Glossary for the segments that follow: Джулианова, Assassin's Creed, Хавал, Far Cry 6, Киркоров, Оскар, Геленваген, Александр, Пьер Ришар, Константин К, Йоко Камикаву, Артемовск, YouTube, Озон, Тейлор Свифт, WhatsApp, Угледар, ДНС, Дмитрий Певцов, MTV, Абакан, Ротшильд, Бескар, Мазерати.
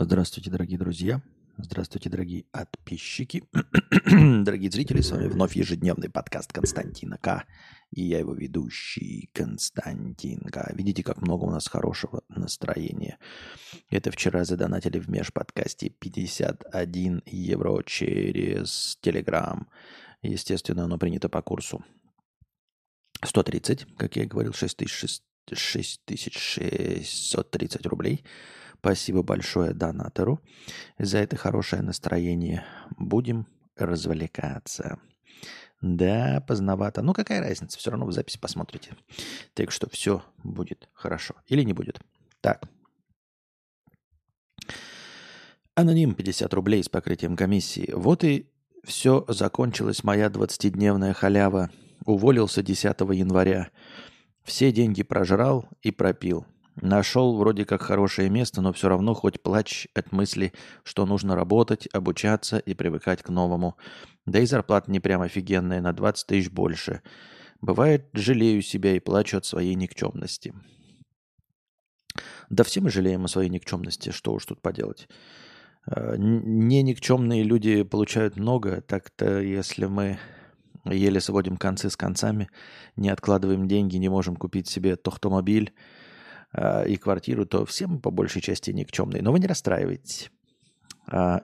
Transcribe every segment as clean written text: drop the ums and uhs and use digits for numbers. Здравствуйте, дорогие друзья. Здравствуйте, дорогие подписчики. Дорогие зрители, с вами вновь ежедневный подкаст Константина К. И я его ведущий Константин К. Видите, как много у нас хорошего настроения. Это вчера задонатили в межподкасте 51 евро через Телеграм. Естественно, оно принято по курсу 130, как я и говорил, 6630 рублей. Спасибо большое донатору за это хорошее настроение. Будем развлекаться. Да, поздновато. Ну, какая разница? Все равно в записи посмотрите. Так что все будет хорошо. Или не будет. Так. Аноним 50 рублей с покрытием комиссии. Вот и все закончилась моя 20-дневная халява. Уволился 10 января. Все деньги прожрал и пропил. Нашел вроде как хорошее место, но все равно хоть плачь от мысли, что нужно работать, обучаться и привыкать к новому. Да и зарплата не прям офигенная, на 20 тысяч больше. Бывает, жалею себя и плачу от своей никчемности. Да все мы жалеем о своей никчемности, что уж тут поделать. Не никчемные люди получают много, так-то если мы еле сводим концы с концами, не откладываем деньги, не можем купить себе тохтомобиль, и квартиру, то все мы по большей части никчемные. Но вы не расстраивайтесь.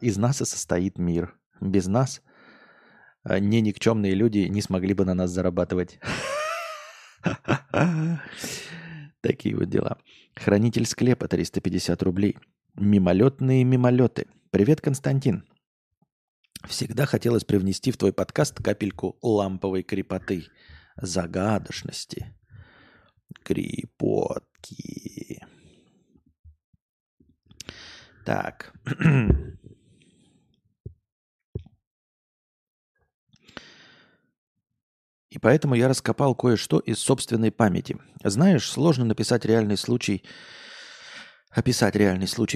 Из нас и состоит мир. Без нас не никчемные люди не смогли бы на нас зарабатывать. Такие вот дела. Хранитель склепа 350 рублей. Мимолетные мимолеты. Привет, Константин. Всегда хотелось привнести в твой подкаст капельку ламповой крепоты, загадочности. Крипотки. Так. И поэтому я раскопал кое-что из собственной памяти. Знаешь, сложно описать реальный случай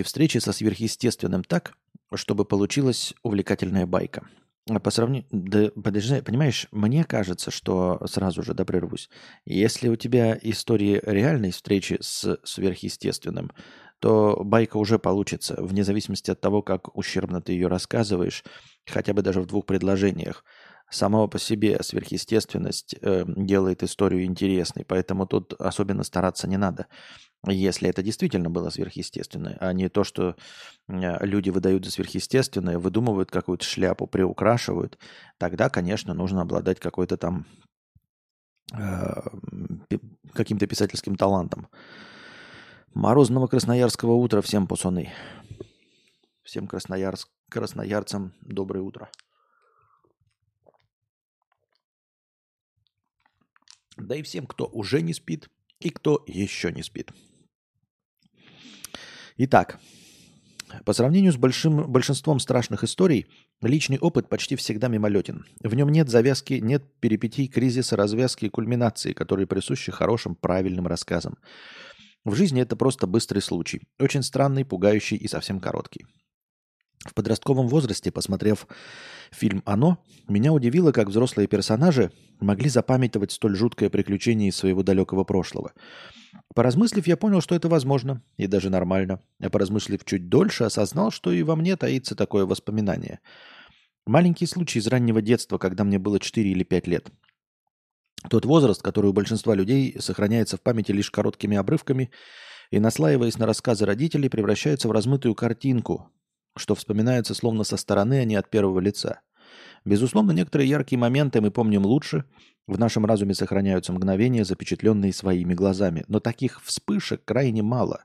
встречи со сверхъестественным так, чтобы получилась увлекательная байка. По сравнению... Да, подожди, понимаешь, мне кажется, что сразу же, да, прервусь. Если у тебя истории реальной встречи с сверхъестественным, то байка уже получится, вне зависимости от того, как ущербно ты ее рассказываешь, хотя бы даже в двух предложениях. Сама по себе сверхъестественность делает историю интересной, поэтому тут особенно стараться не надо. Если это действительно было сверхъестественное, а не то, что люди выдают за сверхъестественное, выдумывают какую-то шляпу, приукрашивают, тогда, конечно, нужно обладать какой-то там каким-то писательским талантом. Морозного красноярского утра всем, пацаны. Всем красноярцам доброе утро. Да и всем, кто уже не спит и кто еще не спит. Итак, по сравнению с большинством страшных историй, личный опыт почти всегда мимолетен. В нем нет завязки, нет перипетий, кризиса, развязки и кульминации, которые присущи хорошим, правильным рассказам. В жизни это просто быстрый случай, очень странный, пугающий и совсем короткий. В подростковом возрасте, посмотрев фильм «Оно», меня удивило, как взрослые персонажи могли запамятовать столь жуткое приключение из своего далекого прошлого. Поразмыслив, я понял, что это возможно и даже нормально. А поразмыслив чуть дольше, осознал, что и во мне таится такое воспоминание. Маленький случай из раннего детства, когда мне было 4 или 5 лет. Тот возраст, который у большинства людей сохраняется в памяти лишь короткими обрывками и, наслаиваясь на рассказы родителей, превращается в размытую картинку, что вспоминается словно со стороны, а не от первого лица. Безусловно, некоторые яркие моменты мы помним лучше. В нашем разуме сохраняются мгновения, запечатленные своими глазами. Но таких вспышек крайне мало.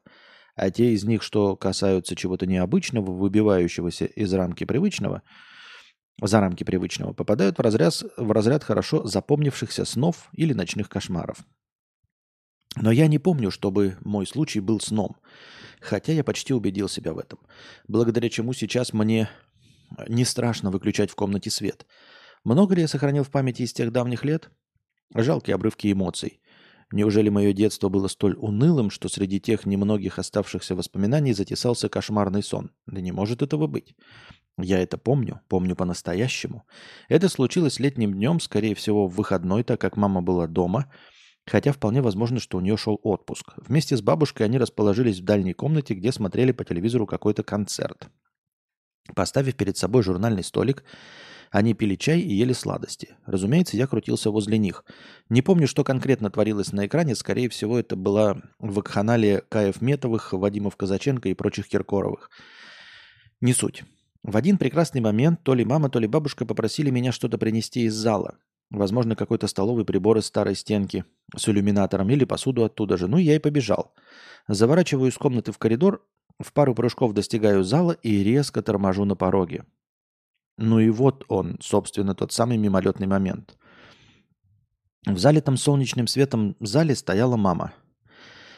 А те из них, что касаются чего-то необычного, выбивающегося из рамки привычного, за рамки привычного, попадают в разряд хорошо запомнившихся снов или ночных кошмаров. Но я не помню, чтобы мой случай был сном, хотя я почти убедил себя в этом, благодаря чему сейчас мне не страшно выключать в комнате свет. Много ли я сохранил в памяти из тех давних лет? Жалкие обрывки эмоций. Неужели мое детство было столь унылым, что среди тех немногих оставшихся воспоминаний затесался кошмарный сон? Да не может этого быть. Я это помню, помню по-настоящему. Это случилось летним днем, скорее всего, в выходной, так как мама была дома, Хотя вполне возможно, что у нее шел отпуск. Вместе с бабушкой они расположились в дальней комнате, где смотрели по телевизору какой-то концерт. Поставив перед собой журнальный столик, они пили чай и ели сладости. Разумеется, я крутился возле них. Не помню, что конкретно творилось на экране. Скорее всего, это была вакханалия Каев-Метовых, Вадимов-Казаченко и прочих Киркоровых. Не суть. В один прекрасный момент то ли мама, то ли бабушка попросили меня что-то принести из зала. Возможно, какой-то столовый прибор из старой стенки с иллюминатором или посуду оттуда же. Ну, я и побежал. Заворачиваю из комнаты в коридор, в пару прыжков достигаю зала и резко торможу на пороге. Ну и вот он, собственно, тот самый мимолетный момент. В залитом солнечным светом зале стояла мама.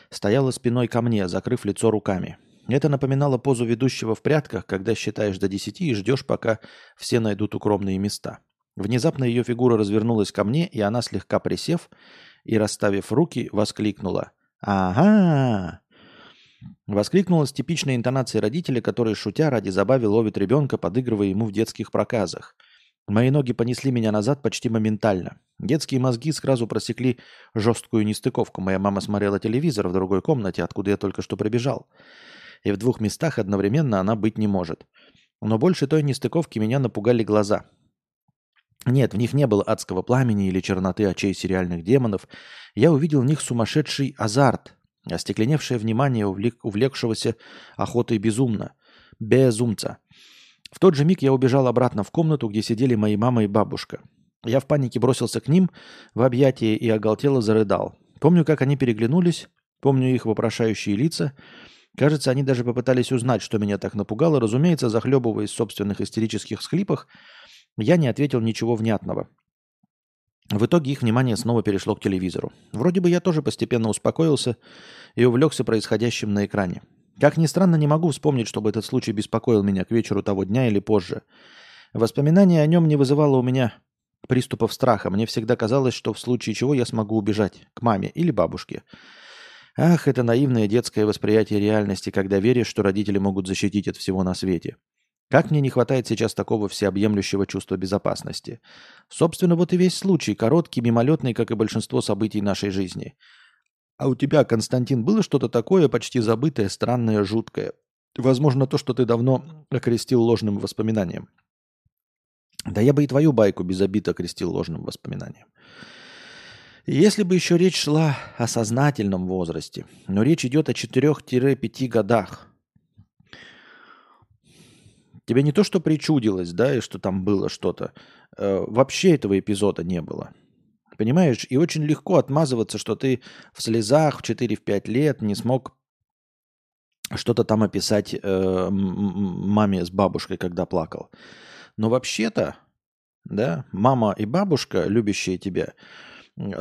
Стояла спиной ко мне, закрыв лицо руками. Это напоминало позу ведущего в прятках, когда считаешь до 10 и ждешь, пока все найдут укромные места. Внезапно ее фигура развернулась ко мне, и она, слегка присев и расставив руки, воскликнула: «Ага!» Воскликнула с типичной интонацией родителя, который, шутя ради забавы, ловит ребенка, подыгрывая ему в детских проказах. Мои ноги понесли меня назад почти моментально. Детские мозги сразу просекли жесткую нестыковку. Моя мама смотрела телевизор в другой комнате, откуда я только что прибежал. И в двух местах одновременно она быть не может. Но больше той нестыковки меня напугали глаза. Нет, в них не было адского пламени или черноты очей сериальных демонов. Я увидел в них сумасшедший азарт, остекленевшее внимание увлекшегося охотой безумца. В тот же миг я убежал обратно в комнату, где сидели мои мама и бабушка. Я в панике бросился к ним в объятия и оголтело зарыдал. Помню, как они переглянулись, помню их вопрошающие лица. Кажется, они даже попытались узнать, что меня так напугало. Разумеется, захлебываясь в собственных истерических всхлипах, я не ответил ничего внятного. В итоге их внимание снова перешло к телевизору. Вроде бы я тоже постепенно успокоился и увлекся происходящим на экране. Как ни странно, не могу вспомнить, чтобы этот случай беспокоил меня к вечеру того дня или позже. Воспоминание о нем не вызывало у меня приступов страха. Мне всегда казалось, что в случае чего я смогу убежать к маме или бабушке. Ах, это наивное детское восприятие реальности, когда веришь, что родители могут защитить от всего на свете. Как мне не хватает сейчас такого всеобъемлющего чувства безопасности. Собственно, вот и весь случай, короткий, мимолетный, как и большинство событий нашей жизни. А у тебя, Константин, было что-то такое, почти забытое, странное, жуткое? Возможно, то, что ты давно окрестил ложным воспоминанием. Да я бы и твою байку без обид окрестил ложным воспоминанием. Если бы еще речь шла о сознательном возрасте, но речь идет о 4-5 годах. Тебе не то, что причудилось, да, и что там было что-то. Вообще этого эпизода не было. Понимаешь? И очень легко отмазываться, что ты в слезах в 4-5 лет не смог что-то там описать маме с бабушкой, когда плакал. Но вообще-то, да, мама и бабушка, любящие тебя,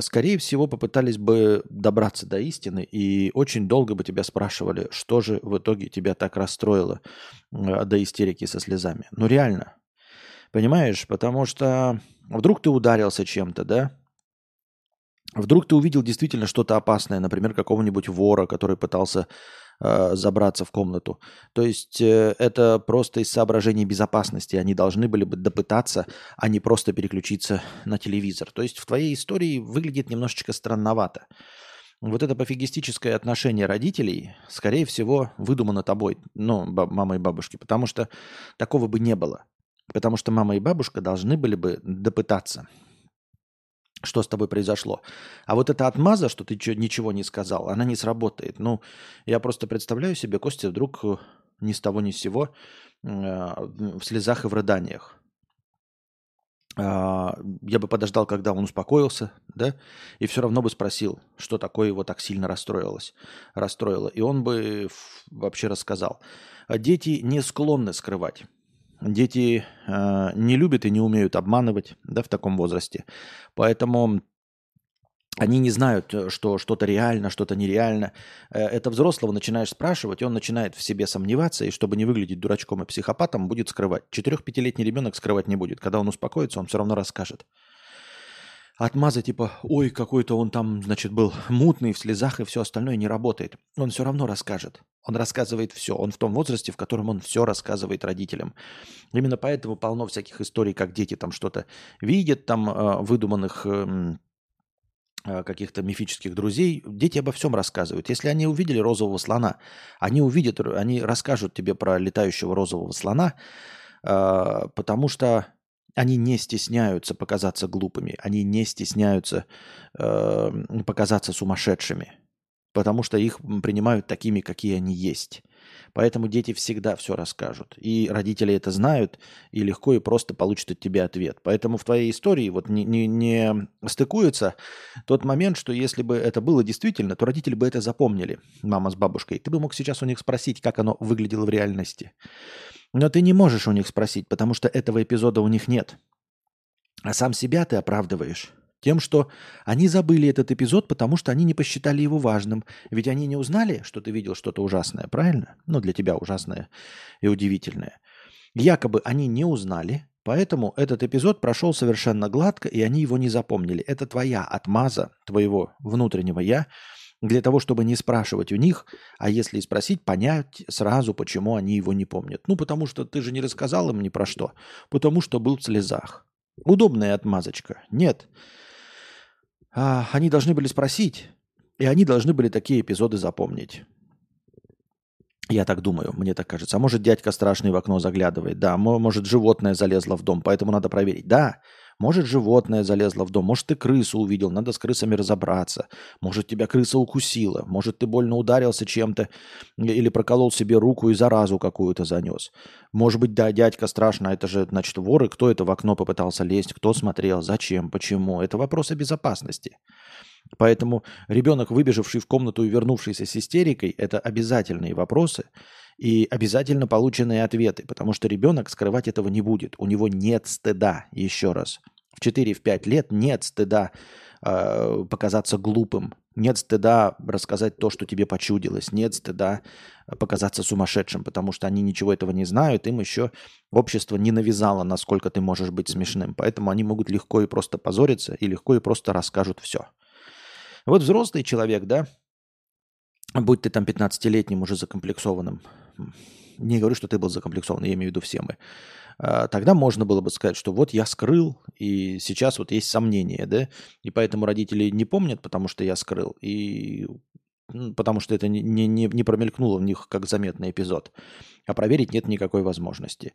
скорее всего, попытались бы добраться до истины и очень долго бы тебя спрашивали, что же в итоге тебя так расстроило до истерики со слезами. Ну реально, понимаешь, потому что вдруг ты ударился чем-то, да? Вдруг ты увидел действительно что-то опасное, например, какого-нибудь вора, который пытался забраться в комнату. То есть это просто из соображений безопасности. Они должны были бы допытаться, а не просто переключиться на телевизор. То есть в твоей истории выглядит немножечко странновато. Вот это пофигистическое отношение родителей, скорее всего, выдумано тобой, ну, мамой и бабушки, потому что такого бы не было. Потому что мама и бабушка должны были бы допытаться, что с тобой произошло. А вот эта отмаза, что ты ничего не сказал, она не сработает. Ну, я просто представляю себе, Костя вдруг ни с того ни с сего в слезах и в рыданиях. Я бы подождал, когда он успокоился, да, и все равно бы спросил, что такое его так сильно расстроило. И он бы вообще рассказал. Дети не склонны скрывать. Дети не любят и не умеют обманывать, да, в таком возрасте. Поэтому они не знают, что что-то реально, что-то нереально. Это взрослого начинаешь спрашивать, и он начинает в себе сомневаться, и чтобы не выглядеть дурачком и психопатом, будет скрывать. 4-5-летний ребенок скрывать не будет. Когда он успокоится, он все равно расскажет. Отмаза типа «Ой, какой-то он там, значит, был мутный, в слезах» и все остальное не работает. Он все равно расскажет. Он рассказывает все. Он в том возрасте, в котором он все рассказывает родителям. Именно поэтому полно всяких историй, как дети там что-то видят, там выдуманных каких-то мифических друзей, дети обо всем рассказывают. Если они увидели розового слона, они увидят, они расскажут тебе про летающего розового слона, потому что они не стесняются показаться глупыми, они не стесняются показаться сумасшедшими, потому что их принимают такими, какие они есть. Поэтому дети всегда все расскажут. И родители это знают, и легко и просто получат от тебя ответ. Поэтому в твоей истории вот не стыкуется тот момент, что если бы это было действительно, то родители бы это запомнили, мама с бабушкой. Ты бы мог сейчас у них спросить, как оно выглядело в реальности. Но ты не можешь у них спросить, потому что этого эпизода у них нет. А сам себя ты оправдываешь тем, что они забыли этот эпизод, потому что они не посчитали его важным. Ведь они не узнали, что ты видел что-то ужасное, правильно? Ну, для тебя ужасное и удивительное. Якобы они не узнали, поэтому этот эпизод прошел совершенно гладко, и они его не запомнили. Это твоя отмаза, твоего внутреннего «я», для того, чтобы не спрашивать у них, а если и спросить, понять сразу, почему они его не помнят. Ну, потому что ты же не рассказал им ни про что, потому что был в слезах. Удобная отмазочка. Нет. Они должны были спросить, и они должны были такие эпизоды запомнить. Я так думаю, мне так кажется. А может, дядька страшный в окно заглядывает? Да, может, животное залезло в дом, поэтому надо проверить. Да, может, животное залезло в дом, может, ты крысу увидел, надо с крысами разобраться. Может, тебя крыса укусила, может, ты больно ударился чем-то или проколол себе руку и заразу какую-то занес. Может быть, да, дядька страшно, это же, значит, воры, кто это в окно попытался лезть, кто смотрел, зачем, почему. Это вопросы безопасности. Поэтому ребенок, выбежавший в комнату и вернувшийся с истерикой, это обязательные вопросы и обязательно полученные ответы, потому что ребенок скрывать этого не будет. У него нет стыда, еще раз. В 4-5 лет нет стыда показаться глупым, нет стыда рассказать то, что тебе почудилось, нет стыда показаться сумасшедшим, потому что они ничего этого не знают, им еще общество не навязало, насколько ты можешь быть смешным. Поэтому они могут легко и просто позориться и легко и просто расскажут все. Вот взрослый человек, да, будь ты там 15-летним уже закомплексованным, не говорю, что ты был закомплексованным, я имею в виду все мы, тогда можно было бы сказать, что вот я скрыл, и сейчас вот есть сомнения, да, и поэтому родители не помнят, потому что я скрыл, и потому что это не промелькнуло в них как заметный эпизод, а проверить нет никакой возможности.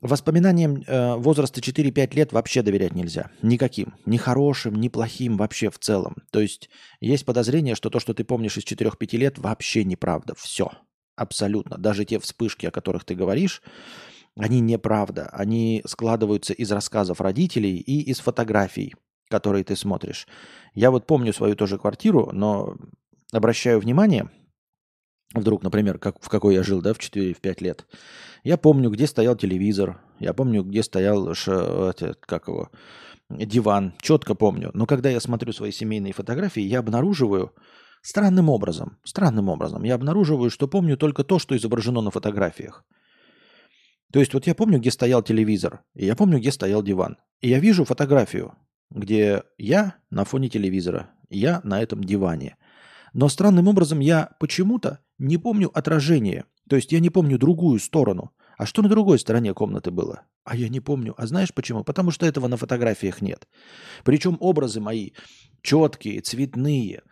Воспоминаниям возраста 4-5 лет вообще доверять нельзя. Никаким. Ни хорошим, ни плохим вообще в целом. То есть есть подозрение, что то, что ты помнишь из 4-5 лет, вообще неправда. Все. Абсолютно. Даже те вспышки, о которых ты говоришь, они неправда. Они складываются из рассказов родителей и из фотографий, которые ты смотришь. Я вот помню свою тоже квартиру, но обращаю внимание... Вдруг, например, в какой я жил, да, в 4-5 лет. Я помню, где стоял телевизор, я помню, где стоял диван, четко помню. Но когда я смотрю свои семейные фотографии, я обнаруживаю странным образом, я обнаруживаю, что помню только то, что изображено на фотографиях. То есть вот я помню, где стоял телевизор, и я помню, где стоял диван. И я вижу фотографию, где я на фоне телевизора, я на этом диване. Но странным образом я почему-то не помню отражение. То есть я не помню другую сторону. А что на другой стороне комнаты было? А я не помню. А знаешь почему? Потому что этого на фотографиях нет. Причем образы мои четкие, цветные,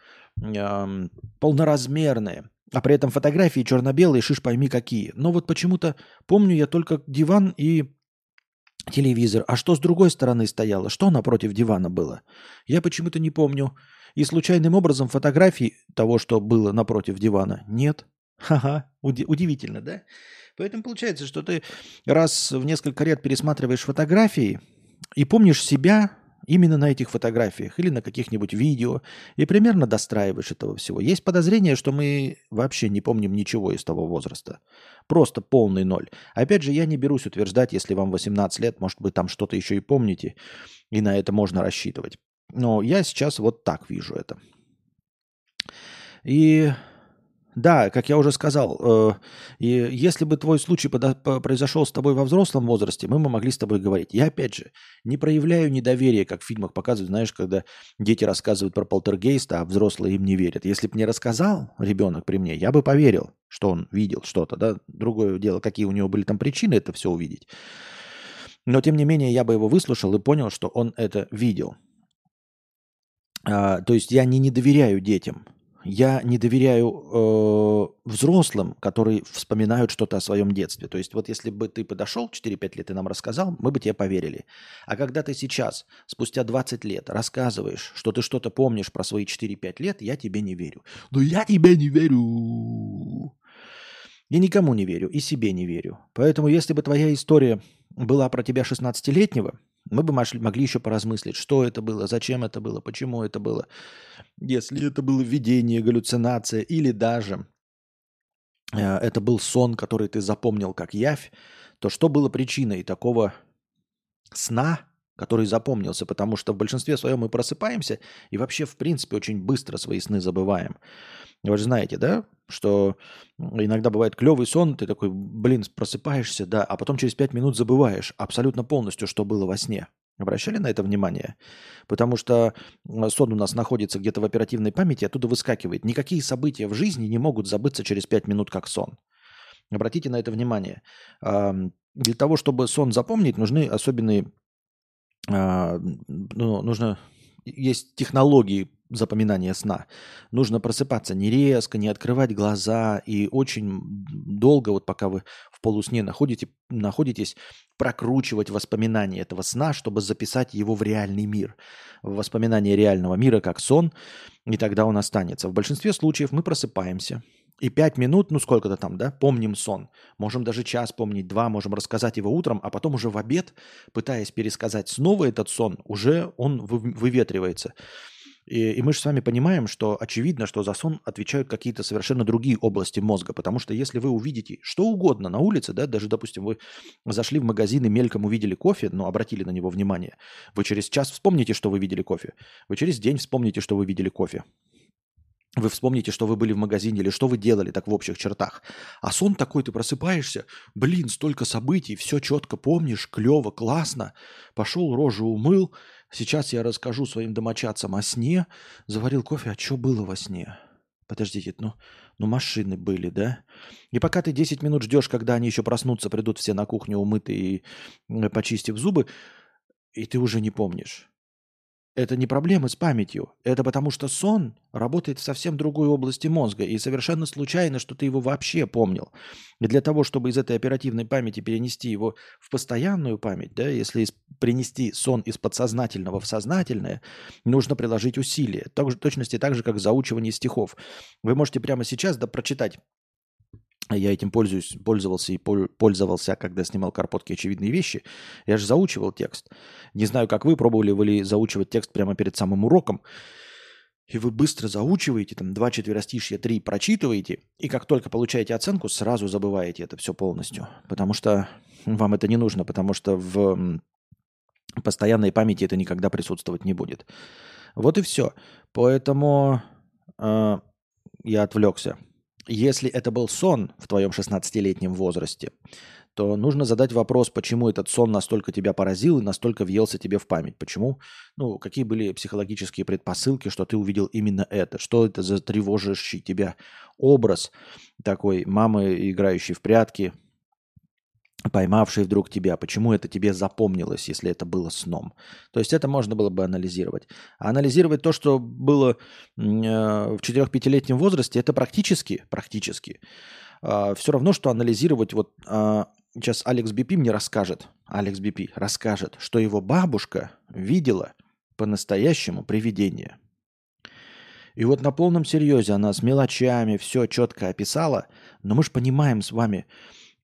полноразмерные. А при этом фотографии черно-белые, шиш пойми какие. Но вот почему-то помню я только диван и телевизор. А что с другой стороны стояло? Что напротив дивана было? Я почему-то не помню. И случайным образом фотографий того, что было напротив дивана, нет. Ха-ха, удивительно, да? Поэтому получается, что ты раз в несколько лет пересматриваешь фотографии и помнишь себя именно на этих фотографиях или на каких-нибудь видео, и примерно достраиваешь этого всего. Есть подозрение, что мы вообще не помним ничего из того возраста. Просто полный ноль. Опять же, я не берусь утверждать, если вам 18 лет, может быть, там что-то еще и помните, и на это можно рассчитывать. Но я сейчас вот так вижу это. И да, как я уже сказал, если бы твой случай произошел с тобой во взрослом возрасте, мы бы могли с тобой говорить. Я, опять же, не проявляю недоверия, как в фильмах показывают, знаешь, когда дети рассказывают про полтергейста, а взрослые им не верят. Если бы мне рассказал ребенок при мне, я бы поверил, что он видел что-то. Да? Другое дело, какие у него были там причины это все увидеть. Но, тем не менее, я бы его выслушал и понял, что он это видел. То есть я не доверяю детям. Я не доверяю взрослым, которые вспоминают что-то о своем детстве. То есть вот если бы ты подошел 4-5 лет и нам рассказал, мы бы тебе поверили. А когда ты сейчас, спустя 20 лет, рассказываешь, что ты что-то помнишь про свои 4-5 лет, я тебе не верю. Но я тебе не верю. Я никому не верю и себе не верю. Поэтому если бы твоя история была про тебя 16-летнего, мы бы могли еще поразмыслить, что это было, зачем это было, почему это было. Если это было видение, галлюцинация или даже это был сон, который ты запомнил как явь, то что было причиной такого сна, который запомнился? Потому что в большинстве своем мы просыпаемся и вообще, в принципе, очень быстро свои сны забываем. Вы же знаете, да, что иногда бывает клевый сон, ты такой, блин, просыпаешься, да, а потом через 5 минут забываешь абсолютно полностью, что было во сне. Обращали на это внимание? Потому что сон у нас находится где-то в оперативной памяти, оттуда выскакивает. Никакие события в жизни не могут забыться через 5 минут, как сон. Обратите на это внимание. Для того, чтобы сон запомнить, нужны особенные... Есть технологии запоминания сна. Нужно просыпаться не резко, не открывать глаза и очень долго, вот пока вы в полусне находитесь, прокручивать воспоминания этого сна, чтобы записать его в реальный мир. Воспоминание реального мира как сон, и тогда он останется. В большинстве случаев мы просыпаемся. И 5 минут, сколько-то там, да, помним сон. Можем даже час помнить, 2, можем рассказать его утром, а потом уже в обед, пытаясь пересказать снова этот сон, уже он выветривается. И мы же с вами понимаем, что очевидно, что за сон отвечают какие-то совершенно другие области мозга, потому что если вы увидите что угодно на улице, да, даже, допустим, вы зашли в магазин и мельком увидели кофе, но обратили на него внимание, вы через час вспомните, что вы видели кофе, вы через день вспомните, что вы видели кофе. Вы вспомните, что вы были в магазине или что вы делали так в общих чертах. А сон такой, ты просыпаешься, блин, столько событий, все четко помнишь, клево, классно. Пошел, рожу умыл, сейчас я расскажу своим домочадцам о сне. Заварил кофе, а что было во сне? Подождите, машины были, да? И пока ты 10 минут ждешь, когда они еще проснутся, придут все на кухню умытые и почистив зубы, и ты уже не помнишь. Это не проблемы с памятью. Это потому, что сон работает в совсем другой области мозга. И совершенно случайно, что ты его вообще помнил. И для того, чтобы из этой оперативной памяти перенести его в постоянную память, да, если принести сон из подсознательного в сознательное, нужно приложить усилия. В точности так же, как заучивание стихов. Вы можете прямо сейчас прочитать. Я этим пользовался, когда снимал «Карпотки. Очевидные вещи». Я же заучивал текст. Не знаю, как вы, пробовали вы ли заучивать текст прямо перед самым уроком. И вы быстро заучиваете, там 2 четверостишья, 3 прочитываете, и как только получаете оценку, сразу забываете это все полностью. Потому что вам это не нужно, потому что в постоянной памяти это никогда присутствовать не будет. Вот и все. Поэтому я отвлекся. Если это был сон в твоем 16-летнем возрасте, то нужно задать вопрос, почему этот сон настолько тебя поразил и настолько въелся тебе в память. Почему? Какие были психологические предпосылки, что ты увидел именно это? Что это за тревожащий тебя образ такой мамы, играющей в прятки, поймавшей вдруг тебя? Почему это тебе запомнилось, если это было сном? То есть это можно было бы анализировать. А анализировать то, что было в 4-5-летнем возрасте, это практически все равно, что анализировать. Сейчас Алекс Бипи мне расскажет. Алекс Бипи расскажет, что его бабушка видела по-настоящему привидение. И вот на полном серьезе она с мелочами все четко описала. Но мы же понимаем с вами,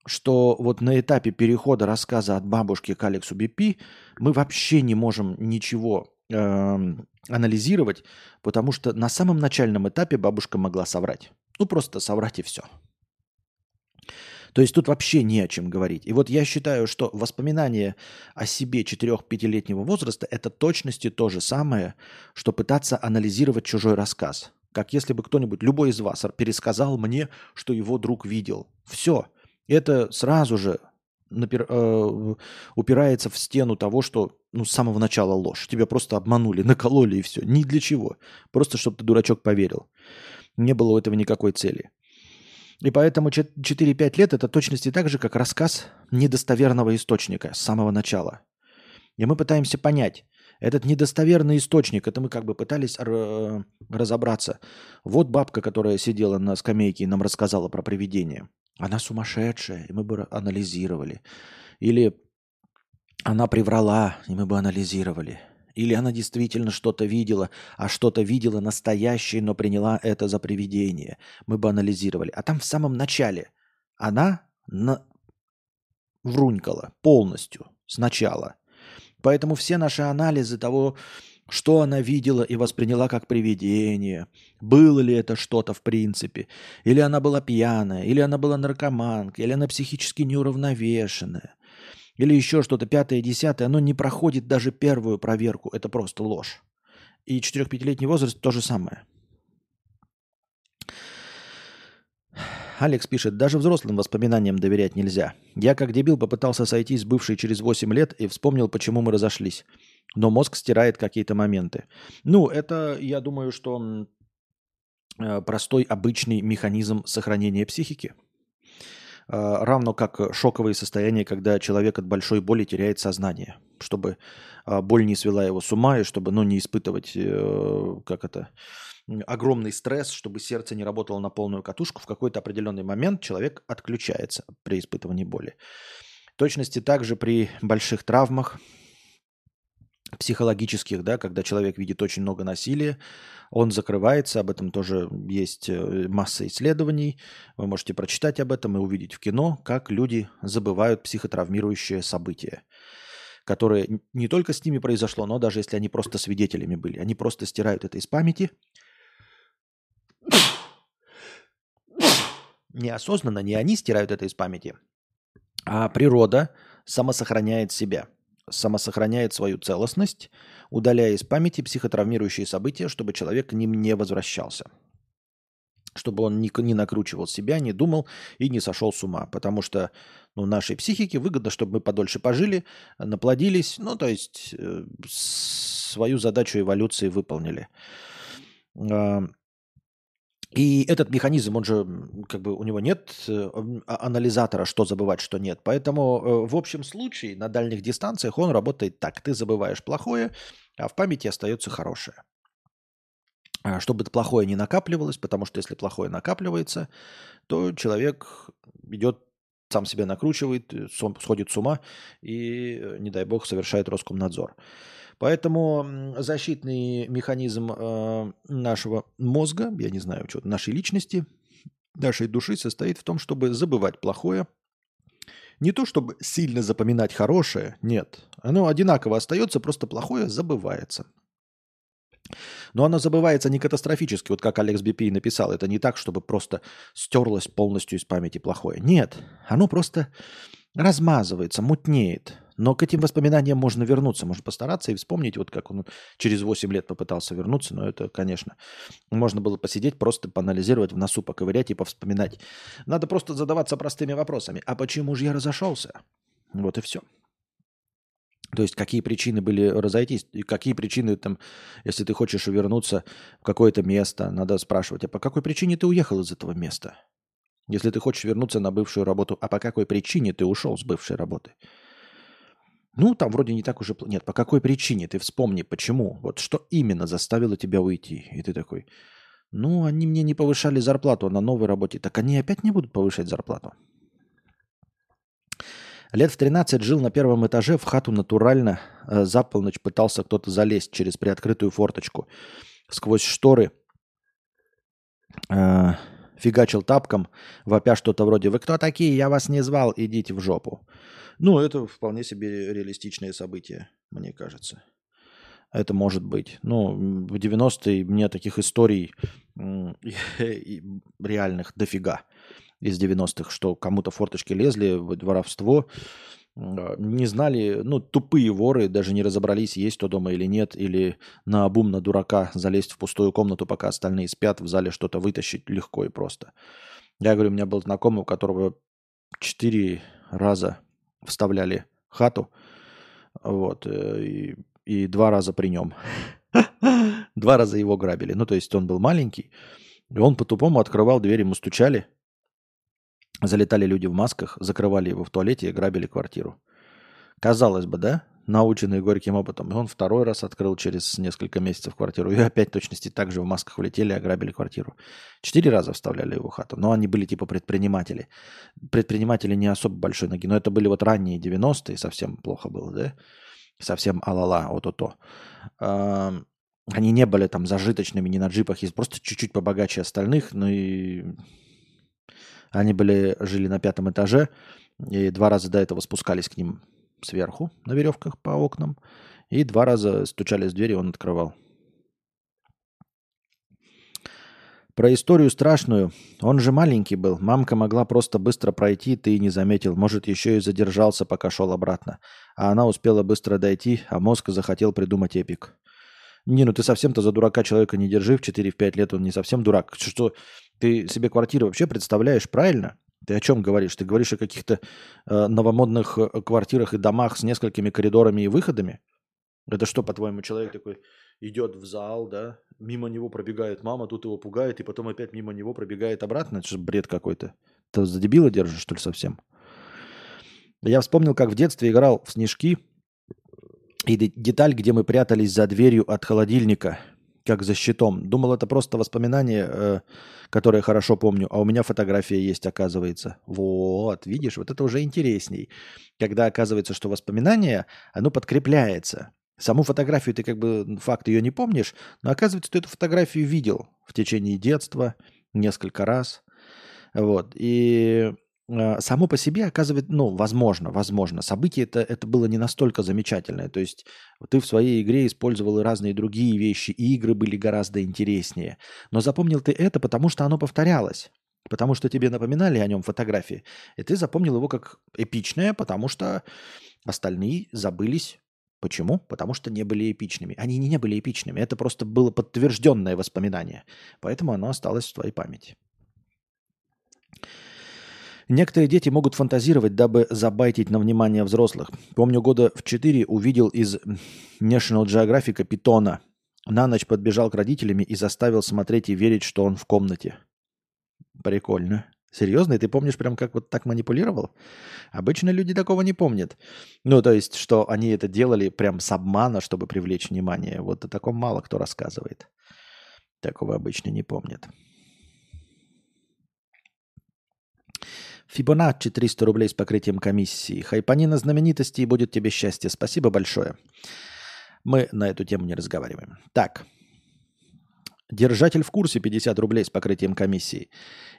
что вот на этапе перехода рассказа от бабушки к Алексу Бипи мы вообще не можем ничего анализировать, потому что на самом начальном этапе бабушка могла соврать. Просто соврать и все. То есть тут вообще не о чем говорить. И вот я считаю, что воспоминания о себе 4-5-летнего возраста – это точности то же самое, что пытаться анализировать чужой рассказ. Как если бы кто-нибудь, любой из вас, пересказал мне, что его друг видел. Все. Это сразу же упирается в стену того, что с самого начала ложь. Тебя просто обманули, накололи и все. Ни для чего. Просто, чтобы ты, дурачок, поверил. Не было у этого никакой цели. И поэтому 4-5 лет – это точности так же, как рассказ недостоверного источника с самого начала. И мы пытаемся понять, Этот недостоверный источник, это мы как бы пытались разобраться. Вот бабка, которая сидела на скамейке и нам рассказала про привидение. Она сумасшедшая, и мы бы анализировали. Или она приврала, и мы бы анализировали. Или она действительно что-то видела, а что-то видела настоящее, но приняла это за привидение. Мы бы анализировали. А там в самом начале она врунькала полностью сначала. Поэтому все наши анализы того, что она видела и восприняла как привидение, было ли это что-то в принципе, или она была пьяная, или она была наркоманка, или она психически неуравновешенная, или еще что-то, пятое, десятое, оно не проходит даже первую проверку. Это просто ложь. И 4-5-летний возраст то же самое. Алекс пишет, даже взрослым воспоминаниям доверять нельзя. Я как дебил попытался сойтись с бывшей через 8 лет и вспомнил, почему мы разошлись. Но мозг стирает какие-то моменты. Ну, это, я думаю, что простой обычный механизм сохранения психики. Равно как шоковые состояния, когда человек от большой боли теряет сознание, чтобы боль не свела его с ума и чтобы не испытывать огромный стресс, чтобы сердце не работало на полную катушку. В какой-то определенный момент человек отключается при испытывании боли. В точности также при больших травмах психологических, да, когда человек видит очень много насилия, он закрывается, об этом тоже есть масса исследований. Вы можете прочитать об этом и увидеть в кино, как люди забывают психотравмирующие события, которые не только с ними произошло, но даже если они просто свидетелями были. Они просто стирают это из памяти, неосознанно, не они стирают это из памяти, а природа самосохраняет себя. Самосохраняет свою целостность, удаляя из памяти психотравмирующие события, чтобы человек к ним не возвращался. Чтобы он не накручивал себя, не думал и не сошел с ума. Потому что нашей психике выгодно, чтобы мы подольше пожили, наплодились, то есть свою задачу эволюции выполнили. И этот механизм, он же, у него нет анализатора, что забывать, что нет. Поэтому в общем случае на дальних дистанциях он работает так. Ты забываешь плохое, а в памяти остается хорошее. Чтобы плохое не накапливалось, потому что если плохое накапливается, то человек идет, сам себя накручивает, сходит с ума и, не дай бог, совершает Роскомнадзор. Поэтому защитный механизм нашего мозга, я не знаю, что, нашей личности, нашей души состоит в том, чтобы забывать плохое. Не то, чтобы сильно запоминать хорошее, нет. Оно одинаково остается, просто плохое забывается. Но оно забывается не катастрофически, вот как Алекс Бипи написал. Это не так, чтобы просто стерлось полностью из памяти плохое. Нет, оно просто размазывается, мутнеет. Но к этим воспоминаниям можно вернуться, можно постараться и вспомнить, вот как он через 8 лет попытался вернуться, но это, конечно, можно было посидеть, просто поанализировать, в носу поковырять и повспоминать. Надо просто задаваться простыми вопросами. А почему же я разошелся? Вот и все. То есть какие причины были разойтись, и какие причины, если ты хочешь вернуться в какое-то место, надо спрашивать, а по какой причине ты уехал из этого места? Если ты хочешь вернуться на бывшую работу, а по какой причине ты ушел с бывшей работы? Там вроде не так уже... Нет, по какой причине? Ты вспомни, почему. Вот что именно заставило тебя уйти? И ты такой, они мне не повышали зарплату на новой работе. Так они опять не будут повышать зарплату. Лет в 13 жил на первом этаже, в хату натурально. За полночь пытался кто-то залезть через приоткрытую форточку. Сквозь шторы фигачил тапком, вопя что-то вроде «Вы кто такие? Я вас не звал, идите в жопу». Это вполне себе реалистичное событие, мне кажется. Это может быть. В 90-е мне таких историй реальных дофига из 90-х, что кому-то в форточки лезли, воровство, не знали, тупые воры, даже не разобрались, есть кто дома или нет, или наобум на дурака залезть в пустую комнату, пока остальные спят, в зале что-то вытащить легко и просто. Я говорю, у меня был знакомый, у которого 4 раза... вставляли хату, и 2 раза при нем. 2 раза его грабили. То есть он был маленький, и он по-тупому открывал дверь, ему стучали, залетали люди в масках, закрывали его в туалете и грабили квартиру. Казалось бы, да? наученный горьким опытом. И он второй раз открыл через несколько месяцев квартиру. И опять точности так же в масках улетели и ограбили квартиру. 4 раза вставляли его хату. Но они были типа предприниматели. Предприниматели не особо большой ноги. Но это были вот ранние 90-е. Совсем плохо было, да? Совсем а-ла-ла, вот-то. Они не были там зажиточными, не на джипах. Есть просто чуть-чуть побогаче остальных. Ну и... Они были, жили на 5-м этаже, и 2 раза до этого спускались к ним сверху на веревках по окнам, и 2 раза стучали в дверь, и он открывал. Про историю страшную. Он же маленький был. Мамка могла просто быстро пройти, ты и не заметил. Может, еще и задержался, пока шел обратно. А она успела быстро дойти, а мозг захотел придумать эпик. Не, ну ты совсем-то за дурака человека не держи. В 4-5 лет он не совсем дурак. Что... Ты себе квартиру вообще представляешь правильно? Ты о чем говоришь? Ты говоришь о каких-то новомодных квартирах и домах с несколькими коридорами и выходами? Это что, по-твоему, человек такой идет в зал, да? Мимо него пробегает мама, тут его пугает, и потом опять мимо него пробегает обратно? Это же бред какой-то. Ты за дебила держишь, что ли, совсем? Я вспомнил, как в детстве играл в снежки и деталь, где мы прятались за дверью от холодильника, как за щитом. Думал, это просто воспоминание, которое хорошо помню. А у меня фотография есть, оказывается. Вот, видишь, вот это уже интересней. Когда оказывается, что воспоминание, оно подкрепляется. Саму фотографию ты как бы, факт, ее не помнишь, но оказывается, ты эту фотографию видел в течение детства несколько раз. Вот. И само по себе оказывается, ну, возможно. Событие это было не настолько замечательное. То есть ты в своей игре использовал и разные другие вещи, и игры были гораздо интереснее. Но запомнил ты это, потому что оно повторялось. Потому что тебе напоминали о нем фотографии. И ты запомнил его как эпичное, потому что остальные забылись. Почему? Потому что не были эпичными. Они не были эпичными. Это просто было подтвержденное воспоминание. Поэтому оно осталось в твоей памяти. Некоторые дети могут фантазировать, дабы забайтить на внимание взрослых. Помню, года в 4 увидел из National Geographic питона. На ночь подбежал к родителям и заставил смотреть и верить, что он в комнате. Прикольно. Серьезно? И ты помнишь прям, как вот так манипулировал? Обычно люди такого не помнят. Ну, то есть, что они это делали прям с обмана, чтобы привлечь внимание. Вот о таком мало кто рассказывает. Такого обычно не помнят. Фибоначчи 300 рублей с покрытием комиссии. Хайпанина знаменитости и будет тебе счастье. Спасибо большое. Мы на эту тему не разговариваем. Так. Держатель в курсе 50 рублей с покрытием комиссии.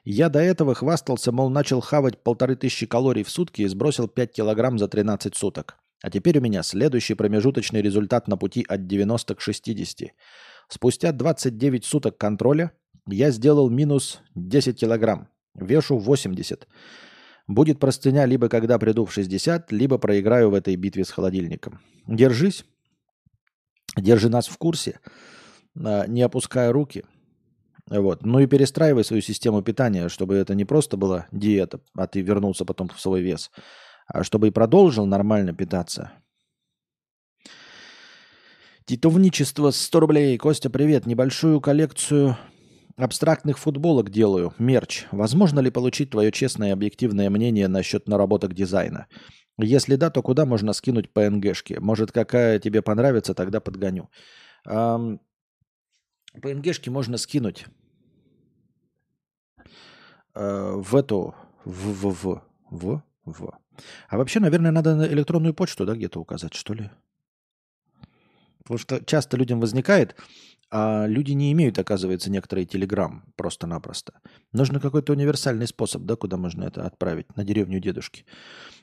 Я до этого хвастался, мол, начал хавать 1500 калорий в сутки и сбросил 5 килограмм за 13 суток. А теперь у меня следующий промежуточный результат на пути от 90 к 60. Спустя 29 суток контроля я сделал минус 10 килограмм. Вешу 80. Будет простыня, либо когда приду в 60, либо проиграю в этой битве с холодильником. Держись. Держи нас в курсе. Не опускай руки. Вот. Ну и перестраивай свою систему питания, чтобы это не просто была диета, а ты вернулся потом в свой вес, а чтобы и продолжил нормально питаться. Титовничество 100 рублей. Костя, привет. Небольшую коллекцию... Абстрактных футболок делаю, мерч. Возможно ли получить твое честное и объективное мнение насчет наработок дизайна? Если да, то куда можно скинуть ПНГшки? Может, какая тебе понравится, тогда подгоню. ПНГшки можно скинуть в эту... А вообще, наверное, надо на электронную почту, да, где-то указать, что ли? Потому что часто людям возникает... А люди не имеют, оказывается, некоторые Телеграм просто-напросто. Нужен какой-то универсальный способ, да, куда можно это отправить, на деревню дедушки.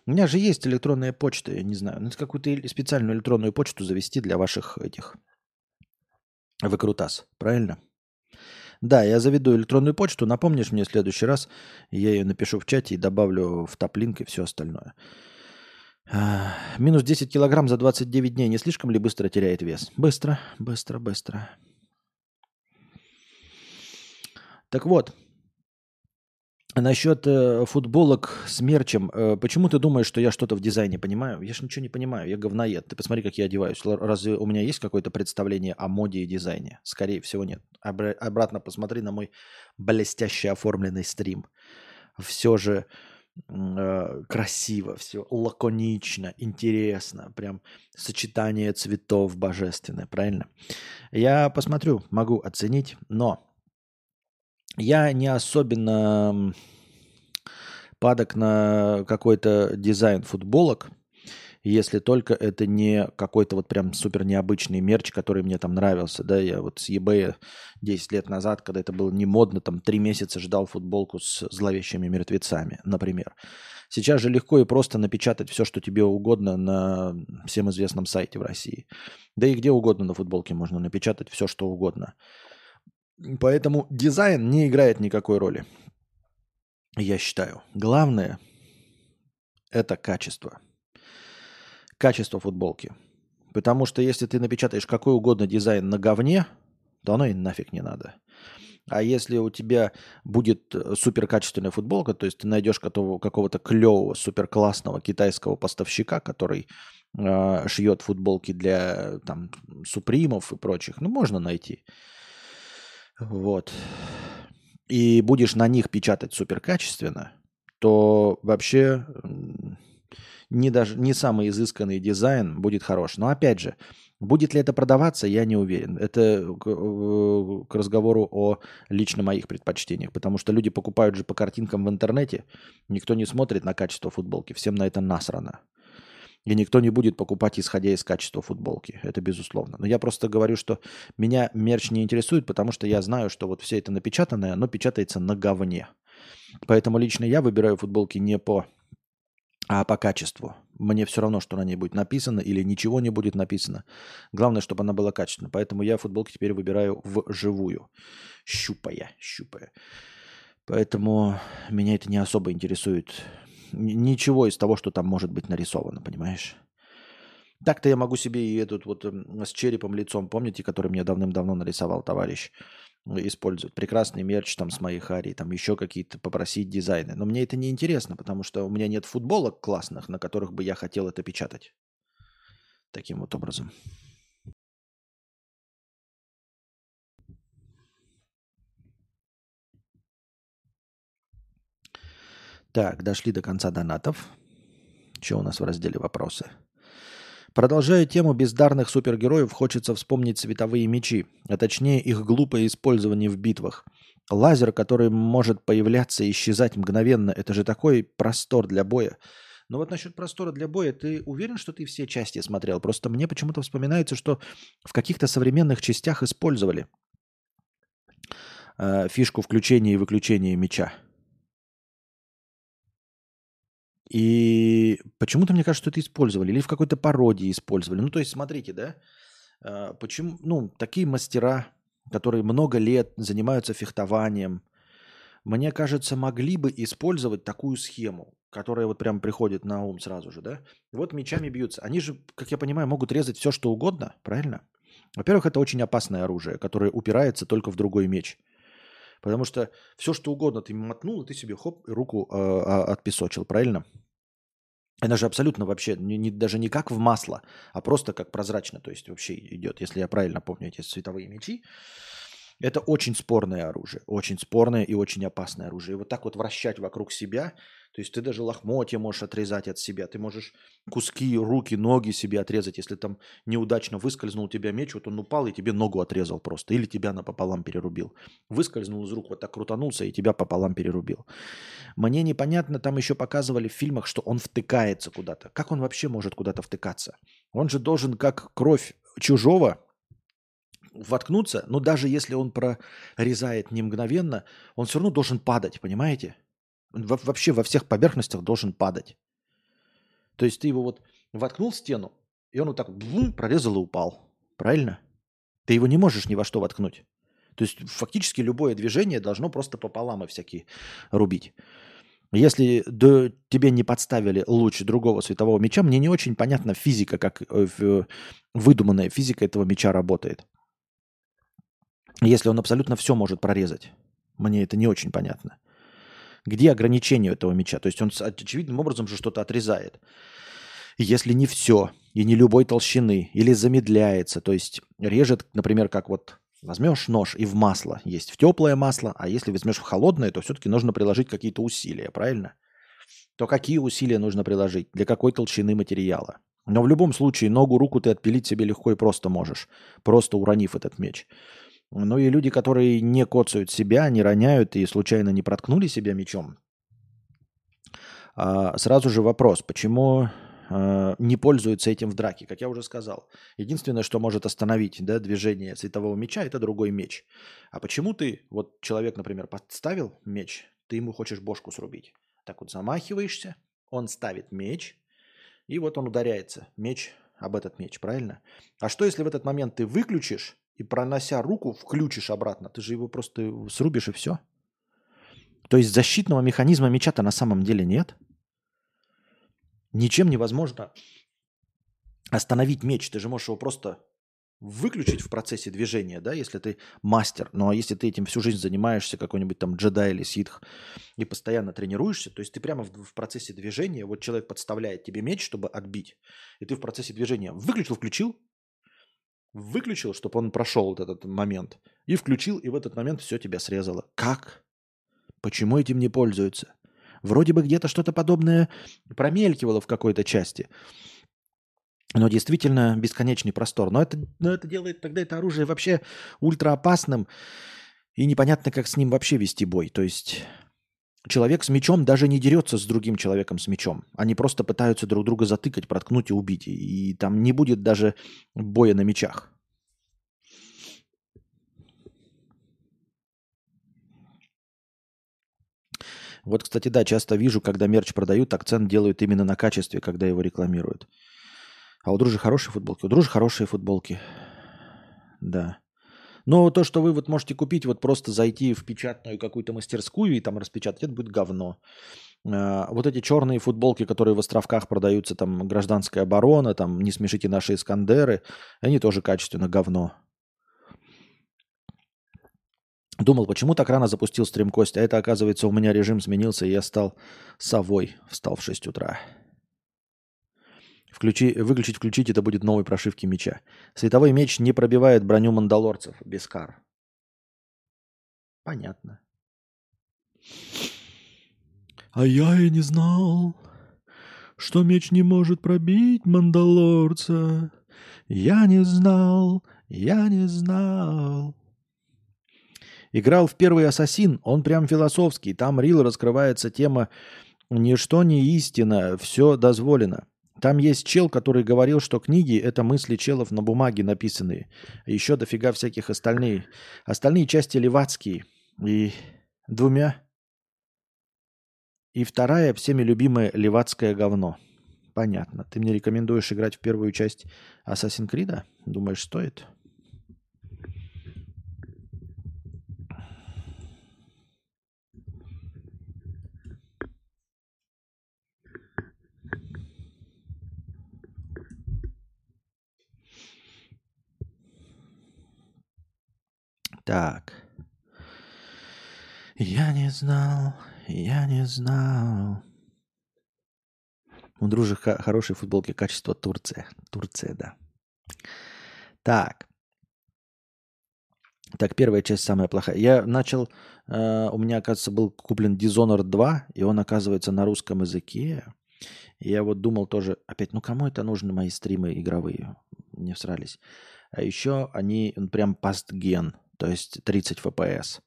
У меня же есть электронная почта, я не знаю. Надо какую-то специальную электронную почту завести для ваших этих выкрутас, правильно? Да, я заведу электронную почту, напомнишь мне в следующий раз, я ее напишу в чате и добавлю в топ-линк и все остальное. Минус 10 килограмм за 29 дней. Не слишком ли быстро теряет вес? Быстро. Так вот, насчет футболок с мерчем. Почему ты думаешь, что я что-то в дизайне понимаю? Я же ничего не понимаю, я говноед. Ты посмотри, как я одеваюсь. Разве у меня есть какое-то представление о моде и дизайне? Скорее всего, нет. Обратно посмотри на мой блестяще оформленный стрим. Все же красиво все, лаконично, интересно. Прям сочетание цветов божественное, правильно? Я посмотрю, могу оценить, но я не особенно падок на какой-то дизайн футболок, если только это не какой-то вот прям супер необычный мерч, который мне там нравился. Да, я вот с eBay 10 лет назад, когда это было не модно, там 3 месяца ждал футболку с зловещими мертвецами, например. Сейчас же легко и просто напечатать все, что тебе угодно на всем известном сайте в России. Да и где угодно на футболке можно напечатать все, что угодно. Поэтому дизайн не играет никакой роли, я считаю. Главное – это качество. Качество футболки. Потому что если ты напечатаешь какой угодно дизайн на говне, то оно и нафиг не надо. А если у тебя будет суперкачественная футболка, то есть ты найдешь какого-то клевого, суперклассного китайского поставщика, который шьет футболки для там супримов и прочих, ну, можно найти. Вот. И будешь на них печатать суперкачественно, то вообще... Не самый изысканный дизайн будет хорош. Но опять же, будет ли это продаваться, я не уверен. Это к разговору о лично моих предпочтениях. Потому что люди покупают же по картинкам в интернете. Никто не смотрит на качество футболки. Всем на это насрано. И никто не будет покупать, исходя из качества футболки. Это безусловно. Но я просто говорю, что меня мерч не интересует, потому что я знаю, что вот все это напечатанное, оно печатается на говне. Поэтому лично я выбираю футболки не по... А по качеству. Мне все равно, что на ней будет написано или ничего не будет написано. Главное, чтобы она была качественной. Поэтому я футболки теперь выбираю вживую. Щупая. Поэтому меня это не особо интересует. Ничего из того, что там может быть нарисовано, понимаешь? Так-то я могу себе и этот вот с черепом лицом, помните, который мне давным-давно нарисовал товарищ, использовать. Прекрасный мерч там с моей Харри, там еще какие-то попросить дизайны. Но мне это не интересно, потому что у меня нет футболок классных, на которых бы я хотел это печатать. Таким вот образом. Так, дошли до конца донатов. Что у нас в разделе «Вопросы»? Продолжая тему бездарных супергероев, хочется вспомнить световые мечи, а точнее их глупое использование в битвах. Лазер, который может появляться и исчезать мгновенно, это же такой простор для боя. Но вот насчет простора для боя, ты уверен, что ты все части смотрел? Просто мне почему-то вспоминается, что в каких-то современных частях использовали фишку включения и выключения меча. И почему-то мне кажется, что это использовали. Или в какой-то пародии использовали. Ну, то есть, смотрите, да? Почему, ну, такие мастера, которые много лет занимаются фехтованием, мне кажется, могли бы использовать такую схему, которая вот прям приходит на ум сразу же, да? Вот мечами бьются. Они же, как я понимаю, могут резать все, что угодно, правильно? Во-первых, это очень опасное оружие, которое упирается только в другой меч. Потому что все, что угодно ты мотнул, и ты себе хоп, руку отпесочил, правильно? Она же абсолютно вообще, даже не как в масло, а просто как прозрачно, то есть вообще идет, если я правильно помню эти световые мечи. Это очень спорное оружие, очень спорное и очень опасное оружие. И вот так вот вращать вокруг себя, то есть ты даже лохмотья можешь отрезать от себя, ты можешь куски, руки, ноги себе отрезать, если там неудачно выскользнул у тебя меч, вот он упал и тебе ногу отрезал просто, или тебя напополам перерубил. Выскользнул из рук, вот так крутанулся и тебя пополам перерубил. Мне непонятно, там еще показывали в фильмах, что он втыкается куда-то. Как он вообще может куда-то втыкаться? Он же должен, как кровь чужого, воткнуться, но даже если он прорезает не мгновенно, он все равно должен падать, понимаете? Он вообще во всех поверхностях должен падать. То есть ты его вот воткнул в стену, и он вот так прорезал и упал. Правильно? Ты его не можешь ни во что воткнуть. То есть фактически любое движение должно просто пополам и всякие рубить. Если тебе не подставили луч другого светового меча, мне не очень понятна физика, как выдуманная физика этого меча работает. Если он абсолютно все может прорезать. Мне это не очень понятно. Где ограничение этого меча? То есть он очевидным образом же что-то отрезает. Если не все, и не любой толщины, или замедляется, то есть режет, например, как вот возьмешь нож и в масло. Есть в теплое масло, а если возьмешь в холодное, то все-таки нужно приложить какие-то усилия, правильно? то какие усилия нужно приложить, для какой толщины материала. Но в любом случае ногу, руку ты отпилить себе легко и просто можешь, просто уронив этот меч. Ну и люди, которые не коцают себя, не роняют и случайно не проткнули себя мечом, сразу же вопрос, почему не пользуются этим в драке, как я уже сказал. Единственное, что может остановить, да, движение светового меча, это другой меч. А почему ты, вот человек, например, подставил меч, ты ему хочешь бошку срубить. Так вот замахиваешься, он ставит меч, и вот он ударяется, меч об этот меч, правильно? А что, если в этот момент ты выключишь и, пронося руку, включишь обратно? Ты же его просто срубишь и все. То есть защитного механизма меча-то на самом деле нет. Ничем невозможно остановить меч. Ты же можешь его просто выключить в процессе движения, да, если ты мастер. Ну, а если ты этим всю жизнь занимаешься, какой-нибудь там джедай или ситх, и постоянно тренируешься, то есть ты прямо в процессе движения, вот человек подставляет тебе меч, чтобы отбить, и ты в процессе движения выключил, чтобы он прошел вот этот момент, и включил, и в этот момент все тебя срезало. Как? Почему этим не пользуются? Вроде бы где-то что-то подобное промелькивало в какой-то части. Но действительно бесконечный простор. Но это делает тогда это оружие вообще ультраопасным. И непонятно, как с ним вообще вести бой. То есть человек с мечом даже не дерется с другим человеком с мечом. Они просто пытаются друг друга затыкать, проткнуть и убить. И там не будет даже боя на мечах. Вот, кстати, да, часто вижу, когда мерч продают, акцент делают именно на качестве, когда его рекламируют. А у дружи хорошие футболки? У дружи хорошие футболки. Да. Но то, что вы вот можете купить, вот просто зайти в печатную какую-то мастерскую и там распечатать, это будет говно. Вот эти черные футболки, которые в островках продаются, там «Гражданская оборона», там «Не смешите наши Искандеры», они тоже качественно говно. Думал, почему так рано запустил стрим Кость, а это, оказывается, у меня режим сменился, и я стал совой. Встал в 6 утра. Выключить, это будет новой прошивки меча. Световой меч не пробивает броню мандалорцев. Бескар. Понятно. А я и не знал, что меч не может пробить мандалорца. Я не знал. Играл в первый «Ассасин», он прям философский. Там рил раскрывается тема «Ничто не истина, все дозволено». Там есть чел, который говорил, что книги – это мысли челов на бумаге написанные. Еще дофига всяких остальных. Остальные части левацкие. И вторая всеми любимая левацкое говно. Понятно. Ты мне рекомендуешь играть в первую часть Assassin's Creed? Думаешь, стоит? Так. Я не знал. У дружи хорошие футболки, качество Турция. Турция, да. Так. Так, первая часть самая плохая. Я начал... у меня, оказывается, был куплен Dishonored 2, и он, оказывается, на русском языке. И я вот думал тоже, опять, кому это нужны мои стримы игровые? Не всрались. А еще они прям постген. То есть 30 FPS.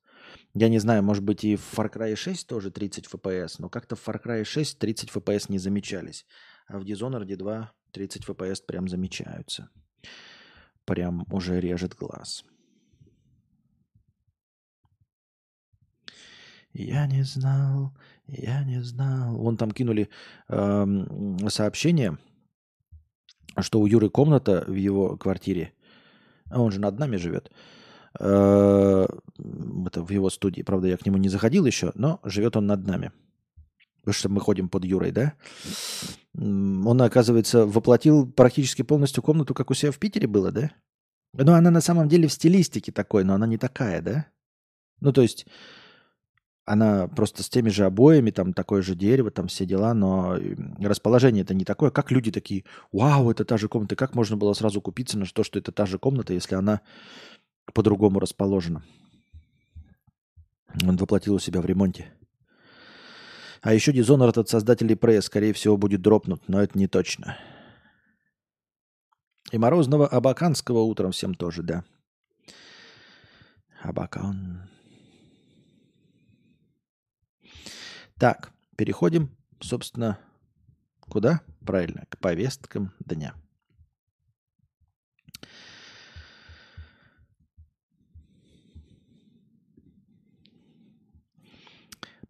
Я не знаю, может быть, и в Far Cry 6 тоже 30 FPS, но как-то в Far Cry 6 30 FPS не замечались. А в Dishonored 2 30 FPS прям замечаются. Прям уже режет глаз. Я не знал. Вон там кинули сообщение, что у Юры комната в его квартире. А он же над нами живет. Это в его студии. Правда, я к нему не заходил еще, но живет он над нами. Потому что мы ходим под Юрой, да? Он, оказывается, воплотил практически полностью комнату, как у себя в Питере было, да? Но она на самом деле в стилистике такой, но она не такая, да? То есть она просто с теми же обоями, там такое же дерево, там все дела, но расположение-то не такое. Как люди такие, вау, это та же комната. Как можно было сразу купиться на то, что это та же комната, если она по-другому расположено. Он воплотил у себя в ремонте. А еще Dishonored от создателей пресс, скорее всего, будет дропнут, но это не точно. И морозного абаканского утром всем тоже, да. Абакан. Так, переходим, собственно, куда? Правильно, к повесткам дня.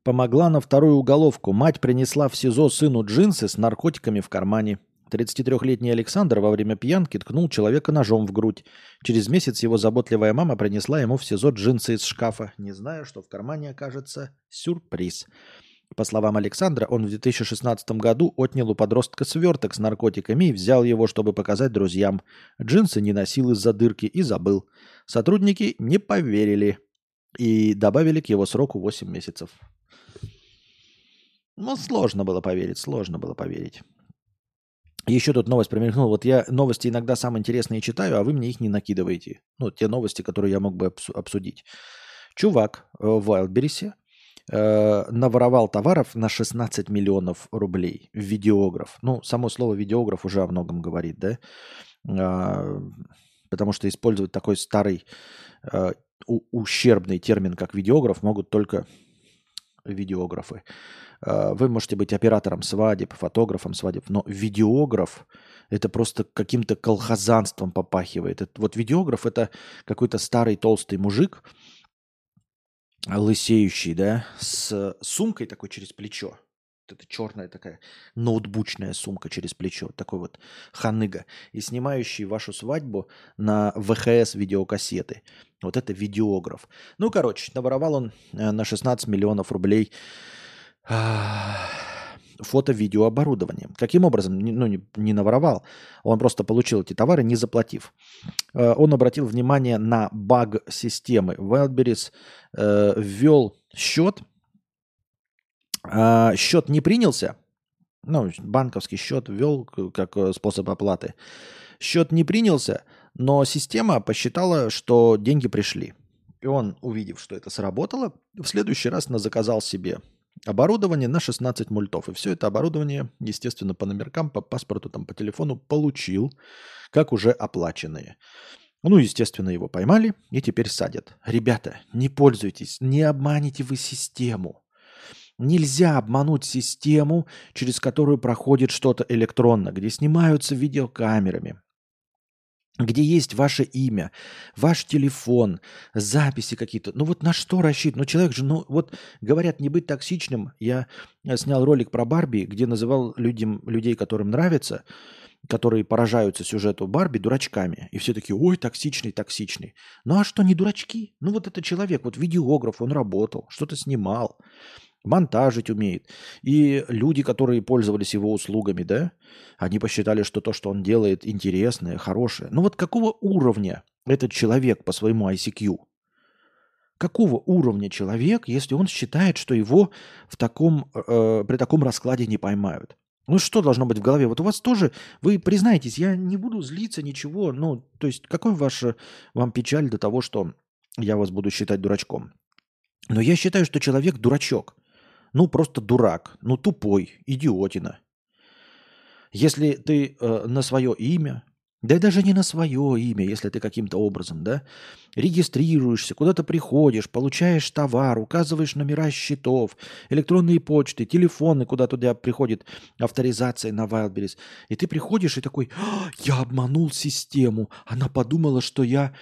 Помогла на вторую уголовку. Мать принесла в СИЗО сыну джинсы с наркотиками в кармане. 33-летний Александр во время пьянки ткнул человека ножом в грудь. Через месяц его заботливая мама принесла ему в СИЗО джинсы из шкафа, не зная, что в кармане окажется сюрприз. По словам Александра, он в 2016 году отнял у подростка сверток с наркотиками и взял его, чтобы показать друзьям. Джинсы не носил из-за дырки и забыл. Сотрудники не поверили и добавили к его сроку 8 месяцев. Ну, сложно было поверить. Еще тут новость промелькнула. Вот я новости иногда сам интересные читаю, а вы мне их не накидываете. Ну, те новости, которые я мог бы обсудить. Чувак в Wildberries наворовал товаров на 16 миллионов рублей. Видеограф. Ну, само слово видеограф уже о многом говорит, да? Потому что использовать такой старый ущербный термин, как видеограф, могут только... видеографы. Вы можете быть оператором свадеб, фотографом свадеб, но видеограф – это просто каким-то колхозанством попахивает. Вот видеограф – это какой-то старый толстый мужик, лысеющий, да, с сумкой такой через плечо. Вот это черная такая ноутбучная сумка через плечо, такой вот ханыга, и снимающий вашу свадьбу на ВХС-видеокассеты. Вот это видеограф. Ну, короче, наворовал он на 16 миллионов рублей фото-видеооборудованием. Каким образом? Ну, не наворовал. Он просто получил эти товары, не заплатив. Он обратил внимание на баг системы. Wildberries ввел счет. Счет не принялся, ну, банковский счет ввел как способ оплаты. Счет не принялся, но система посчитала, что деньги пришли. И он, увидев, что это сработало, в следующий раз заказал себе оборудование на 16 мультов. И все это оборудование, естественно, по номеркам, по паспорту, там, по телефону получил, как уже оплаченные. Ну, естественно, его поймали и теперь садят. Ребята, не пользуйтесь, не обманите вы систему. Нельзя обмануть систему, через которую проходит что-то электронно, где снимаются видеокамерами, где есть ваше имя, ваш телефон, записи какие-то. Ну вот на что рассчитывать? Ну человек же, ну вот говорят, не быть токсичным. Я снял ролик про Барби, где называл людей, которым нравится, которые поражаются сюжету Барби, дурачками. И все такие, ой, токсичный. Ну а что, не дурачки? Ну вот это человек, вот видеограф, он работал, что-то снимал. Монтажить умеет. И люди, которые пользовались его услугами, да, они посчитали, что то, что он делает, интересное, хорошее. Но вот какого уровня этот человек по своему ICQ? Какого уровня человек, если он считает, что его при таком раскладе не поймают? Ну что должно быть в голове? Вот у вас тоже, вы признаетесь, я не буду злиться, ничего. Ну, то есть, какой вам печаль до того, что я вас буду считать дурачком? Но я считаю, что человек дурачок. Ну, просто дурак, ну, тупой, идиотина. Если ты на свое имя, да и даже не на свое имя, если ты каким-то образом, да, регистрируешься, куда-то приходишь, получаешь товар, указываешь номера счетов, электронные почты, телефоны, куда туда приходит авторизация на Wildberries, и ты приходишь и такой, я обманул систему, она подумала, что я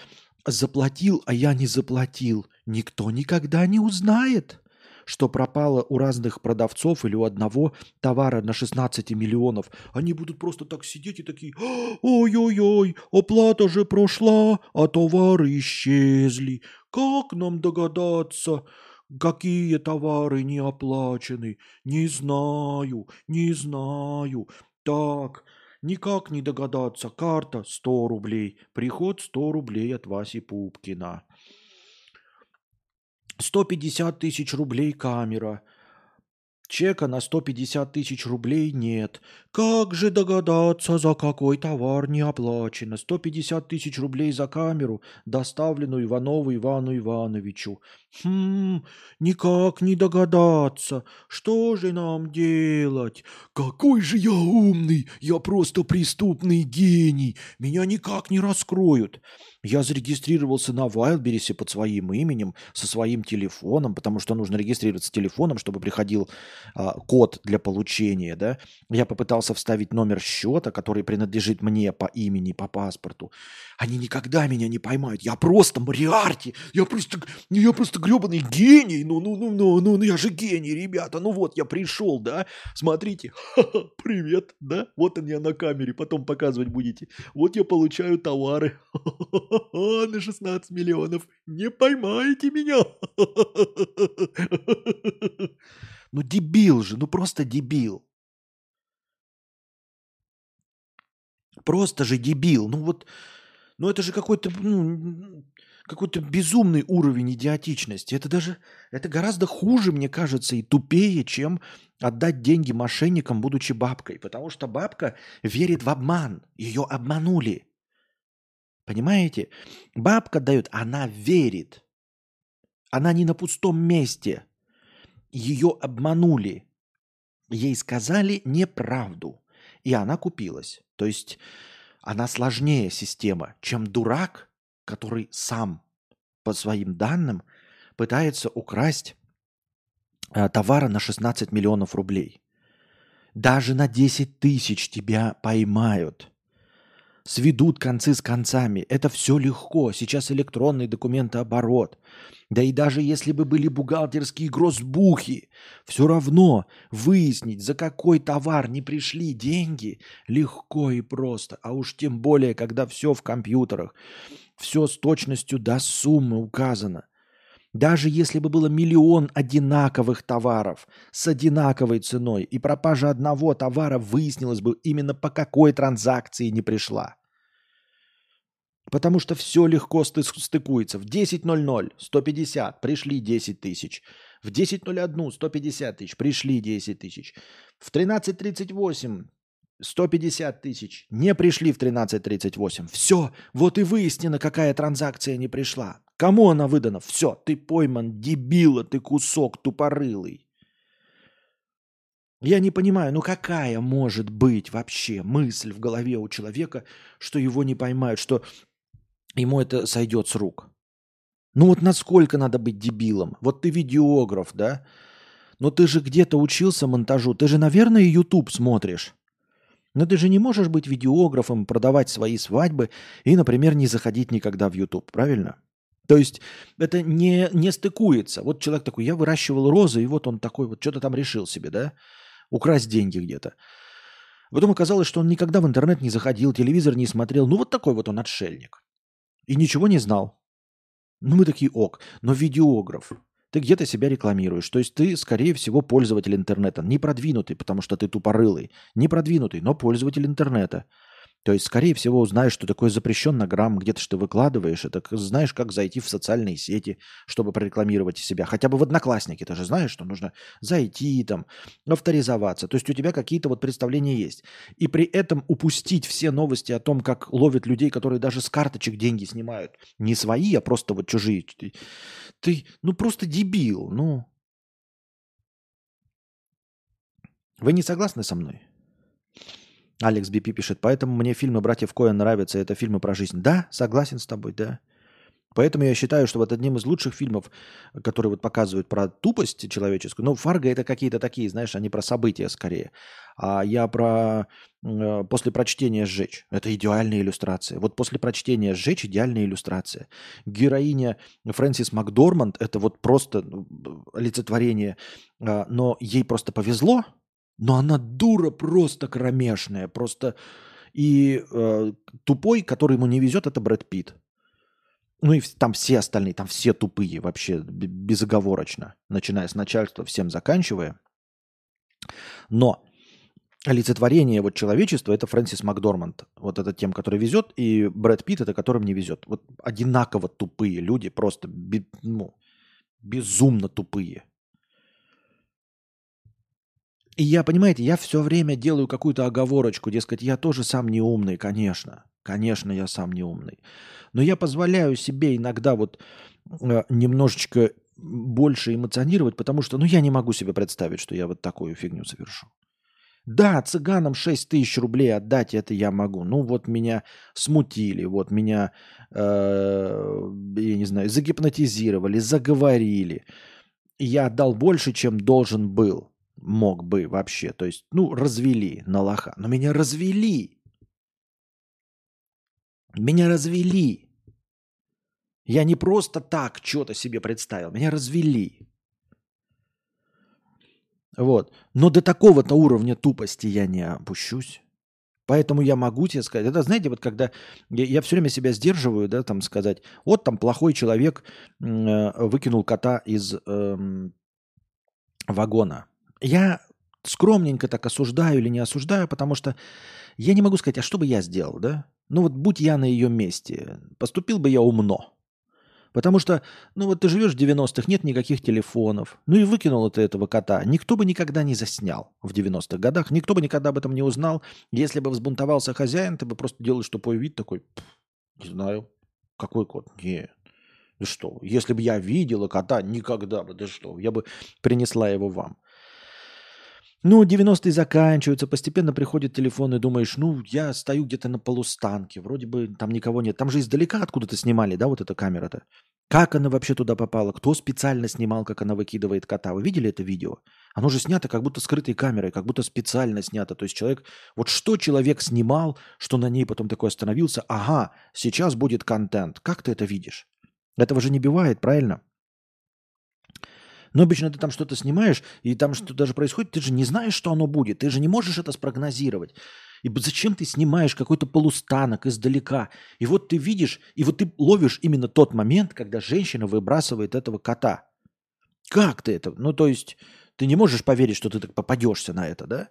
заплатил, а я не заплатил. Никто никогда не узнает, что пропало у разных продавцов или у одного товара на 16 миллионов. Они будут просто так сидеть и такие, ой-ой-ой, оплата же прошла, а товары исчезли. Как нам догадаться, какие товары не оплачены? Не знаю. Так, никак не догадаться. Карта 100 рублей, приход 100 рублей от Васи Пупкина. 150 тысяч рублей камера. Чека на 150 тысяч рублей нет. Как же догадаться, за какой товар не оплачено? 150 тысяч рублей за камеру, доставленную Иванову Ивану Ивановичу. Никак не догадаться. Что же нам делать? Какой же я умный! Я просто преступный гений! Меня никак не раскроют. Я зарегистрировался на Wildberries под своим именем, со своим телефоном, потому что нужно регистрироваться телефоном, чтобы приходил код для получения, да. Я попытался вставить номер счета, который принадлежит мне по имени, по паспорту. Они никогда меня не поймают. Я просто Мариарти. Я просто гребаный гений. Ну, я же гений, ребята. Ну вот, я пришел, да. Смотрите. Ха-ха, привет, да. Вот он я на камере, потом показывать будете. Вот я получаю товары. Ха-ха-ха, на 16 миллионов. Не поймайте меня. Ну дебил же, ну просто дебил. Просто же дебил. Ну вот, ну это же какой-то, ну, какой-то безумный уровень идиотичности. Это даже, это гораздо хуже, мне кажется, и тупее, чем отдать деньги мошенникам, будучи бабкой. Потому что бабка верит в обман. Ее обманули. Понимаете? Бабка дает, она верит. Она не на пустом месте. Ее обманули. Ей сказали неправду. И она купилась. То есть она сложнее система, чем дурак, который сам по своим данным пытается украсть товара на 16 миллионов рублей. Даже на 10 тысяч тебя поймают. Сведут концы с концами. Это все легко. Сейчас электронный документооборот. Да и даже если бы были бухгалтерские гроссбухи, все равно выяснить, за какой товар не пришли деньги, легко и просто. А уж тем более, когда все в компьютерах, все с точностью до суммы указано. Даже если бы было миллион одинаковых товаров с одинаковой ценой, и пропажа одного товара выяснилась бы именно по какой транзакции не пришла. Потому что все легко стыкуется. В 10.00 150 пришли 10 тысяч. В 10.01 150 тысяч пришли 10 тысяч. В 13.38 150 тысяч не пришли в 13.38. Все, вот и выяснено, какая транзакция не пришла. Кому она выдана? Все, ты пойман, дебила, ты кусок тупорылый. Я не понимаю, ну какая может быть вообще мысль в голове у человека, что его не поймают, что ему это сойдет с рук? Ну вот насколько надо быть дебилом? Вот ты видеограф, да? Но ты же где-то учился монтажу, ты же, наверное, YouTube смотришь. Но ты же не можешь быть видеографом, продавать свои свадьбы и, например, не заходить никогда в YouTube, правильно? То есть это не стыкуется. Вот человек такой, я выращивал розы, и вот он такой, вот что-то там решил себе, да, украсть деньги где-то. Потом оказалось, что он никогда в интернет не заходил, телевизор не смотрел. Ну вот такой вот он отшельник. И ничего не знал. Ну мы такие, ок. Но видеограф, ты где-то себя рекламируешь. То есть ты, скорее всего, пользователь интернета. Не продвинутый, потому что ты тупорылый. Не продвинутый, но пользователь интернета. То есть, скорее всего, узнаешь, что такое запрещеннограмм, где-то что ты выкладываешь, это знаешь, как зайти в социальные сети, чтобы прорекламировать себя. Хотя бы в Одноклассники ты же знаешь, что нужно зайти, там, авторизоваться. То есть у тебя какие-то вот представления есть. И при этом упустить все новости о том, как ловят людей, которые даже с карточек деньги снимают. Не свои, а просто вот чужие. Ты ну просто дебил, ну. Вы не согласны со мной? Алекс Бипи пишет, поэтому мне фильмы братьев Коэн нравятся, это фильмы про жизнь. Да, согласен с тобой, да. Поэтому я считаю, что вот одним из лучших фильмов, которые вот показывают про тупость человеческую, ну, Фарго это какие-то такие, знаешь, они про события скорее. А я про «После прочтения сжечь». Это идеальная иллюстрация. Вот «После прочтения сжечь» идеальная иллюстрация. Героиня Фрэнсис Макдорманд, это вот просто олицетворение, но ей просто повезло. Но она дура просто кромешная, просто и тупой, который ему не везет, это Брэд Питт. Ну и там все остальные, там все тупые вообще безоговорочно, начиная с начальства, всем заканчивая. Но олицетворение вот человечества – это Фрэнсис Макдорманд. Вот это тем, который везет, и Брэд Питт – это которым не везет. Вот одинаково тупые люди, просто безумно тупые. И я, понимаете, я все время делаю какую-то оговорочку, дескать, я тоже сам не умный, конечно. Конечно, я сам не умный. Но я позволяю себе иногда вот немножечко больше эмоционировать, потому что, ну, я не могу себе представить, что я вот такую фигню совершу. Да, цыганам 6 тысяч рублей отдать это я могу. Ну, вот меня смутили, вот меня, я не знаю, загипнотизировали, заговорили. Я отдал больше, чем должен был. Мог бы вообще. То есть, ну, развели на лоха. Но меня развели. Меня развели. Я не просто так что-то себе представил. Меня развели. Вот. Но до такого-то уровня тупости я не опущусь. Поэтому я могу тебе сказать. Это, знаете, вот когда я все время себя сдерживаю, да, там сказать, вот там плохой человек выкинул кота из вагона. Я скромненько так осуждаю или не осуждаю, потому что я не могу сказать, а что бы я сделал, да? Ну вот будь я на ее месте, поступил бы я умно. Потому что, ну вот ты живешь в 90-х, нет никаких телефонов. Ну и выкинул ты этого кота. Никто бы никогда не заснял в 90-х годах. Никто бы никогда об этом не узнал. Если бы взбунтовался хозяин, ты бы просто делаешь тупой вид такой, не знаю, какой кот, нет. Да что, если бы я видела кота, никогда бы, да что, я бы принесла его вам. Ну, 90-е заканчиваются, постепенно приходит телефон, и думаешь, ну, я стою где-то на полустанке, вроде бы там никого нет. Там же издалека откуда-то снимали, да, вот эта камера-то. Как она вообще туда попала? Кто специально снимал, как она выкидывает кота? Вы видели это видео? Оно же снято как будто скрытой камерой, как будто специально снято. То есть человек, вот что человек снимал, что на ней потом такой остановился, ага, сейчас будет контент. Как ты это видишь? Этого же не бывает, правильно? Но обычно ты там что-то снимаешь, и там что-то даже происходит, ты же не знаешь, что оно будет, ты же не можешь это спрогнозировать. И зачем ты снимаешь какой-то полустанок издалека? И вот ты видишь, и вот ты ловишь именно тот момент, когда женщина выбрасывает этого кота. Как ты это? Ну, то есть, ты не можешь поверить, что ты так попадешься на это, да?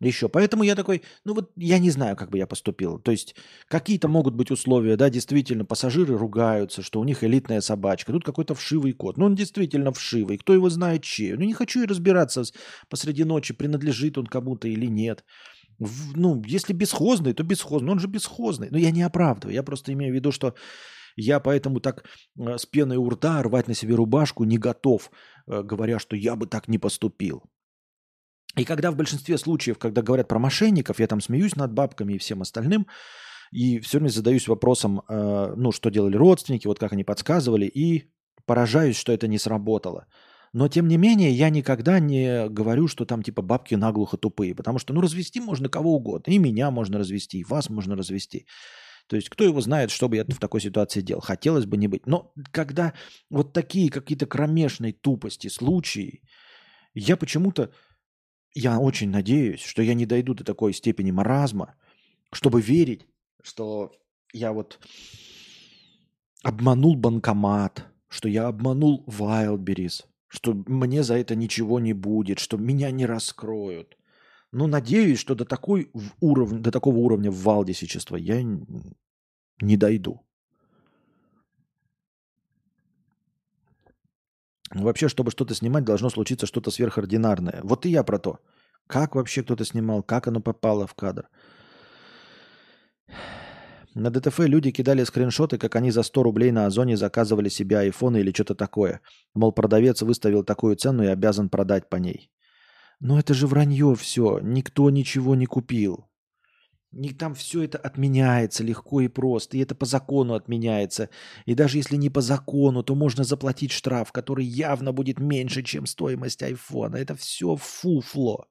Еще. Поэтому я такой, ну вот я не знаю, как бы я поступил. То есть какие-то могут быть условия, да, действительно, пассажиры ругаются, что у них элитная собачка, тут какой-то вшивый кот. Ну он действительно вшивый, кто его знает чей. Ну не хочу и разбираться посреди ночи, принадлежит он кому-то или нет. Ну если бесхозный, то бесхозный, он же бесхозный. Но я не оправдываю, я просто имею в виду, что я поэтому так с пеной у рта рвать на себе рубашку не готов, говоря, что я бы так не поступил. И когда в большинстве случаев, когда говорят про мошенников, я там смеюсь над бабками и всем остальным, и все время задаюсь вопросом, ну, что делали родственники, вот как они подсказывали, и поражаюсь, что это не сработало. Но, тем не менее, я никогда не говорю, что там, типа, бабки наглухо тупые, потому что, ну, развести можно кого угодно, и меня можно развести, и вас можно развести. То есть, кто его знает, что бы я в такой ситуации делал, хотелось бы не быть. Но когда вот такие какие-то кромешные тупости, случаи, я почему-то... Я очень надеюсь, что я не дойду до такой степени маразма, чтобы верить, что я вот обманул банкомат, что я обманул Wildberries, что мне за это ничего не будет, что меня не раскроют. Но надеюсь, что до такого уровня валдисичества я не дойду. Вообще, чтобы что-то снимать, должно случиться что-то сверхординарное. Вот и я про то. Как вообще кто-то снимал, как оно попало в кадр. На ДТФ люди кидали скриншоты, как они за 100 рублей на Озоне заказывали себе айфоны или что-то такое. Мол, продавец выставил такую цену и обязан продать по ней. Но это же вранье все. Никто ничего не купил. Там все это отменяется легко и просто, и это по закону отменяется. И даже если не по закону, то можно заплатить штраф, который явно будет меньше, чем стоимость айфона. Это все фуфло.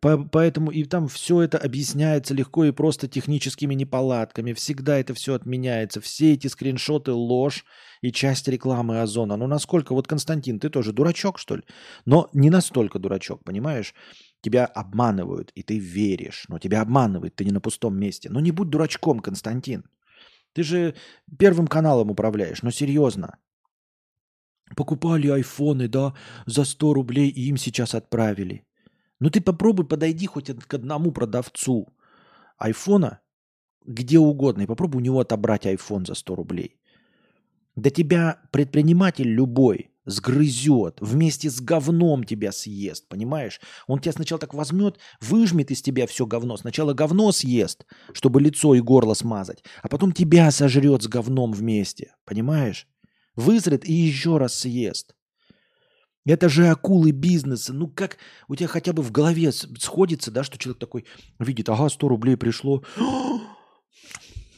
Поэтому и там все это объясняется легко и просто техническими неполадками. Всегда это все отменяется. Все эти скриншоты, ложь и часть рекламы Озона. Ну насколько, вот Константин, ты тоже дурачок, что ли? Но не настолько дурачок, понимаешь? Тебя обманывают, и ты веришь. Но тебя обманывают, ты не на пустом месте. Ну не будь дурачком, Константин. Ты же Первым каналом управляешь, но серьезно. Покупали айфоны, да, за 100 рублей, и им сейчас отправили. Ну ты попробуй, подойди хоть к одному продавцу айфона, где угодно, и попробуй у него отобрать айфон за 100 рублей. Да тебя предприниматель любой сгрызет, вместе с говном тебя съест, понимаешь? Он тебя сначала так возьмет, выжмет из тебя все говно. Сначала говно съест, чтобы лицо и горло смазать, а потом тебя сожрет с говном вместе, понимаешь? Вызрет и еще раз съест. Это же акулы бизнеса. Ну как у тебя хотя бы в голове сходится, да, что человек такой видит, ага, 100 рублей пришло,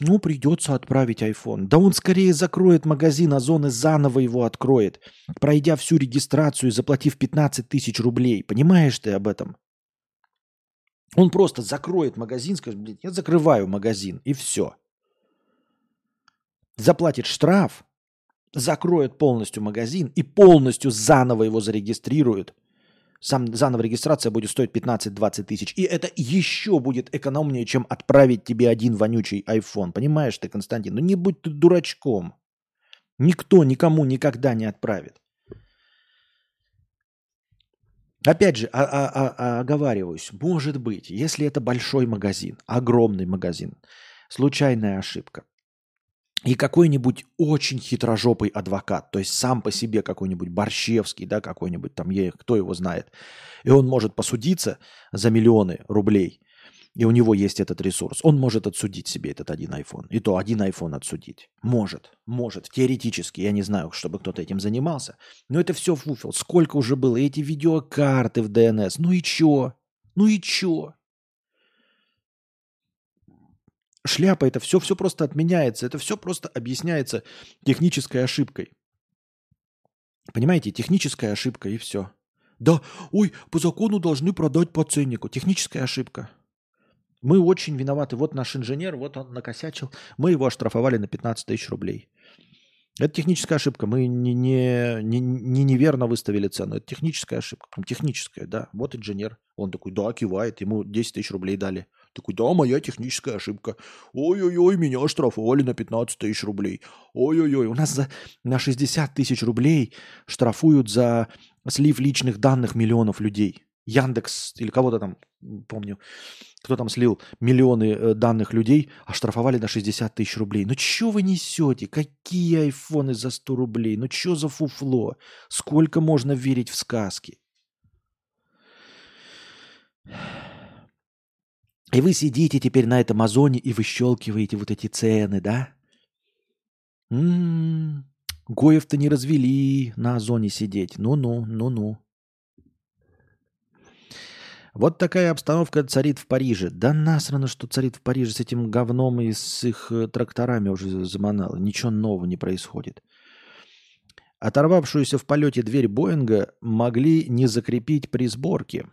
ну придется отправить iPhone. Да он скорее закроет магазин Озон и заново его откроет, пройдя всю регистрацию и заплатив 15 тысяч рублей. Понимаешь ты об этом? Он просто закроет магазин, скажет, блин, я закрываю магазин, и все. Заплатит штраф, закроют полностью магазин и полностью заново его зарегистрируют. Сам заново регистрация будет стоить 15-20 тысяч. И это еще будет экономнее, чем отправить тебе один вонючий iPhone. Понимаешь ты, Константин? Ну не будь ты дурачком. Никто никому никогда не отправит. Опять же, оговариваюсь. Может быть, если это большой магазин, огромный магазин, случайная ошибка. И какой-нибудь очень хитрожопый адвокат, то есть сам по себе какой-нибудь Борщевский, да, какой-нибудь там, кто его знает, и он может посудиться за миллионы рублей, и у него есть этот ресурс, он может отсудить себе этот один iPhone, и то один iPhone отсудить. Может, теоретически, я не знаю, чтобы кто-то этим занимался, но это все фуфел, сколько уже было, эти видеокарты в ДНС, ну и чё? Шляпа, это все просто отменяется, это все просто объясняется технической ошибкой. Понимаете, техническая ошибка и все. Да, ой, по закону должны продать по ценнику. Техническая ошибка. Мы очень виноваты. Вот наш инженер, вот он накосячил. Мы его оштрафовали на 15 тысяч рублей. Это техническая ошибка. Мы неверно выставили цену. Это техническая ошибка. Техническая, да. Вот инженер. Он такой, да, кивает. Ему 10 тысяч рублей дали. Такой, да, моя техническая ошибка. Ой-ой-ой, меня оштрафовали на 15 тысяч рублей. Ой-ой-ой, у нас на 60 тысяч рублей штрафуют за слив личных данных миллионов людей. Яндекс или кого-то там, помню, кто там слил миллионы данных людей, оштрафовали на 60 тысяч рублей. Ну что вы несете? Какие айфоны за 100 рублей? Ну что за фуфло? Сколько можно верить в сказки? И вы сидите теперь на этом Озоне и выщелкиваете вот эти цены, да? Гоев-то не развели на Озоне сидеть. Ну-ну. Вот такая обстановка царит в Париже. Да насрано, что царит в Париже с этим говном и с их тракторами уже заманало. Ничего нового не происходит. Оторвавшуюся в полете дверь Боинга могли не закрепить при сборке.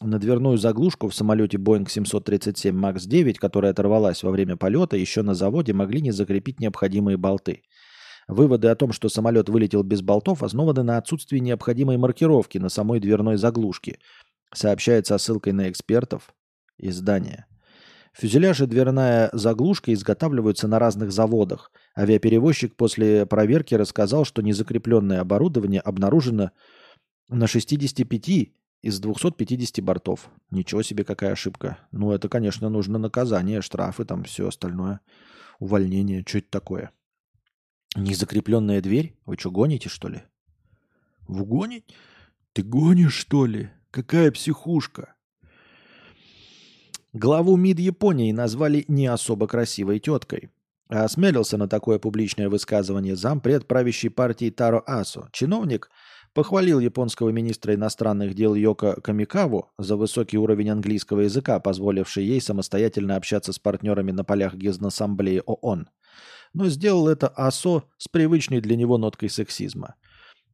На дверную заглушку в самолете Boeing 737 MAX 9, которая оторвалась во время полета, еще на заводе могли не закрепить необходимые болты. Выводы о том, что самолет вылетел без болтов, основаны на отсутствии необходимой маркировки на самой дверной заглушке, сообщается ссылкой на экспертов издания. Фюзеляж и дверная заглушка изготавливаются на разных заводах. Авиаперевозчик после проверки рассказал, что незакрепленное оборудование обнаружено на 65 из 250 бортов. Ничего себе, какая ошибка. Ну, это, конечно, нужно наказание, штрафы, там все остальное, увольнение. Что это такое? Незакрепленная дверь? Вы что, гоните, что ли? Вы гоните? Ты гонишь, что ли? Какая психушка? Главу МИД Японии назвали не особо красивой теткой. А осмелился на такое публичное высказывание зампред правящей партии Таро Асо. Чиновник похвалил японского министра иностранных дел Йоко Камикаву за высокий уровень английского языка, позволивший ей самостоятельно общаться с партнерами на полях Генассамблеи ООН. Но сделал это Асо с привычной для него ноткой сексизма.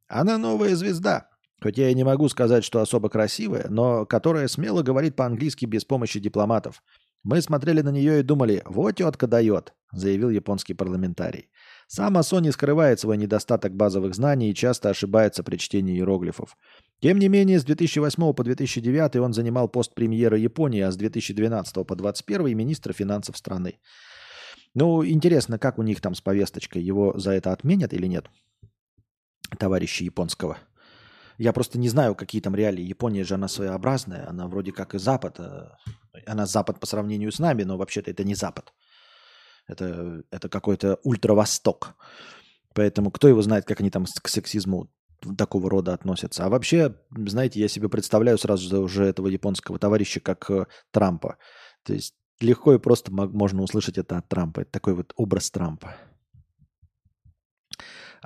Она новая звезда, хоть я и не могу сказать, что особо красивая, но которая смело говорит по-английски без помощи дипломатов. Мы смотрели на нее и думали, вот тетка дает, заявил японский парламентарий. Сам Асо не скрывает свой недостаток базовых знаний и часто ошибается при чтении иероглифов. Тем не менее, с 2008 по 2009 он занимал пост премьера Японии, а с 2012 по 2021 министра финансов страны. Ну, интересно, как у них там с повесточкой? Его за это отменят или нет, товарищи японского? Я просто не знаю, какие там реалии. Япония же, она своеобразная, она вроде как и Запад. Она Запад по сравнению с нами, но вообще-то это не Запад. Это какой-то ультравосток. Поэтому кто его знает, как они там к сексизму такого рода относятся. А вообще, знаете, я себе представляю сразу же уже этого японского товарища как Трампа. То есть легко и просто можно услышать это от Трампа. Это такой вот образ Трампа.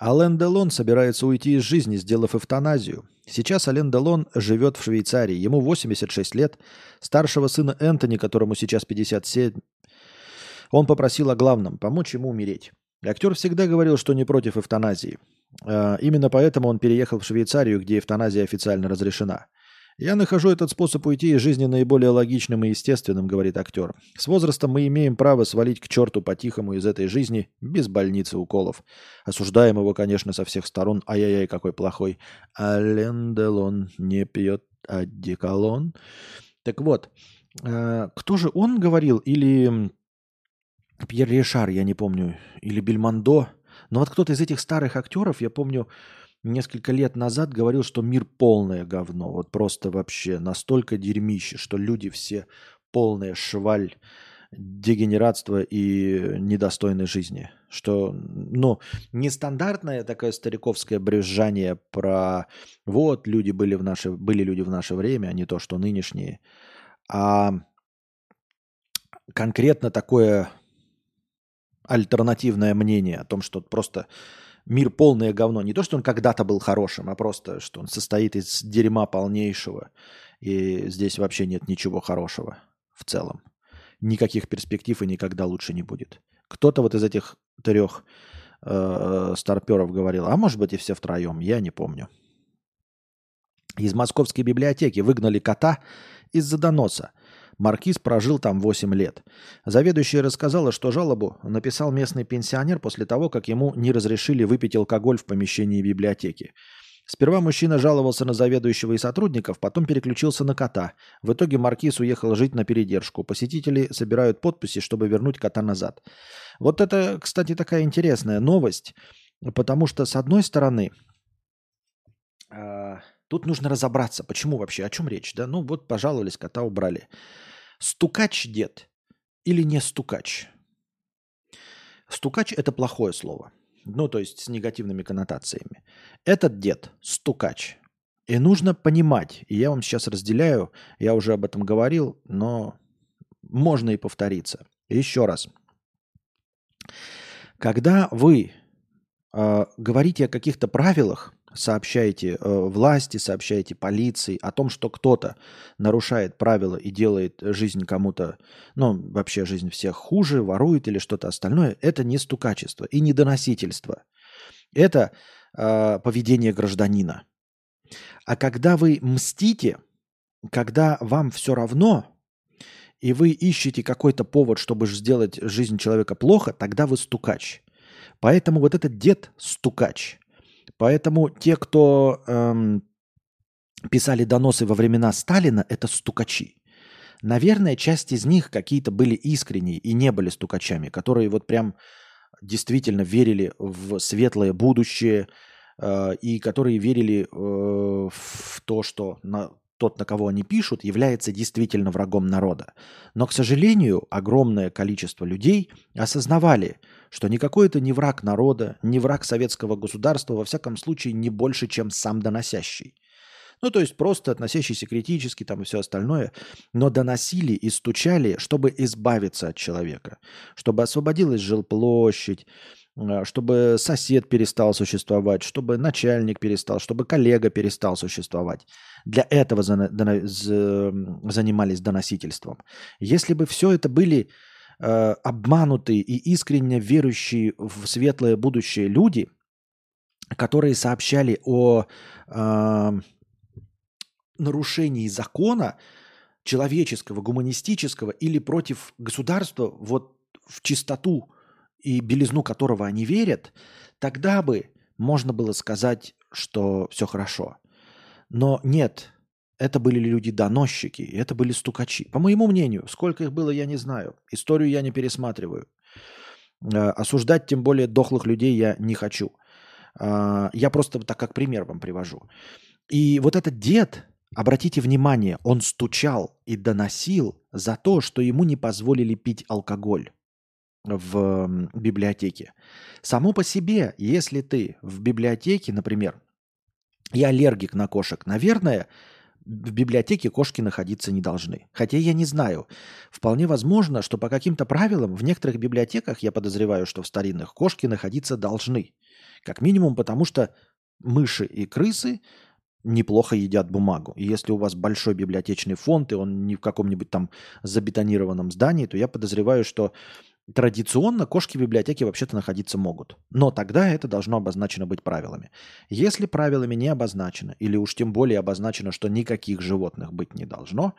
Ален Делон собирается уйти из жизни, сделав эвтаназию. Сейчас Ален Делон живет в Швейцарии. Ему 86 лет. Старшего сына Энтони, которому сейчас 57, он попросил о главном – помочь ему умереть. Актер всегда говорил, что не против эвтаназии. Именно поэтому он переехал в Швейцарию, где эвтаназия официально разрешена. «Я нахожу этот способ уйти из жизни наиболее логичным и естественным», — говорит актер. «С возрастом мы имеем право свалить к черту по-тихому из этой жизни без больницы уколов. Осуждаем его, конечно, со всех сторон. Ай-яй-яй, какой плохой. Ален Делон не пьет одеколон». Так вот, кто же он говорил? Или Пьер Ришар, я не помню, или Бельмондо. Но вот кто-то из этих старых актеров, я помню, несколько лет назад говорил, что мир полное говно. Вот просто вообще настолько дерьмище, что люди все полная шваль, дегенератство и недостойной жизни. Что, ну, нестандартное такое стариковское брюзжание про вот люди были люди в наше время, а не то, что нынешние. А конкретно такое альтернативное мнение о том, что просто мир полное говно. Не то, что он когда-то был хорошим, а просто, что он состоит из дерьма полнейшего. И здесь вообще нет ничего хорошего в целом. Никаких перспектив и никогда лучше не будет. Кто-то вот из этих трех старперов говорил, а может быть и все втроем, я не помню. Из московской библиотеки выгнали кота из-за доноса. Маркиз прожил там 8 лет. Заведующая рассказала, что жалобу написал местный пенсионер после того, как ему не разрешили выпить алкоголь в помещении библиотеки. Сперва мужчина жаловался на заведующего и сотрудников, потом переключился на кота. В итоге Маркиз уехал жить на передержку. Посетители собирают подписи, чтобы вернуть кота назад. Вот это, кстати, такая интересная новость, потому что, с одной стороны, тут нужно разобраться, почему вообще, о чем речь, да? Ну вот пожаловались, кота убрали. Стукач дед или не стукач? Стукач – это плохое слово, ну то есть с негативными коннотациями. Этот дед – стукач. И нужно понимать, и я вам сейчас разделяю, я уже об этом говорил, но можно и повториться. Еще раз. Когда вы говорите о каких-то правилах, сообщаете власти, сообщаете полиции о том, что кто-то нарушает правила и делает жизнь кому-то, ну, вообще жизнь всех хуже, ворует или что-то остальное, это не стукачество и не доносительство. Это поведение гражданина. А когда вы мстите, когда вам все равно, и вы ищете какой-то повод, чтобы сделать жизнь человека плохо, тогда вы стукач. Поэтому вот этот дед стукач. Поэтому те, кто писали доносы во времена Сталина, это стукачи. Наверное, часть из них какие-то были искренние и не были стукачами, которые вот прям действительно верили в светлое будущее и которые верили в то, что тот, на кого они пишут, является действительно врагом народа. Но, к сожалению, огромное количество людей осознавали, что никакой это не враг народа, не враг советского государства, во всяком случае, не больше, чем сам доносящий. Ну, то есть просто относящийся критически там и все остальное, но доносили и стучали, чтобы избавиться от человека, чтобы освободилась жилплощадь, чтобы сосед перестал существовать, чтобы начальник перестал, чтобы коллега перестал существовать. Для этого занимались доносительством. Если бы все это были обманутые и искренне верующие в светлое будущее люди, которые сообщали о нарушении закона человеческого, гуманистического или против государства, вот в чистоту и белизну которого они верят, тогда бы можно было сказать, что все хорошо. Но нет, это были люди-доносчики, это были стукачи. По моему мнению, сколько их было, я не знаю. Историю я не пересматриваю. Осуждать, тем более, дохлых людей я не хочу. Я просто так как пример вам привожу. И вот этот дед, обратите внимание, он стучал и доносил за то, что ему не позволили пить алкоголь в библиотеке. Само по себе, если ты в библиотеке, например, Я аллергик на кошек. Наверное, в библиотеке кошки находиться не должны. Хотя я не знаю. Вполне возможно, что по каким-то правилам в некоторых библиотеках, я подозреваю, что в старинных, кошки находиться должны. Как минимум, потому что мыши и крысы неплохо едят бумагу. И если у вас большой библиотечный фонд, и он не в каком-нибудь там забетонированном здании, то я подозреваю, что традиционно кошки в библиотеке вообще-то находиться могут. Но тогда это должно обозначено быть правилами. Если правилами не обозначено, или уж тем более обозначено, что никаких животных быть не должно,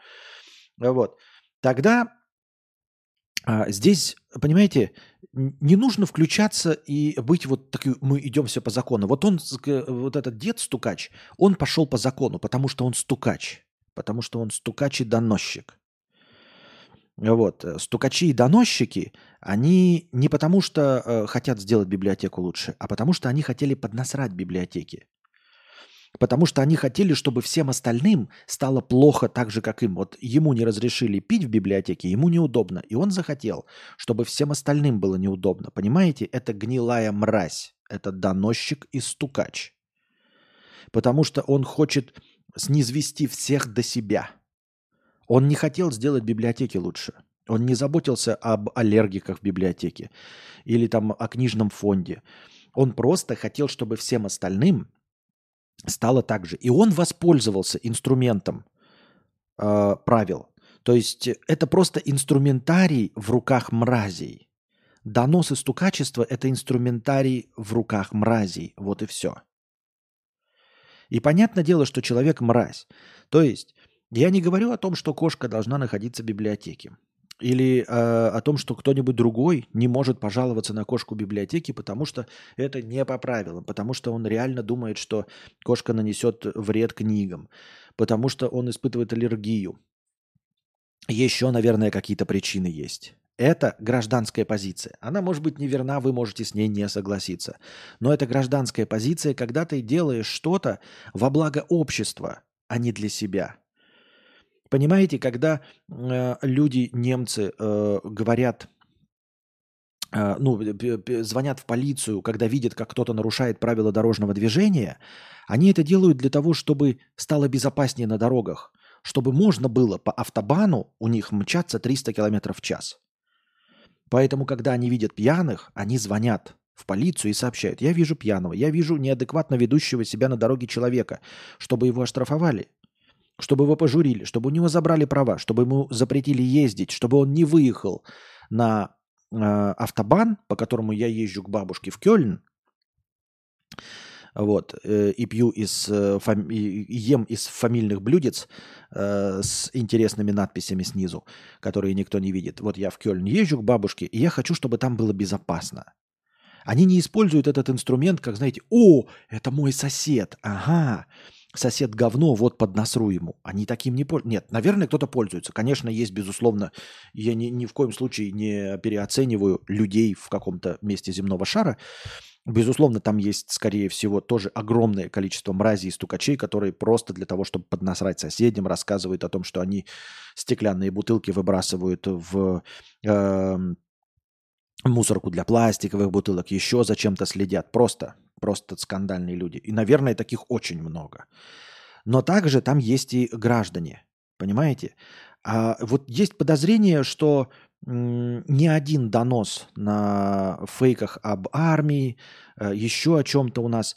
вот, тогда здесь, понимаете, не нужно включаться и быть вот таким, мы идем все по закону. Вот он, вот этот дед-стукач, он пошел по закону, потому что он стукач. Потому что он стукач и доносчик. Вот, стукачи и доносчики, они не потому что хотят сделать библиотеку лучше, а потому что они хотели поднасрать библиотеки. Потому что они хотели, чтобы всем остальным стало плохо так же, как им. Вот ему не разрешили пить в библиотеке, ему неудобно. И он захотел, чтобы всем остальным было неудобно. Понимаете, это гнилая мразь, это доносчик и стукач. Потому что он хочет снизвести всех до себя. Он не хотел сделать библиотеки лучше. Он не заботился об аллергиках в библиотеке или там о книжном фонде. Он просто хотел, чтобы всем остальным стало так же. И он воспользовался инструментом правил. То есть это просто инструментарий в руках мразей. Донос и стукачество – это инструментарий в руках мразей. Вот и все. И понятное дело, что человек – мразь. То есть я не говорю о том, что кошка должна находиться в библиотеке. Или о том, что кто-нибудь другой не может пожаловаться на кошку библиотеки, потому что это не по правилам, потому что он реально думает, что кошка нанесет вред книгам, потому что он испытывает аллергию. Еще, наверное, какие-то причины есть. Это гражданская позиция. Она может быть неверна, вы можете с ней не согласиться. Но это гражданская позиция, когда ты делаешь что-то во благо общества, а не для себя. Понимаете, когда люди, немцы, говорят, звонят в полицию, когда видят, как кто-то нарушает правила дорожного движения, они это делают для того, чтобы стало безопаснее на дорогах, чтобы можно было по автобану у них мчаться 300 км в час. Поэтому, когда они видят пьяных, они звонят в полицию и сообщают: я вижу пьяного, я вижу неадекватно ведущего себя на дороге человека, чтобы его оштрафовали, чтобы его пожурили, чтобы у него забрали права, чтобы ему запретили ездить, чтобы он не выехал на автобан, по которому я езжу к бабушке в Кёльн, вот, и пью ем из фамильных блюдец с интересными надписями снизу, которые никто не видит. Вот я в Кёльн езжу к бабушке, и я хочу, чтобы там было безопасно. Они не используют этот инструмент, как, знаете, «О, это мой сосед, ага». Сосед говно, вот поднасру ему. Они таким не пользуются. Нет, наверное, кто-то пользуется. Конечно, есть, безусловно, я ни в коем случае не переоцениваю людей в каком-то месте земного шара. Безусловно, там есть, скорее всего, тоже огромное количество мразей и стукачей, которые просто для того, чтобы поднасрать соседям, рассказывают о том, что они стеклянные бутылки выбрасывают в мусорку для пластиковых бутылок, еще за чем-то следят. Просто скандальные люди. И, наверное, таких очень много. Но также там есть и граждане. Понимаете? А вот есть подозрение, что ни один донос на фейках об армии, еще о чем-то у нас,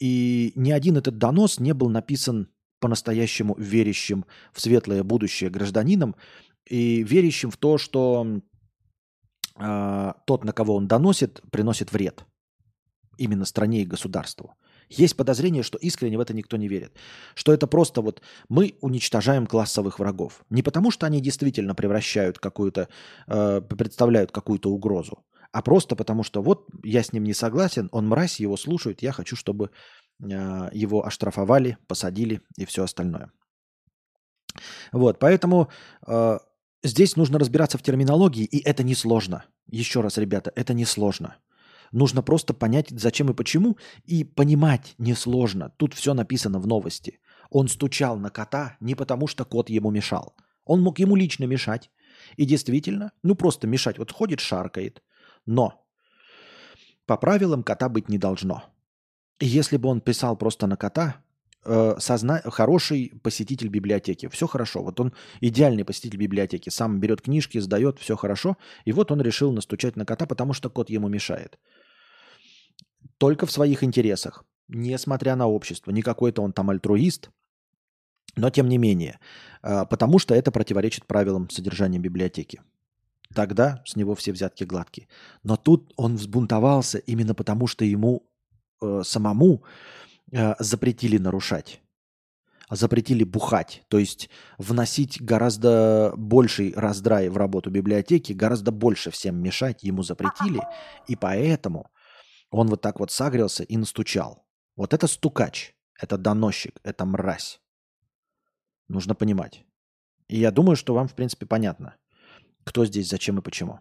и ни один этот донос не был написан по-настоящему верящим в светлое будущее гражданином и верящим в то, что тот, на кого он доносит, приносит вред именно стране и государству. Есть подозрение, что искренне в это никто не верит. Что это просто вот мы уничтожаем классовых врагов. Не потому, что они действительно превращают какую-то, представляют какую-то угрозу, а просто потому, что вот я с ним не согласен, он мразь, его слушают, я хочу, чтобы его оштрафовали, посадили и все остальное. Вот, поэтому здесь нужно разбираться в терминологии, и это несложно. Еще раз, ребята, это несложно. Нужно просто понять, зачем и почему, и понимать несложно. Тут все написано в новости. Он стучал на кота не потому, что кот ему мешал. Он мог ему лично мешать. И действительно, просто мешать. Вот ходит, шаркает. Но по правилам кота быть не должно. И если бы он писал просто на кота, хороший посетитель библиотеки. Все хорошо. Вот он идеальный посетитель библиотеки. Сам берет книжки, сдает, все хорошо. И вот он решил настучать на кота, потому что кот ему мешает. Только в своих интересах. Несмотря на общество. Не какой-то он там альтруист. Но тем не менее. Потому что это противоречит правилам содержания библиотеки. Тогда с него все взятки гладкие. Но тут он взбунтовался именно потому, что ему самому запретили нарушать. Запретили бухать. То есть вносить гораздо больший раздрай в работу библиотеки, гораздо больше всем мешать ему запретили. И поэтому он вот так вот сагрился и настучал. Вот это стукач, это доносчик, это мразь. Нужно понимать. И я думаю, что вам, в принципе, понятно, кто здесь, зачем и почему.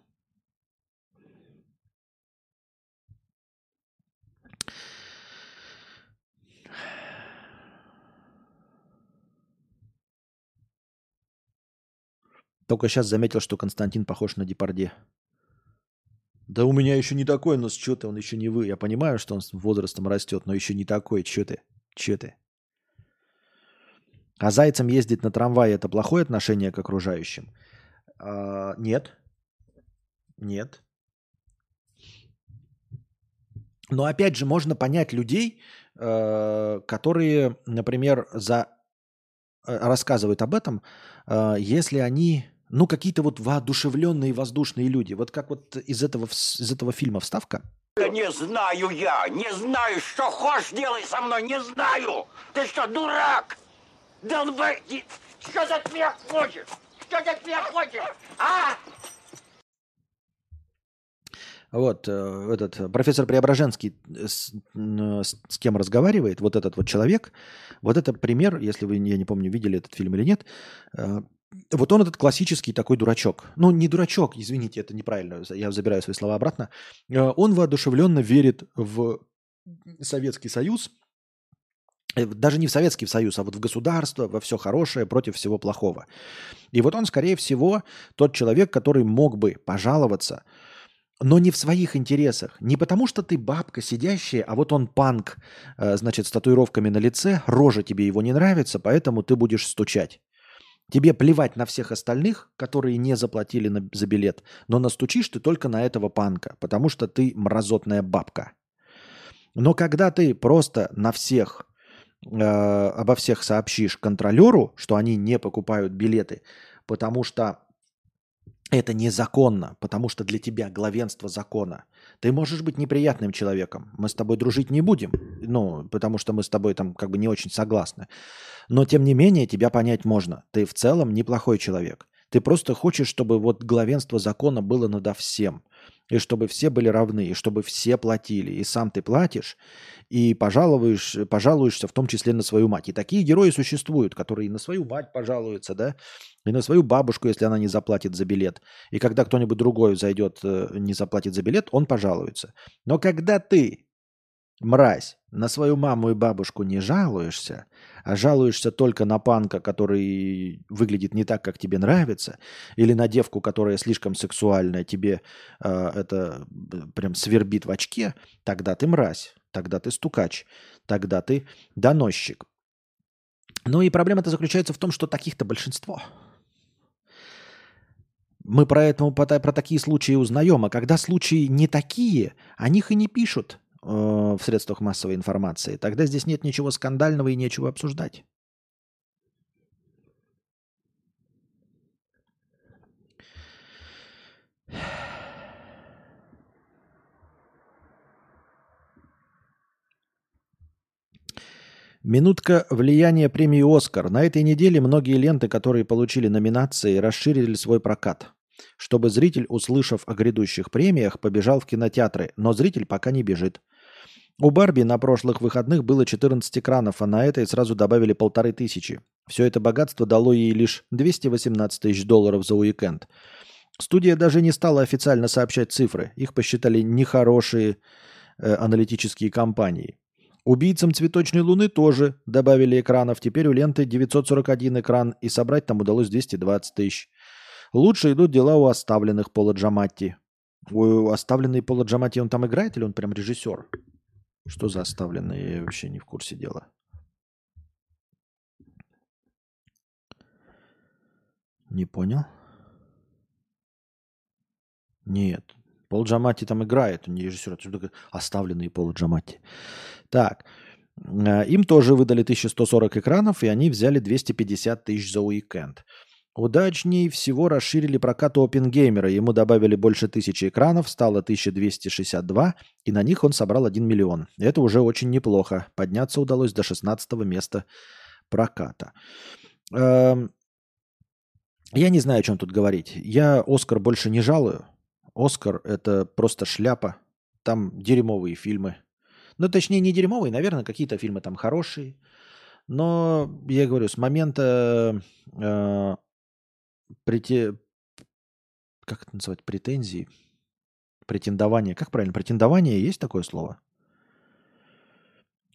Только сейчас заметил, что Константин похож на Депардье. Да у меня еще не такой, но что ты, он еще не вы. Я понимаю, что он с возрастом растет, но еще не такой. Че ты? А зайцем ездить на трамвае – это плохое отношение к окружающим? Нет. Но опять же, можно понять людей, которые, например, рассказывают об этом, если они... Ну, какие-то вот воодушевленные воздушные люди. Вот как вот из этого фильма вставка. Не знаю я, не знаю, что хочешь делай со мной, не знаю. Ты что, дурак? Долбай, что за твоя хочешь? Что за твоя хочешь? А? Вот этот профессор Преображенский с кем разговаривает, вот этот вот человек. Вот это пример, если вы, я не помню, видели этот фильм или нет. Вот он этот классический такой дурачок. Ну, не дурачок, извините, это неправильно, я забираю свои слова обратно. Он воодушевленно верит в Советский Союз, даже не в Советский Союз, а вот в государство, во все хорошее, против всего плохого. И вот он, скорее всего, тот человек, который мог бы пожаловаться, но не в своих интересах. Не потому, что ты бабка сидящая, а вот он панк, значит, с татуировками на лице, рожа тебе его не нравится, поэтому ты будешь стучать. Тебе плевать на всех остальных, которые не заплатили за билет, но настучишь ты только на этого панка, потому что ты мразотная бабка. Но когда ты просто на всех, обо всех сообщишь контролеру, что они не покупают билеты, потому что это незаконно, потому что для тебя главенство закона. Ты можешь быть неприятным человеком. Мы с тобой дружить не будем, ну, потому что мы с тобой там как бы не очень согласны. Но тем не менее тебя понять можно. Ты в целом неплохой человек. Ты просто хочешь, чтобы вот главенство закона было надо всем. И чтобы все были равны, и чтобы все платили. И сам ты платишь, и пожалуешься в том числе на свою мать. И такие герои существуют, которые и на свою мать пожалуются, да? И на свою бабушку, если она не заплатит за билет. И когда кто-нибудь другой зайдет, не заплатит за билет, он пожалуется. Но когда ты, мразь, на свою маму и бабушку не жалуешься, а жалуешься только на панка, который выглядит не так, как тебе нравится, или на девку, которая слишком сексуальная, тебе это прям свербит в очке, тогда ты мразь, тогда ты стукач, тогда ты доносчик. Ну и проблема-то заключается в том, что таких-то большинство. Мы про такие случаи узнаем, а когда случаи не такие, о них и не пишут в средствах массовой информации. Тогда здесь нет ничего скандального и нечего обсуждать. Минутка влияния премии «Оскар». На этой неделе многие ленты, которые получили номинации, расширили свой прокат, чтобы зритель, услышав о грядущих премиях, побежал в кинотеатры, но зритель пока не бежит. У «Барби» на прошлых выходных было 14 экранов, а на этой сразу добавили 1500. Все это богатство дало ей лишь $218 тысяч за уикенд. Студия даже не стала официально сообщать цифры. Их посчитали нехорошие аналитические компании. «Убийцам цветочной луны» тоже добавили экранов. Теперь у ленты 941 экран, и собрать там удалось 220 тысяч. Лучше идут дела у оставленных Пола Джаматти. У оставленный Пола Джаматти, он там играет или он прям режиссер? Что за оставленные? Я вообще не в курсе дела. Не понял? Нет. Пол Джаматти там играет, он не режиссер. Оставленные Пол Джаматти. Так. Им тоже выдали 1140 экранов, и они взяли 250 тысяч за уикенд. Удачнее всего расширили прокат у Оппенгеймера. Ему добавили больше 1000 экранов, стало 1262, и на них он собрал 1 миллион. Это уже очень неплохо. Подняться удалось до 16-го места проката. Я не знаю, о чем тут говорить. Я «Оскар» больше не жалую. «Оскар» — это просто шляпа. Там дерьмовые фильмы. Ну, точнее, не дерьмовые, наверное, какие-то фильмы там хорошие. Но, я говорю, с момента как это называть? Претензии? Претендование. Как правильно? Претендование? Есть такое слово?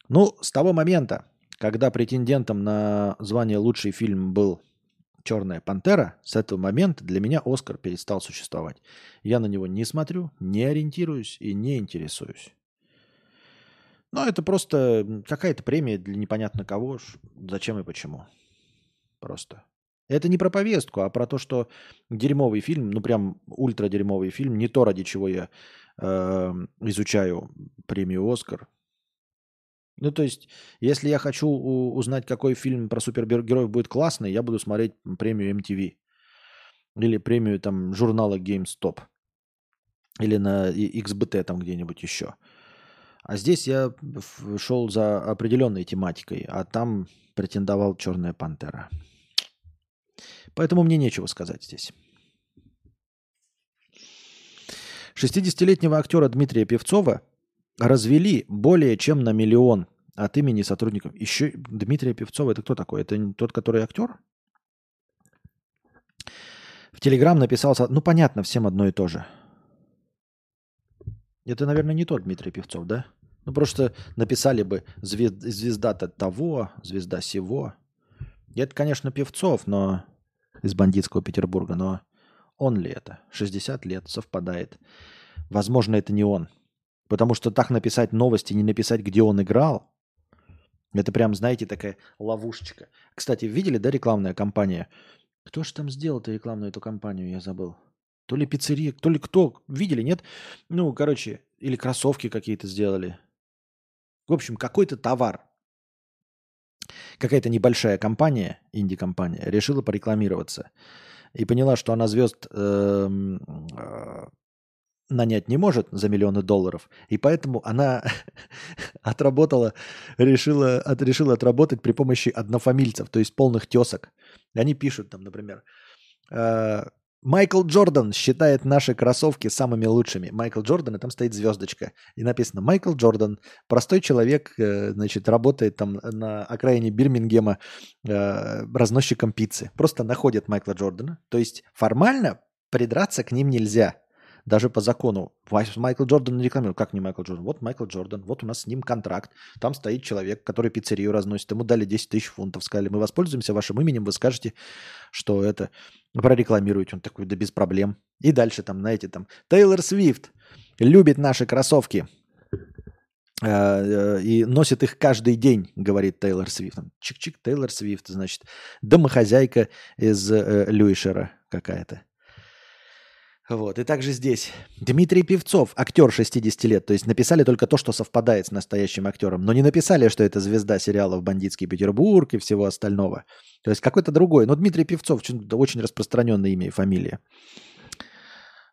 Ну, с того момента, когда претендентом на звание «Лучший фильм» был «Черная пантера», с этого момента для меня «Оскар» перестал существовать. Я на него не смотрю, не ориентируюсь и не интересуюсь. Но это просто какая-то премия для непонятно кого, зачем и почему. Просто. Это не про повестку, а про то, что дерьмовый фильм, ну прям ультра-дерьмовый фильм, не то, ради чего я изучаю премию «Оскар». Ну, то есть, если я хочу узнать, какой фильм про супергероев будет классный, я буду смотреть премию MTV или премию там журнала GameStop или на XBT там где-нибудь еще. А здесь я шел за определенной тематикой, а там претендовал «Черная пантера». Поэтому мне нечего сказать здесь. 60-летнего актера Дмитрия Певцова развели более чем на 1 миллион от имени сотрудников. Еще Дмитрия Певцова — это кто такой? Это тот, который актер? В Телеграм написался... Ну, понятно, всем одно и то же. Это, наверное, не тот Дмитрий Певцов, да? Ну, просто написали бы «звезда-то того», «звезда сего». И это, конечно, Певцов, но из бандитского Петербурга, но он ли это? 60 лет, совпадает. Возможно, это не он. Потому что так написать новости, не написать, где он играл, это прям, знаете, такая ловушечка. Кстати, видели, да, рекламная кампания? Кто же там сделал-то рекламную эту кампанию, я забыл. То ли пиццерия, то ли кто. Видели, нет? Ну, короче, или кроссовки какие-то сделали. В общем, какой-то товар. Какая-то небольшая компания, инди-компания, решила порекламироваться. И поняла, что она звезд нанять не может за $миллионы. И поэтому она решила отработать при помощи однофамильцев, то есть полных тесок. И они пишут там, например... Майкл Джордан считает наши кроссовки самыми лучшими. Майкл Джордан, и там стоит звездочка. И написано «Майкл Джордан, простой человек, значит, работает там на окраине Бирмингема разносчиком пиццы». Просто находят Майкла Джордана. То есть формально придраться к ним нельзя. Даже по закону. Майкл Джордан рекламировал. Как не Майкл Джордан? Вот Майкл Джордан. Вот у нас с ним контракт. Там стоит человек, который пиццерию разносит. Ему дали 10 тысяч фунтов. Сказали, мы воспользуемся вашим именем. Вы скажете, что это прорекламируете. Он такой, да без проблем. И дальше там, знаете, там Тейлор Свифт любит наши кроссовки. И носит их каждый день, говорит Тейлор Свифт. Чик-чик, Тейлор Свифт, значит. Домохозяйка из Люишера какая-то. Вот. И также здесь. Дмитрий Певцов, актер 60 лет. То есть написали только то, что совпадает с настоящим актером. Но не написали, что это звезда сериалов «Бандитский Петербург» и всего остального. То есть какой-то другой. Но Дмитрий Певцов, очень распространенное имя и фамилия.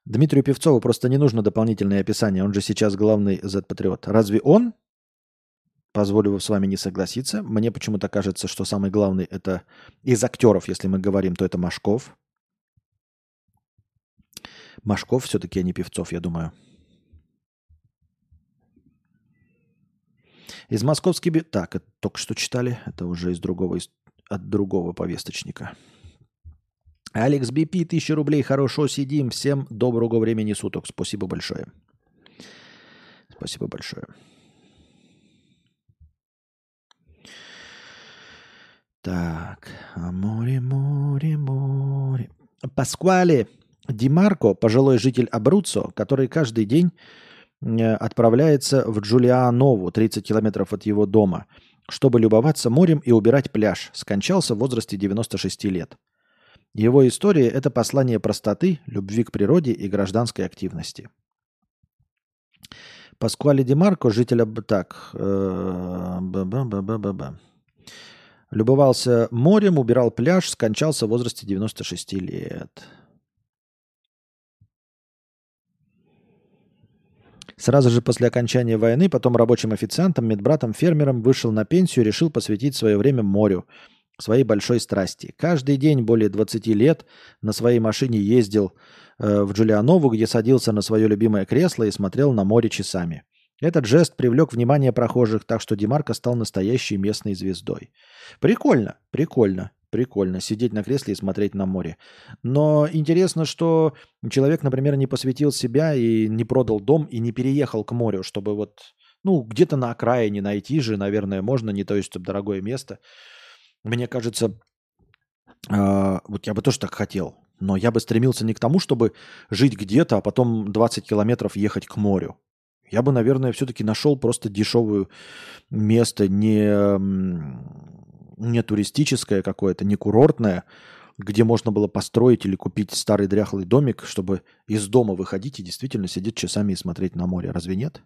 Дмитрию Певцову просто не нужно дополнительное описание. Он же сейчас главный Z-патриот. Разве он, позволю с вами не согласиться, мне почему-то кажется, что самый главный это из актеров, если мы говорим, то это Машков. Машков все-таки, а не Певцов, я думаю. Из московских... Так, это только что читали. Это уже от другого повесточника. Алекс Бипи, 1000 рублей. Хорошо сидим. Всем доброго времени суток. Спасибо большое. Спасибо большое. Так. Море, море, море. Паскуале Димарко, пожилой житель Абруццо, который каждый день отправляется в Джулианову, 30 километров от его дома, чтобы любоваться морем и убирать пляж, скончался в возрасте 96 лет. Его история – это послание простоты, любви к природе и гражданской активности. Паскуале Димарко, житель любовался морем, убирал пляж, скончался в возрасте 96 лет. Сразу же после окончания войны, потом рабочим официантом, медбратом, фермером, вышел на пенсию, решил посвятить свое время морю, своей большой страсти. Каждый день более 20 лет на своей машине ездил в Джулианову, где садился на свое любимое кресло и смотрел на море часами. Этот жест привлек внимание прохожих, так что Димарко стал настоящей местной звездой. Прикольно, прикольно, прикольно сидеть на кресле и смотреть на море. Но интересно, что человек, например, не посвятил себя и не продал дом и не переехал к морю, чтобы вот, ну, где-то на окраине найти же, наверное, можно, не то есть дорогое место. Мне кажется, вот я бы тоже так хотел, но я бы стремился не к тому, чтобы жить где-то, а потом 20 километров ехать к морю. Я бы, наверное, все-таки нашел просто дешевое место, не туристическое какое-то, не курортное, где можно было построить или купить старый дряхлый домик, чтобы из дома выходить и действительно сидеть часами и смотреть на море. Разве нет?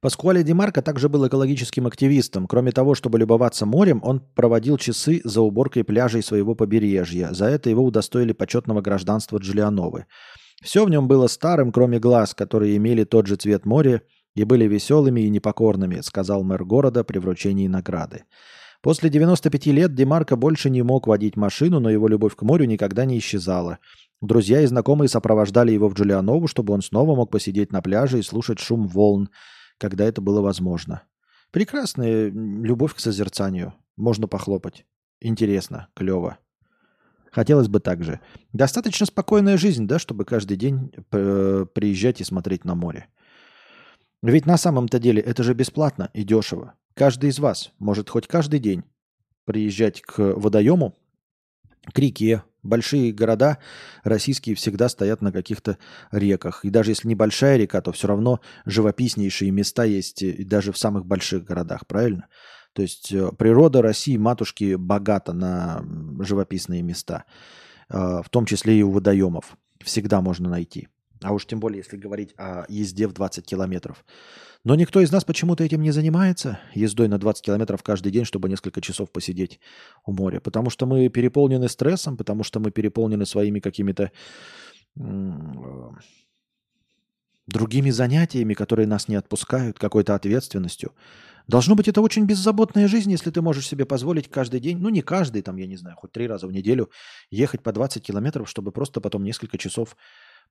Паскуале Димарко также был экологическим активистом. Кроме того, чтобы любоваться морем, он проводил часы за уборкой пляжей своего побережья. За это его удостоили почетного гражданства Джулиановы. Все в нем было старым, кроме глаз, которые имели тот же цвет моря и были веселыми и непокорными, сказал мэр города при вручении награды. После 95 лет Димарко больше не мог водить машину, но его любовь к морю никогда не исчезала. Друзья и знакомые сопровождали его в Джулианову, чтобы он снова мог посидеть на пляже и слушать шум волн, когда это было возможно. Прекрасная любовь к созерцанию. Можно похлопать. Интересно, клево. Хотелось бы так же. Достаточно спокойная жизнь, да, чтобы каждый день приезжать и смотреть на море. Ведь на самом-то деле это же бесплатно и дешево. Каждый из вас может хоть каждый день приезжать к водоему, к реке. Большие города российские всегда стоят на каких-то реках. И даже если небольшая река, то все равно живописнейшие места есть и даже в самых больших городах, правильно? То есть природа России, матушки, богата на живописные места, в том числе и у водоемов. Всегда можно найти. А уж тем более, если говорить о езде в 20 километров. Но никто из нас почему-то этим не занимается, ездой на 20 километров каждый день, чтобы несколько часов посидеть у моря. Потому что мы переполнены стрессом, потому что мы переполнены своими какими-то другими занятиями, которые нас не отпускают, какой-то ответственностью. Должно быть, это очень беззаботная жизнь, если ты можешь себе позволить каждый день, ну не каждый, там, я не знаю, хоть 3 раза в неделю ехать по 20 километров, чтобы просто потом несколько часов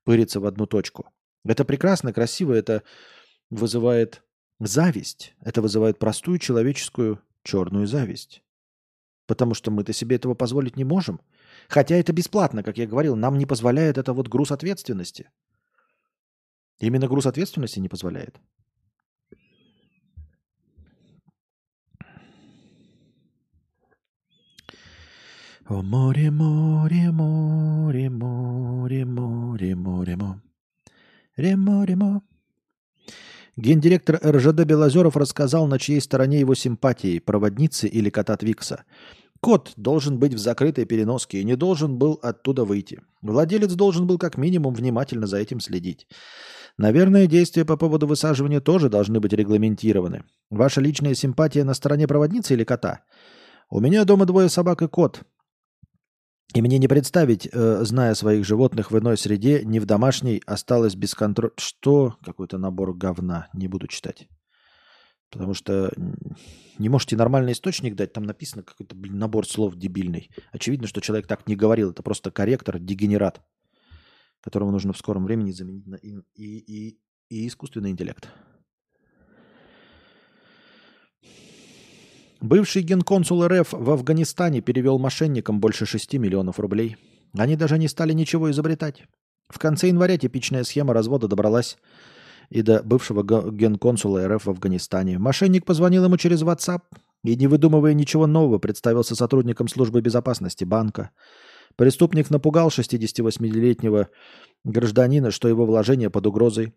пыриться в одну точку. Это прекрасно, красиво, это вызывает зависть. Это вызывает простую человеческую черную зависть. Потому что мы-то себе этого позволить не можем. Хотя это бесплатно, как я говорил, нам не позволяет это вот груз ответственности. Именно груз ответственности не позволяет. О море, море, море, море, море, море, море, море, море. Гендиректор РЖД Белозеров рассказал, на чьей стороне его симпатии – проводницы или кота Твикса. Кот должен быть в закрытой переноске и не должен был оттуда выйти. Владелец должен был как минимум внимательно за этим следить. Наверное, действия по поводу высаживания тоже должны быть регламентированы. Ваша личная симпатия на стороне проводницы или кота? У меня дома 2 собак и кот. И мне не представить, зная своих животных в иной среде, не в домашней, осталось без контроля. Что? Какой-то набор говна. Не буду читать. Потому что не можете нормальный источник дать. Там написано какой-то, блин, набор слов дебильный. Очевидно, что человек так не говорил. Это просто корректор, дегенерат, которому нужно в скором времени заменить на и искусственный интеллект. Бывший генконсул РФ в Афганистане перевел мошенникам больше 6 миллионов рублей. Они даже не стали ничего изобретать. В конце января типичная схема развода добралась и до бывшего генконсула РФ в Афганистане. Мошенник позвонил ему через WhatsApp и, не выдумывая ничего нового, представился сотрудником службы безопасности банка. Преступник напугал 68-летнего гражданина, что его вложение под угрозой,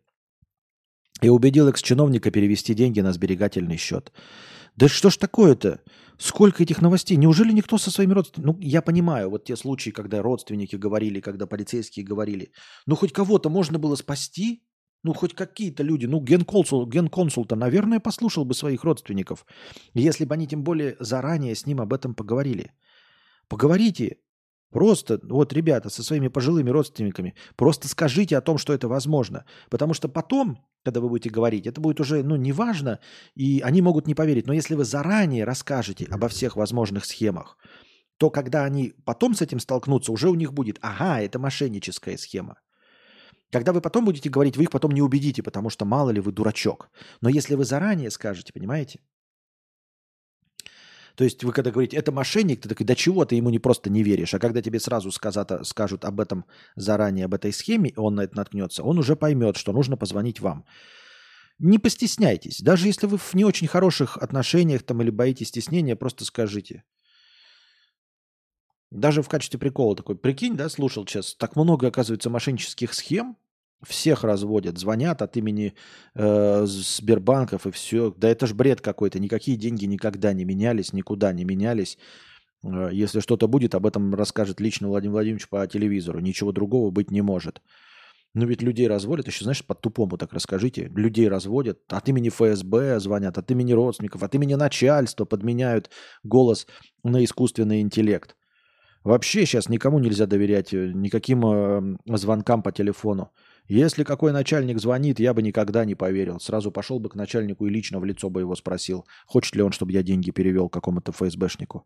и убедил экс-чиновника перевести деньги на сберегательный счет. Да что ж такое-то? Сколько этих новостей? Неужели никто со своими родственниками... Ну, я понимаю, вот те случаи, когда родственники говорили, когда полицейские говорили. Ну, хоть кого-то можно было спасти? Ну, хоть какие-то люди. Ну, генконсул-то, наверное, послушал бы своих родственников, если бы они тем более заранее с ним об этом поговорили. Поговорите просто, вот, ребята, со своими пожилыми родственниками. Просто скажите о том, что это возможно. Потому что потом, когда вы будете говорить, это будет уже, ну, неважно, и они могут не поверить. Но если вы заранее расскажете обо всех возможных схемах, то когда они потом с этим столкнутся, уже у них будет, ага, это мошенническая схема. Когда вы потом будете говорить, вы их потом не убедите, потому что мало ли вы дурачок. Но если вы заранее скажете, понимаете? То есть вы когда говорите, это мошенник, ты такой, да чего ты ему не просто не веришь. А когда тебе сразу скажут об этом заранее, об этой схеме, он на это наткнется, он уже поймет, что нужно позвонить вам. Не постесняйтесь. Даже если вы в не очень хороших отношениях там, или боитесь стеснения, просто скажите. Даже в качестве прикола такой, прикинь, да, слушал сейчас, так много, оказывается, мошеннических схем, всех разводят, звонят от имени Сбербанков и все. Да это ж бред какой-то, никакие деньги никогда не менялись, никуда не менялись. Если что-то будет, об этом расскажет лично Владимир Владимирович по телевизору, ничего другого быть не может. Но ведь людей разводят, еще, знаешь, по-тупому так расскажите. Людей разводят, от имени ФСБ звонят, от имени родственников, от имени начальства подменяют голос на искусственный интеллект. Вообще сейчас никому нельзя доверять, никаким звонкам по телефону. Если какой начальник звонит, я бы никогда не поверил. Сразу пошел бы к начальнику и лично в лицо бы его спросил, хочет ли он, чтобы я деньги перевел какому-то ФСБшнику.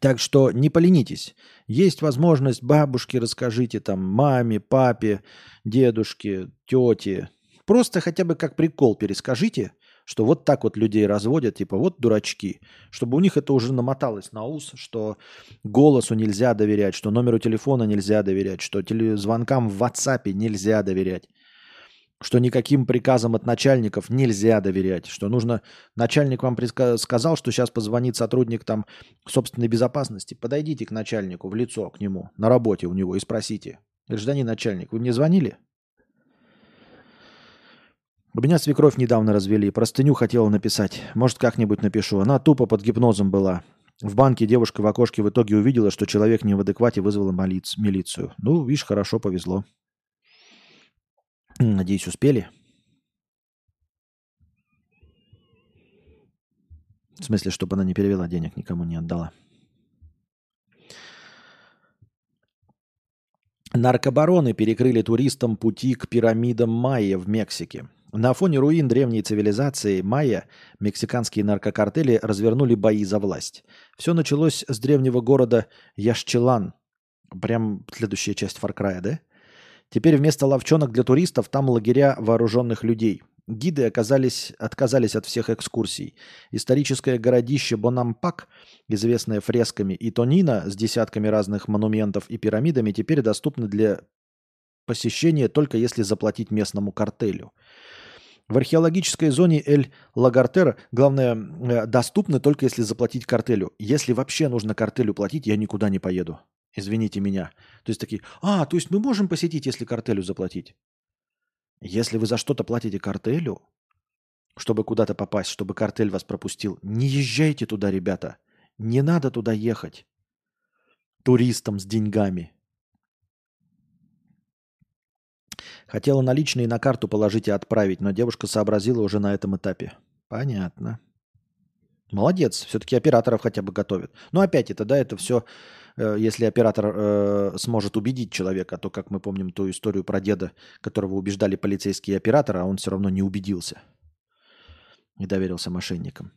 Так что не поленитесь. Есть возможность бабушке расскажите, там, маме, папе, дедушке, тете. Просто хотя бы как прикол перескажите, что вот так вот людей разводят, типа вот дурачки, чтобы у них это уже намоталось на ус, что голосу нельзя доверять, что номеру телефона нельзя доверять, что звонкам в WhatsApp нельзя доверять, что никаким приказам от начальников нельзя доверять, что нужно... Начальник вам сказал, что сейчас позвонит сотрудник там собственной безопасности, подойдите к начальнику в лицо, к нему, на работе у него и спросите, гражданин начальник, вы мне звонили? У меня свекровь недавно развели, простыню хотела написать. Может, как-нибудь напишу. Она тупо под гипнозом была. В банке девушка в окошке в итоге увидела, что человек не в адеквате, вызвала милицию. Ну, видишь, хорошо, повезло. Надеюсь, успели. В смысле, чтобы она не перевела денег, никому не отдала. Наркобароны перекрыли туристам пути к пирамидам майя в Мексике. На фоне руин древней цивилизации майя мексиканские наркокартели развернули бои за власть. Все началось с древнего города Яшчелан. Прям следующая часть Far Cry, да? Теперь вместо ловчонок для туристов там лагеря вооруженных людей. Гиды отказались от всех экскурсий. Историческое городище Бонампак, известное фресками, и Тонина с десятками разных монументов и пирамидами теперь доступны для посещения только если заплатить местному картелю. В археологической зоне Эль-Лагартер, главное, доступны только если заплатить картелю. Если вообще нужно картелю платить, я никуда не поеду. Извините меня. То есть такие, то есть мы можем посетить, если картелю заплатить? Если вы за что-то платите картелю, чтобы куда-то попасть, чтобы картель вас пропустил, не езжайте туда, ребята. Не надо туда ехать. Туристам с деньгами. Хотела наличные на карту положить и отправить, но девушка сообразила уже на этом этапе. Понятно. Молодец, все-таки операторов хотя бы готовят. Но опять это, да, это все, если оператор сможет убедить человека, то, как мы помним, ту историю про деда, которого убеждали полицейские операторы, а он все равно не убедился и доверился мошенникам.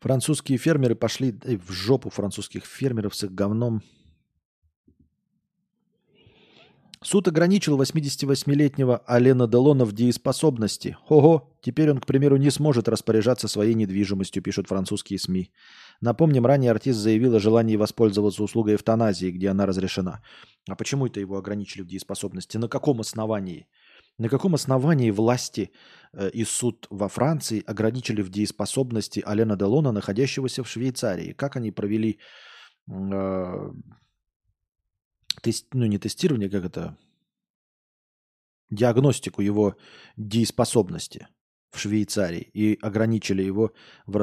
Французские фермеры пошли в жопу французских фермеров с их говном. Суд ограничил 88-летнего Алена Делона в дееспособности. Ого, теперь он, к примеру, не сможет распоряжаться своей недвижимостью, пишут французские СМИ. Напомним, ранее артист заявил о желании воспользоваться услугой эвтаназии, где она разрешена. А почему это его ограничили в дееспособности? На каком основании? На каком основании власти и суд во Франции ограничили в дееспособности Алена Делона, находящегося в Швейцарии? Как они провели диагностику его дееспособности в Швейцарии и ограничили его в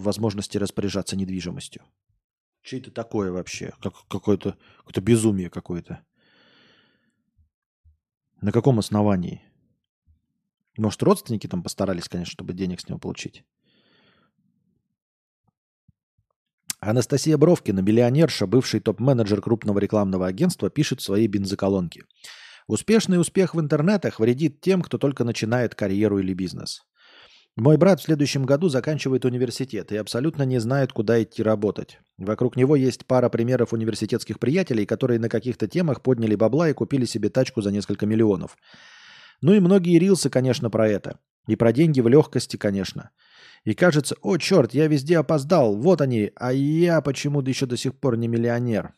возможности распоряжаться недвижимостью? Что это такое вообще? Какое-то безумие какое-то. На каком основании? Может, родственники там постарались, конечно, чтобы денег с него получить. Анастасия Бровкина, миллионерша, бывший топ-менеджер крупного рекламного агентства, пишет в своей бензоколонке: «Успешный успех в интернетах вредит тем, кто только начинает карьеру или бизнес. Мой брат в следующем году заканчивает университет и абсолютно не знает, куда идти работать. Вокруг него есть пара примеров университетских приятелей, которые на каких-то темах подняли бабла и купили себе тачку за несколько миллионов. Ну и многие рилсы, конечно, про это. И про деньги в легкости, конечно. И кажется, о, черт, я везде опоздал, вот они, а я почему-то еще до сих пор не миллионер.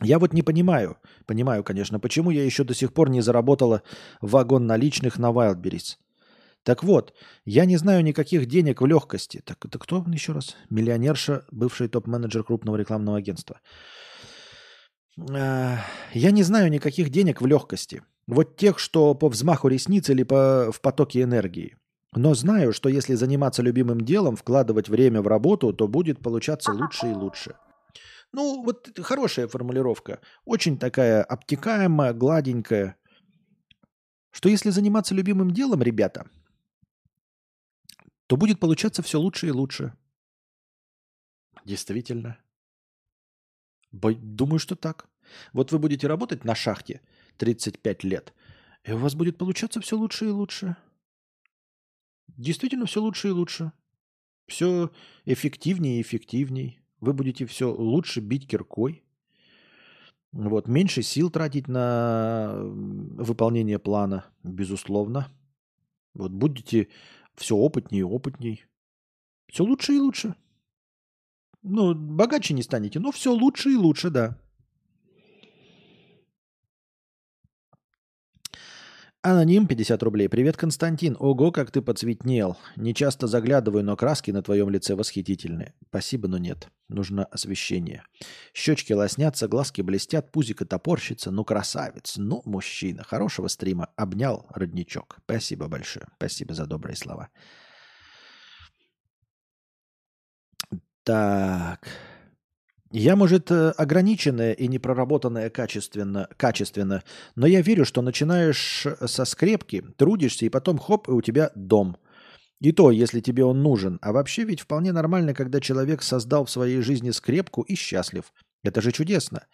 Я вот не понимаю, конечно, почему я еще до сих пор не заработала вагон наличных на Wildberries. Так вот, я не знаю никаких денег в легкости». Так это кто еще раз? Миллионерша, бывший топ-менеджер крупного рекламного агентства. «Я не знаю никаких денег в легкости. Вот тех, что по взмаху ресниц или в потоке энергии. Но знаю, что если заниматься любимым делом, вкладывать время в работу, то будет получаться лучше и лучше». Ну, вот хорошая формулировка. Очень такая обтекаемая, гладенькая. Что если заниматься любимым делом, ребята, то будет получаться все лучше и лучше. Действительно. Думаю, что так. Вот вы будете работать на шахте 35 лет, и у вас будет получаться все лучше и лучше. Действительно, все лучше и лучше. Все эффективнее и эффективней. Вы будете все лучше бить киркой. Вот. Меньше сил тратить на выполнение плана, безусловно. Вот будете все опытнее и опытней. Все лучше и лучше. Ну, богаче не станете, но все лучше и лучше, да. Аноним, 50 рублей. «Привет, Константин. Ого, как ты поцветнел. Не часто заглядываю, но краски на твоем лице восхитительны. Спасибо, но нет. Нужно освещение. Щечки лоснятся, глазки блестят, пузико топорщится. Ну, красавец. Ну, мужчина. Хорошего стрима. Обнял, родничок». Спасибо большое. Спасибо за добрые слова. Так. «Я, может, ограниченное и непроработанное качественно, но я верю, что начинаешь со скрепки, трудишься, и потом хоп, и у тебя дом. И то, если тебе он нужен. А вообще ведь вполне нормально, когда человек создал в своей жизни скрепку и счастлив. Это же чудесно.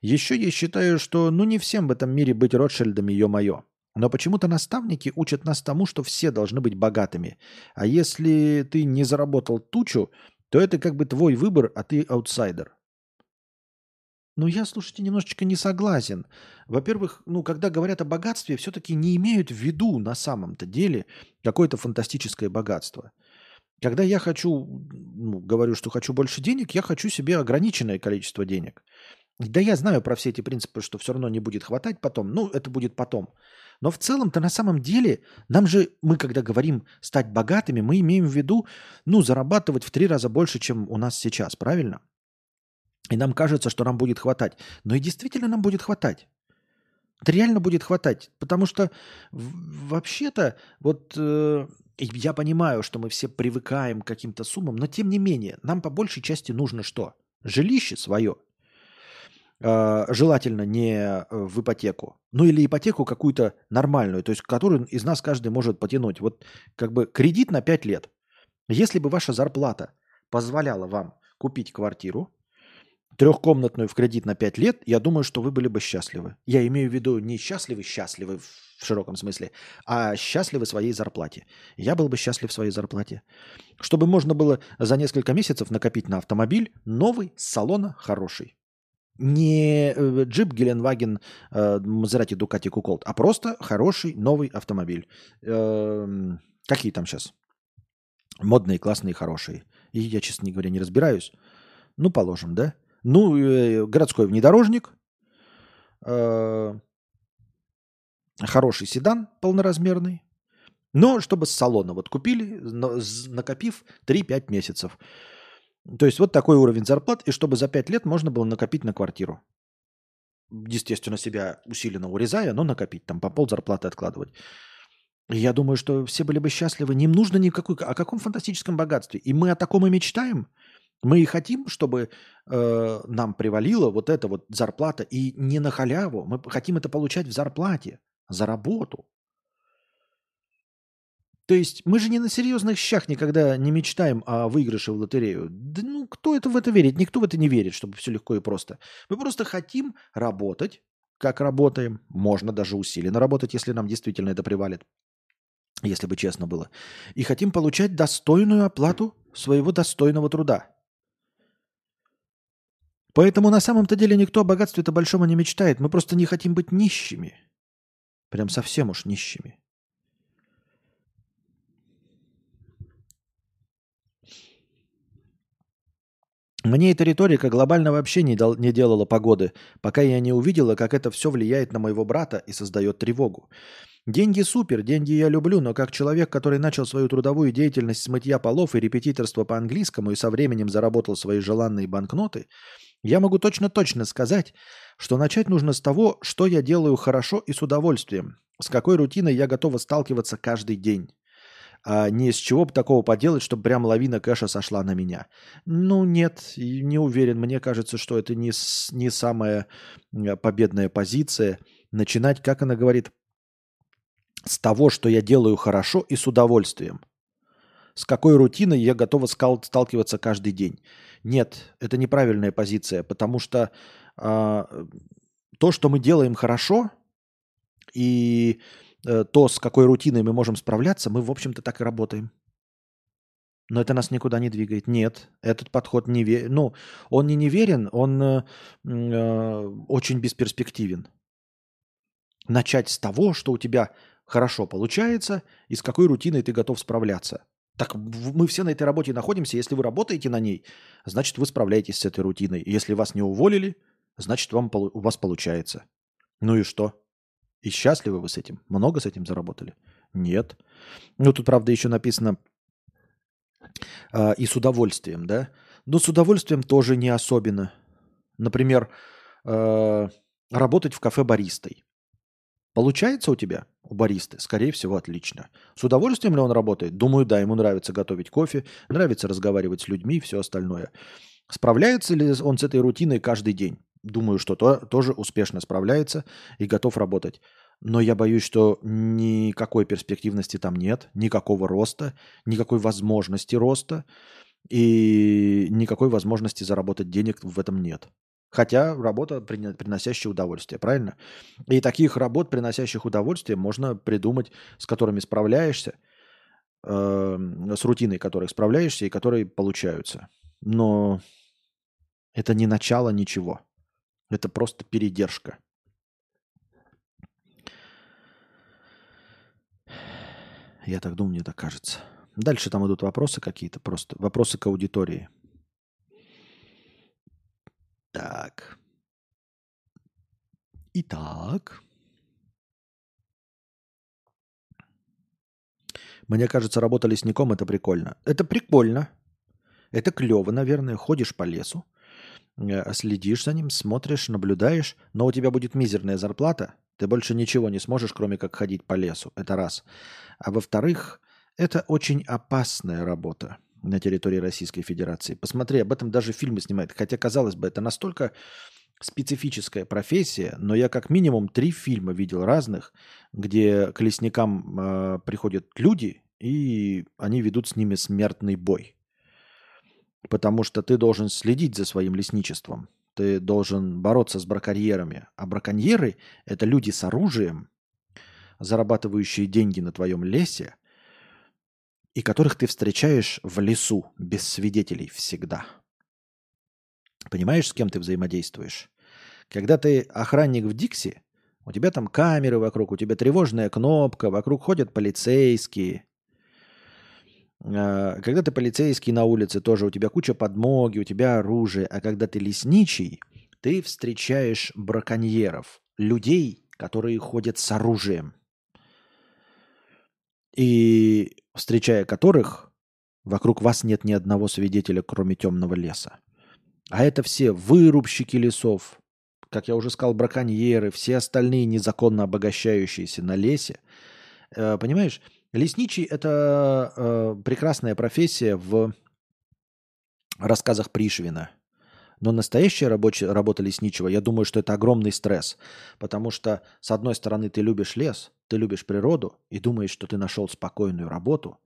Еще я считаю, что ну не всем в этом мире быть Ротшильдами, ё-моё. Но почему-то наставники учат нас тому, что все должны быть богатыми. А если ты не заработал тучу, то это как бы твой выбор, а ты аутсайдер». Но я, слушайте, немножечко не согласен. Во-первых, ну, когда говорят о богатстве, все-таки не имеют в виду на самом-то деле какое-то фантастическое богатство. Когда я хочу, ну, говорю, что хочу больше денег, я хочу себе ограниченное количество денег. Да я знаю про все эти принципы, что все равно не будет хватать потом. Ну, это будет потом. Но в целом-то на самом деле, мы когда говорим стать богатыми, мы имеем в виду, ну, зарабатывать в 3 раза больше, чем у нас сейчас, правильно? И нам кажется, что нам будет хватать. Но и действительно нам будет хватать. Это реально будет хватать. Потому что вообще-то, вот я понимаю, что мы все привыкаем к каким-то суммам, но тем не менее, нам по большей части нужно что? Жилище свое. Желательно не в ипотеку. Ну или ипотеку какую-то нормальную, то есть которую из нас каждый может потянуть. Вот как бы кредит на 5 лет. Если бы ваша зарплата позволяла вам купить квартиру, 3-комнатную в кредит на 5 лет, я думаю, что вы были бы счастливы. Я имею в виду не счастливы в широком смысле, а счастливы своей зарплате. Я был бы счастлив в своей зарплате. Чтобы можно было за несколько месяцев накопить на автомобиль новый, с салона хороший. Не джип, Геленваген, Мазерати, Дукати, Куколт, а просто хороший новый автомобиль. Какие там сейчас? Модные, классные, хорошие. И я, честно говоря, не разбираюсь. Ну, положим, да? Ну, городской внедорожник. хороший седан полноразмерный, но чтобы с салона вот купили, накопив 3-5 месяцев. То есть вот такой уровень зарплат, и чтобы за 5 лет можно было накопить на квартиру. Естественно, себя усиленно урезая, но накопить, там по ползарплаты откладывать. Я думаю, что все были бы счастливы. Не нужно никакой... О каком фантастическом богатстве? И мы о таком и мечтаем. Мы и хотим, чтобы нам привалила вот эта вот зарплата. И не на халяву. Мы хотим это получать в зарплате, за работу. То есть мы же не на серьезных щах никогда не мечтаем о выигрыше в лотерею. Да, ну, кто это в это верит? Никто в это не верит, чтобы все легко и просто. Мы просто хотим работать, как работаем. Можно даже усиленно работать, если нам действительно это привалит. Если бы честно было. И хотим получать достойную оплату своего достойного труда. Поэтому на самом-то деле никто о богатстве-то большому не мечтает. Мы просто не хотим быть нищими. Прям совсем уж нищими. Мне эта риторика глобально вообще не делала погоды, пока я не увидела, как это все влияет на моего брата и создает тревогу. Деньги супер, деньги я люблю, но как человек, который начал свою трудовую деятельность с мытья полов и репетиторства по английскому и со временем заработал свои желанные банкноты, я могу точно-точно сказать, что начать нужно с того, что я делаю хорошо и с удовольствием, с какой рутиной я готова сталкиваться каждый день. А не с чего бы такого поделать, чтобы прям лавина кэша сошла на меня. Ну нет, не уверен. Мне кажется, что это не самая победная позиция. Начинать, как она говорит, с того, что я делаю хорошо и с удовольствием. С какой рутиной я готова сталкиваться каждый день. Нет, это неправильная позиция, потому что то, что мы делаем хорошо, и то, с какой рутиной мы можем справляться, мы, в общем-то, так и работаем. Но это нас никуда не двигает. Нет, этот подход он не неверен, он очень бесперспективен. Начать с того, что у тебя хорошо получается и с какой рутиной ты готов справляться. Так мы все на этой работе находимся. Если вы работаете на ней, значит, вы справляетесь с этой рутиной. Если вас не уволили, значит, у вас получается. Ну и что? И счастливы вы с этим? Много с этим заработали? Нет. Ну, тут, правда, еще написано и с удовольствием, да? Но с удовольствием тоже не особенно. Например, работать в кафе баристой. Получается у тебя, у баристы? Скорее всего, отлично. С удовольствием ли он работает? Думаю, да, ему нравится готовить кофе, нравится разговаривать с людьми и все остальное. Справляется ли он с этой рутиной каждый день? Думаю, что тоже успешно справляется и готов работать. Но я боюсь, что никакой перспективности там нет, никакого роста, никакой возможности роста и никакой возможности заработать денег в этом нет. Хотя работа, приносящая удовольствие, правильно? И таких работ, приносящих удовольствие, можно придумать, с которыми справляешься, с рутиной которых справляешься и которые получаются. Но это не начало ничего. Это просто передержка. Я так думаю, мне так кажется. Дальше там идут вопросы какие-то просто. Вопросы к аудитории. Так. Итак. Мне кажется, работа лесником – это прикольно. Это прикольно. Это клево, наверное. Ходишь по лесу. Следишь за ним, смотришь, наблюдаешь, но у тебя будет мизерная зарплата, ты больше ничего не сможешь, кроме как ходить по лесу. Это раз. А во-вторых, это очень опасная работа на территории Российской Федерации. Посмотри, об этом даже фильмы снимают. Хотя, казалось бы, это настолько специфическая профессия, но я как минимум 3 фильма видел разных, где к лесникам приходят люди, и они ведут с ними смертный бой. Потому что ты должен следить за своим лесничеством. Ты должен бороться с браконьерами. А браконьеры – это люди с оружием, зарабатывающие деньги на твоем лесе, и которых ты встречаешь в лесу без свидетелей всегда. Понимаешь, с кем ты взаимодействуешь? Когда ты охранник в Дикси, у тебя там камеры вокруг, у тебя тревожная кнопка, вокруг ходят полицейские. Когда ты полицейский на улице, тоже у тебя куча подмоги, у тебя оружие. А когда ты лесничий, ты встречаешь браконьеров, людей, которые ходят с оружием, и встречая которых, вокруг вас нет ни одного свидетеля, кроме темного леса. А это все вырубщики лесов, как я уже сказал, браконьеры, все остальные незаконно обогащающиеся на лесе. Понимаешь, лесничий – это прекрасная профессия в рассказах Пришвина. Но настоящая работа лесничего, я думаю, что это огромный стресс. Потому что, с одной стороны, ты любишь лес, ты любишь природу и думаешь, что ты нашел спокойную работу,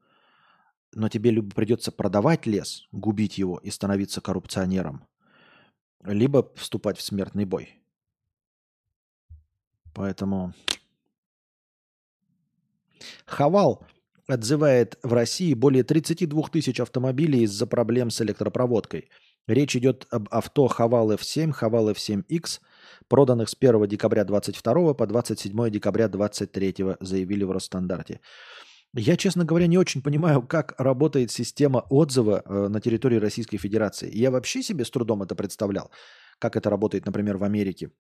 но тебе либо придется продавать лес, губить его и становиться коррупционером, либо вступать в смертный бой. Поэтому Хавал отзывает в России более 32 тысяч автомобилей из-за проблем с электропроводкой. Речь идет об авто Хавал F7, Хавал F7X, проданных с 1 декабря 2022 по 27 декабря 2023, заявили в Росстандарте. Я, честно говоря, не очень понимаю, как работает система отзыва на территории Российской Федерации. Я вообще себе с трудом это представлял, как это работает, например, в Америке.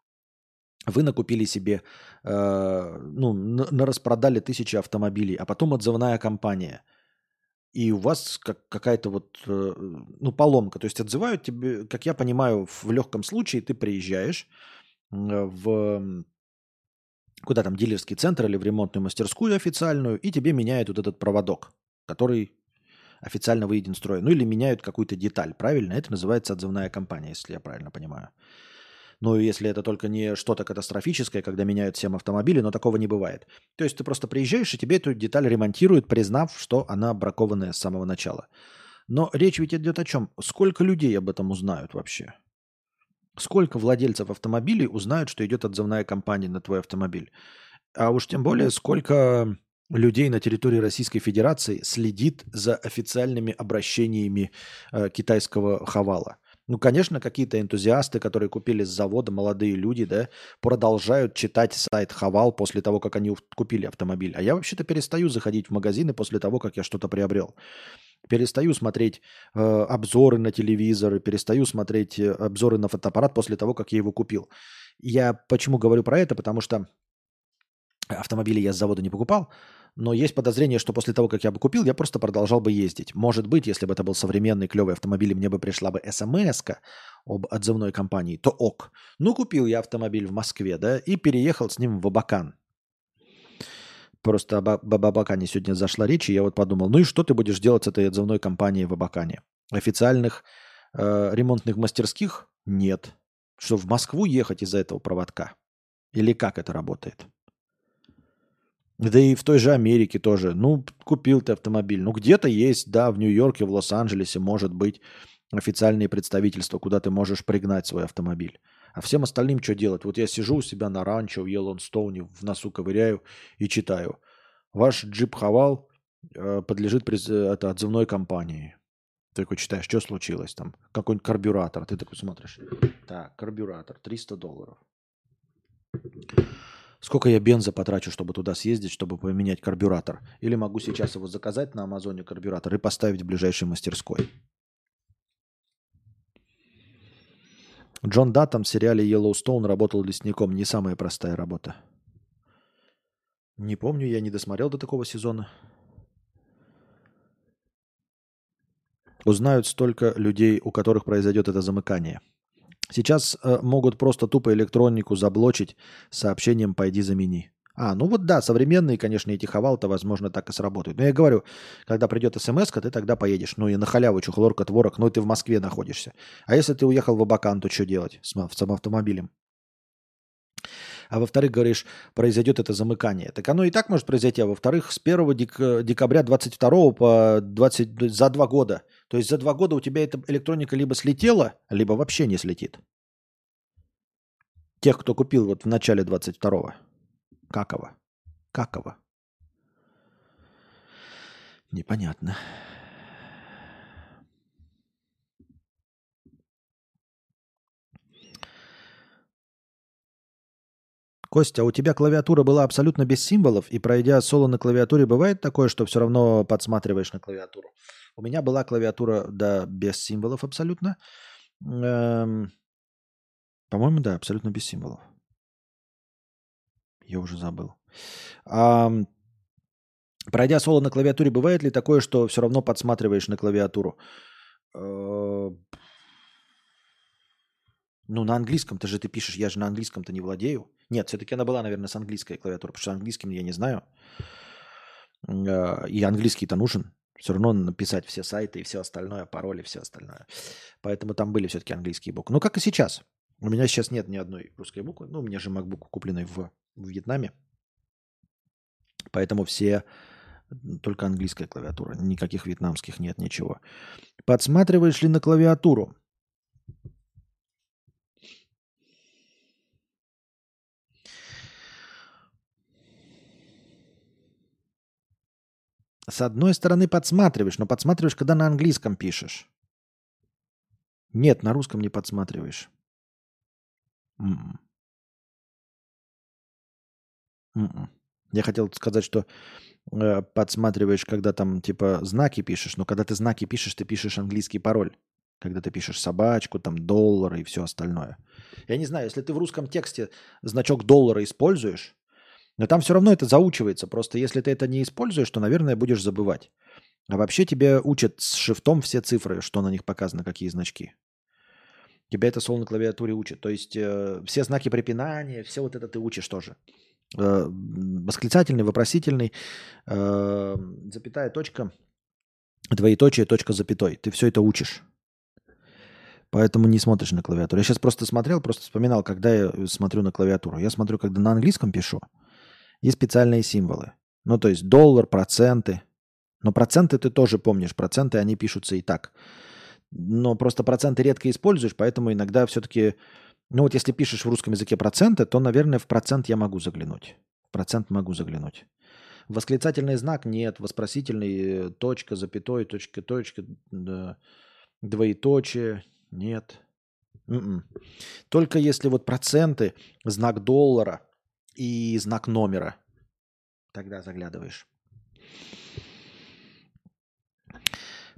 Вы накупили себе, распродали тысячи автомобилей, а потом отзывная компания. И у вас какая-то поломка. То есть отзывают тебе, как я понимаю, в легком случае ты приезжаешь в куда там, дилерский центр или в ремонтную мастерскую официальную, и тебе меняют вот этот проводок, который официально выйден из строя. Ну или меняют какую-то деталь, правильно? Это называется отзывная компания, если я правильно понимаю. Ну, если это только не что-то катастрофическое, когда меняют всем автомобили, но такого не бывает. То есть ты просто приезжаешь, и тебе эту деталь ремонтируют, признав, что она бракованная с самого начала. Но речь ведь идет о чем? Сколько людей об этом узнают вообще? Сколько владельцев автомобилей узнают, что идет отзывная компания на твой автомобиль? А уж тем более, сколько людей на территории Российской Федерации следит за официальными обращениями китайского Хавала? Ну, конечно, какие-то энтузиасты, которые купили с завода, молодые люди, да, продолжают читать сайт Хавал после того, как они купили автомобиль. А я вообще-то перестаю заходить в магазины после того, как я что-то приобрел. Перестаю смотреть обзоры на телевизоры, перестаю смотреть обзоры на фотоаппарат после того, как я его купил. Я почему говорю про это? Потому что автомобили я с завода не покупал, но есть подозрение, что после того, как я бы купил, я просто продолжал бы ездить. Может быть, если бы это был современный клевый автомобиль, мне бы пришла бы смс-ка об отзывной компании, то ок. Ну, купил я автомобиль в Москве, да, и переехал с ним в Абакан. Просто об Абакане сегодня зашла речь, и я подумал, ну и что ты будешь делать с этой отзывной компанией в Абакане? Официальных ремонтных мастерских нет. Что, в Москву ехать из-за этого проводка? Или как это работает? Да и в той же Америке тоже. Ну, купил ты автомобиль. Ну, где-то есть, да, в Нью-Йорке, в Лос-Анджелесе, может быть, официальные представительства, куда ты можешь пригнать свой автомобиль. А всем остальным что делать? Вот я сижу у себя на ранчо в Йеллоустоуне, в носу ковыряю и читаю. Ваш джип Хавал подлежит отзывной компании. Ты такой читаешь, что случилось там? Какой-нибудь карбюратор. Ты такой смотришь. Так, карбюратор, $300. Сколько я бенза потрачу, чтобы туда съездить, чтобы поменять карбюратор? Или могу сейчас его заказать на Амазоне карбюратор и поставить в ближайшей мастерской? Джон Даттам в сериале «Йеллоустоун» работал лесником. Не самая простая работа. Не помню, я не досмотрел до такого сезона. Узнают столько людей, у которых произойдет это замыкание. Сейчас могут просто тупо электронику заблочить сообщением «пойди замени». А, ну вот да, современные, конечно, эти хавал-то, возможно, так и сработают. Но я говорю, когда придет смс-ка, ты тогда поедешь. Ну и на халяву чухлорка, творог, ну и ты в Москве находишься. А если ты уехал в Абакан, то что делать с автомобилем? А во-вторых, говоришь, произойдет это замыкание. Так оно и так может произойти. А во-вторых, с 1 декабря 22 по 20, за 2 года. То есть за 2 года у тебя эта электроника либо слетела, либо вообще не слетит. Тех, кто купил вот в начале 22-го. Каково? Непонятно. Костя, а у тебя клавиатура была абсолютно без символов, и пройдя соло на клавиатуре, бывает такое, что все равно подсматриваешь на клавиатуру? У меня была клавиатура, да, без символов абсолютно. По-моему, да, абсолютно без символов. Я уже забыл. Пройдя соло на клавиатуре, бывает ли такое, что все равно подсматриваешь на клавиатуру? Ну, на английском-то же ты пишешь, я же на английском-то не владею. Нет, все-таки она была, наверное, с английской клавиатурой, потому что английским я не знаю. И английский-то нужен. Все равно написать все сайты и все остальное, пароли, все остальное. Поэтому там были все-таки английские буквы. Ну, как и сейчас. У меня сейчас нет ни одной русской буквы. Ну, у меня же MacBook купленный в Вьетнаме. Поэтому все... Только английская клавиатура. Никаких вьетнамских нет, ничего. Подсматриваешь ли на клавиатуру? С одной стороны подсматриваешь, но подсматриваешь, когда на английском пишешь. Нет, на русском не подсматриваешь. Я хотел сказать, что подсматриваешь, когда там типа знаки пишешь, но когда ты пишешь английский пароль. Когда ты пишешь собачку, там доллар и все остальное. Я не знаю, если ты в русском тексте значок доллара используешь, но там все равно это заучивается. Просто если ты это не используешь, то, наверное, будешь забывать. А вообще тебя учат с шифтом все цифры, что на них показано, какие значки. Тебя это соло на клавиатуре учат. То есть все знаки препинания, все вот это ты учишь тоже. Восклицательный, вопросительный, запятая, точка, двоеточие, точка, запятой. Ты все это учишь. Поэтому не смотришь на клавиатуру. Я сейчас просто вспоминал, когда я смотрю на клавиатуру. Я смотрю, когда на английском пишу. И специальные символы. Ну, то есть доллар, проценты. Но проценты ты тоже помнишь. Проценты, они пишутся и так. Но просто проценты редко используешь, поэтому иногда все-таки... Ну, вот если пишешь в русском языке проценты, то, наверное, в процент я могу заглянуть. В процент могу заглянуть. Восклицательный знак нет. Воспросительный точка, запятой, точка, точка, двоеточие нет. Только если вот проценты, знак доллара, и знак номера. Тогда заглядываешь.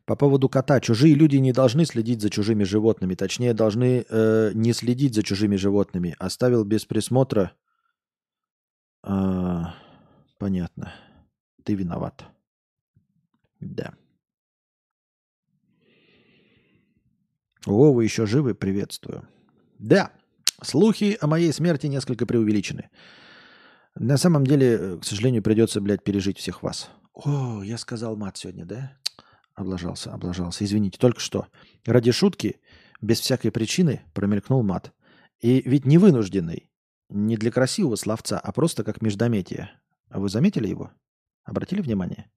По поводу кота. Чужие люди не должны следить за чужими животными. Точнее, должны не следить за чужими животными. Оставил без присмотра. Понятно. Ты виноват. Да. О, вы еще живы? Приветствую. Да. Слухи о моей смерти несколько преувеличены. На самом деле, к сожалению, придется, блядь, пережить всех вас. О, я сказал мат сегодня, да? Облажался. Извините, только что. Ради шутки, без всякой причины, промелькнул мат. И ведь не вынужденный, не для красивого словца, а просто как междометие. А вы заметили его? Обратили внимание?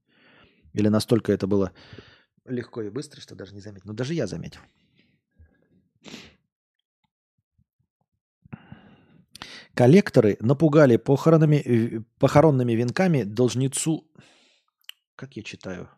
Или настолько это было легко и быстро, что даже не заметил? Ну, даже я заметил. Коллекторы напугали похоронными венками должницу... Как я читаю?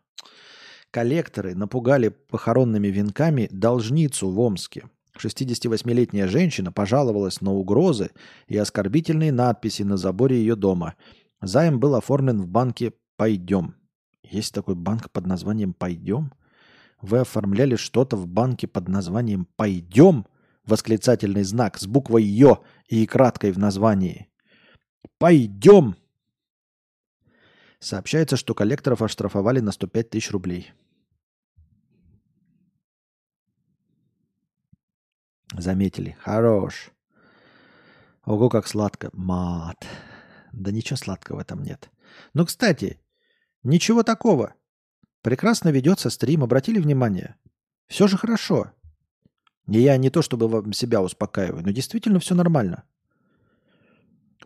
Коллекторы напугали похоронными венками должницу в Омске. 68-летняя женщина пожаловалась на угрозы и оскорбительные надписи на заборе ее дома. Займ был оформлен в банке «Пойдем». Есть такой банк под названием «Пойдем»? Вы оформляли что-то в банке под названием «Пойдем»? Восклицательный знак с буквой «Ё» и краткой в названии. «Пойдем!» Сообщается, что коллекторов оштрафовали на 105 тысяч рублей. Заметили. Хорош. Ого, как сладко. Мат. Да ничего сладкого там нет. Но, кстати, ничего такого. Прекрасно ведется стрим. Обратили внимание? Все же хорошо. И я не то чтобы вам себя успокаиваю, но действительно все нормально.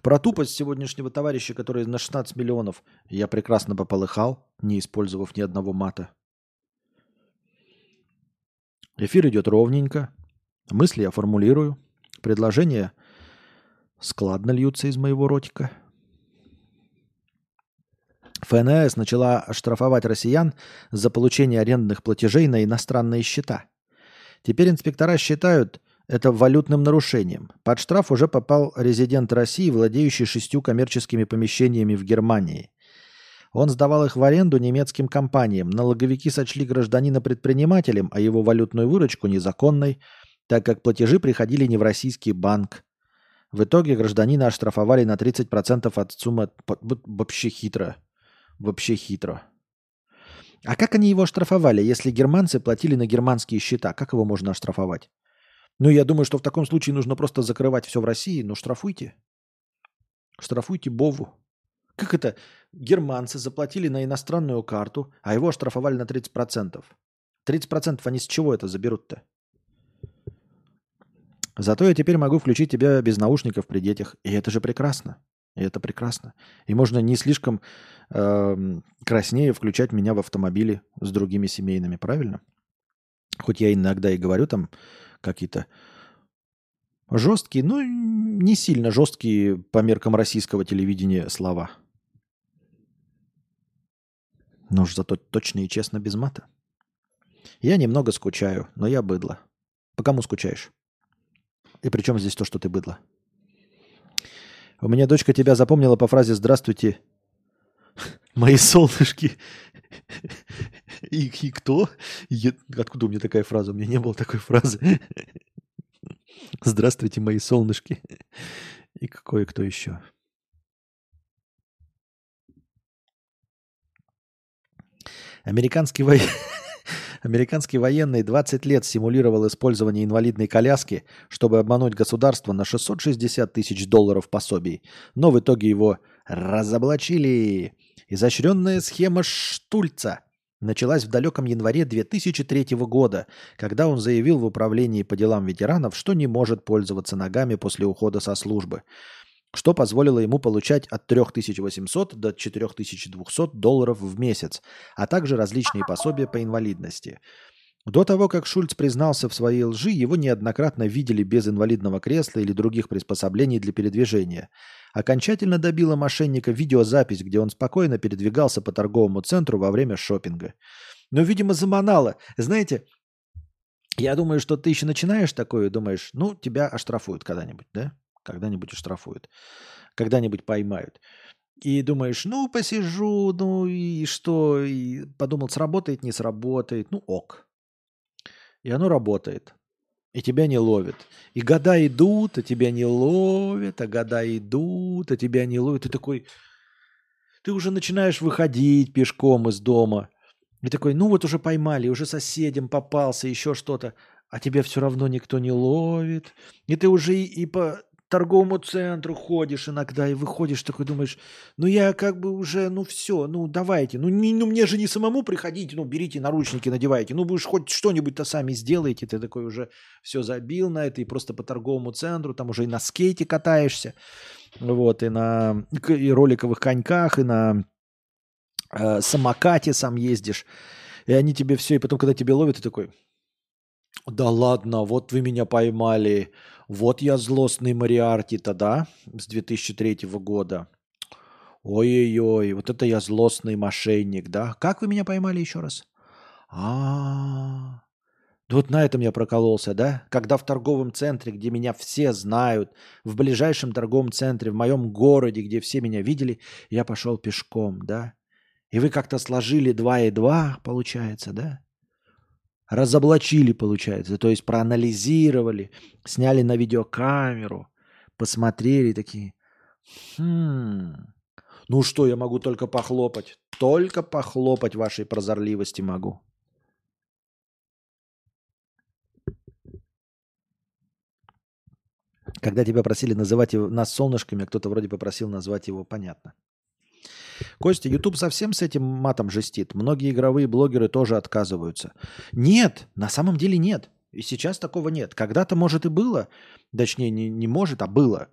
Про тупость сегодняшнего товарища, который на 16 миллионов, я прекрасно пополыхал, не использовав ни одного мата. Эфир идет ровненько. Мысли я формулирую. Предложения складно льются из моего ротика. ФНС начала штрафовать россиян за получение арендных платежей на иностранные счета. Теперь инспектора считают это валютным нарушением. Под штраф уже попал резидент России, владеющий 6 коммерческими помещениями в Германии. Он сдавал их в аренду немецким компаниям. Налоговики сочли гражданина предпринимателем, а его валютную выручку незаконной, так как платежи приходили не в российский банк. В итоге гражданина оштрафовали на 30% от суммы... Вообще хитро. Вообще хитро. А как они его оштрафовали, если германцы платили на германские счета? Как его можно оштрафовать? Ну, я думаю, что в таком случае нужно просто закрывать все в России. Но штрафуйте. Штрафуйте Бову. Как это? Германцы заплатили на иностранную карту, а его оштрафовали на 30%. 30% они с чего это заберут-то? Зато я теперь могу включить тебя без наушников при детях. И это же прекрасно. И это прекрасно. И можно не слишком краснее включать меня в автомобиле с другими семейными, правильно? Хоть я иногда и говорю там какие-то жесткие, но не сильно жесткие по меркам российского телевидения слова. Но уж зато точно и честно без мата. Я немного скучаю, но я быдло. По кому скучаешь? И при чем здесь то, что ты быдло? У меня дочка тебя запомнила по фразе «Здравствуйте, мои солнышки». И кто? Откуда у меня такая фраза? У меня не было такой фразы. «Здравствуйте, мои солнышки». И кое-кто еще. Американский военный 20 лет симулировал использование инвалидной коляски, чтобы обмануть государство на $660 тысяч пособий. Но в итоге его разоблачили. Изощренная схема Штульца началась в далеком январе 2003 года, когда он заявил в управлении по делам ветеранов, что не может пользоваться ногами после ухода со службы, что позволило ему получать от $3800 до $4200 в месяц, а также различные пособия по инвалидности. До того, как Шульц признался в своей лжи, его неоднократно видели без инвалидного кресла или других приспособлений для передвижения. Окончательно добила мошенника видеозапись, где он спокойно передвигался по торговому центру во время шопинга. Но, видимо, заманало. Знаете, я думаю, что ты еще начинаешь такое, думаешь, ну, тебя оштрафуют когда-нибудь, да? Когда-нибудь оштрафуют, когда-нибудь поймают. И думаешь, ну, посижу, ну и что? И подумал, сработает, не сработает, ну ок. И оно работает, и тебя не ловят. И года идут, а тебя не ловят, а года идут, а тебя не ловят. Ты такой, ты уже начинаешь выходить пешком из дома. И такой, ну вот уже поймали, уже соседям попался, еще что-то. А тебя все равно никто не ловит. И ты уже и по... торговому центру ходишь иногда и выходишь, такой думаешь, ну я как бы уже, ну все, ну давайте, ну мне же не самому приходить, ну берите наручники, надевайте, ну будешь хоть что-нибудь-то сами сделаете, ты такой уже все забил на это и просто по торговому центру, там уже и на скейте катаешься, вот, и на и роликовых коньках, и на самокате сам ездишь, и они тебе все, и потом, когда тебя ловят, ты такой... Да ладно, вот вы меня поймали. Вот я злостный Мориарти-то, да? С 2003 года. Ой-ой-ой, вот это я злостный мошенник, да? Как вы меня поймали еще раз? А-а-а. Да вот на этом я прокололся, да? Когда в торговом центре, где меня все знают, в ближайшем торговом центре, в моем городе, где все меня видели, я пошел пешком, да? И вы как-то сложили 2 и 2, получается, да? Разоблачили, получается, то есть проанализировали, сняли на видеокамеру, посмотрели такие. Ну что, я могу только похлопать. Только похлопать вашей прозорливости могу. Когда тебя просили называть его, нас солнышками, а кто-то вроде попросил назвать его, понятно. Костя, YouTube совсем с этим матом жестит. Многие игровые блогеры тоже отказываются. Нет, на самом деле нет. И сейчас такого нет. Когда-то, может, и было, точнее, не может, а было,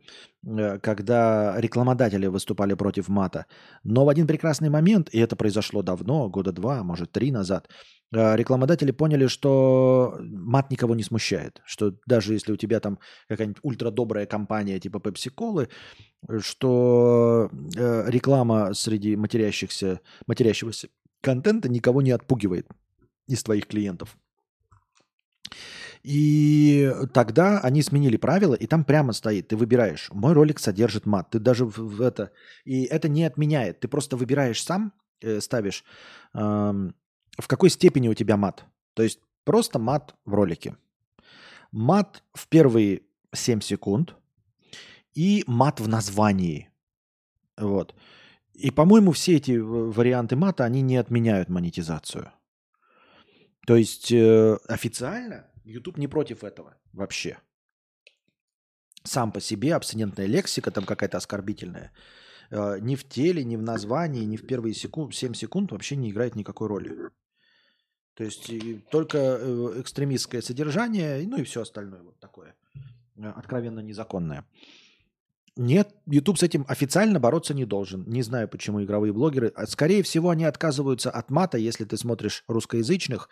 когда рекламодатели выступали против мата. Но в один прекрасный момент, и это произошло давно, года 2, может, 3 назад, рекламодатели поняли, что мат никого не смущает. Что даже если у тебя там какая-нибудь ультрадобрая компания типа Пепси-Колы, что реклама среди матерящегося контента никого не отпугивает из твоих клиентов. И тогда они сменили правила, и там прямо стоит, ты выбираешь, мой ролик содержит мат, ты даже в это, и это не отменяет, ты просто выбираешь сам, ставишь, в какой степени у тебя мат, то есть просто мат в ролике, мат в первые 7 секунд и мат в названии. Вот. И, по-моему, все эти варианты мата, они не отменяют монетизацию. То есть официально YouTube не против этого вообще. Сам по себе абстинентная лексика, там какая-то оскорбительная, ни в теле, ни в названии, ни в первые 7 секунд вообще не играет никакой роли. То есть только экстремистское содержание, ну и все остальное вот такое, откровенно незаконное. Нет, YouTube с этим официально бороться не должен. Не знаю, почему игровые блогеры. Скорее всего, они отказываются от мата. Если ты смотришь русскоязычных,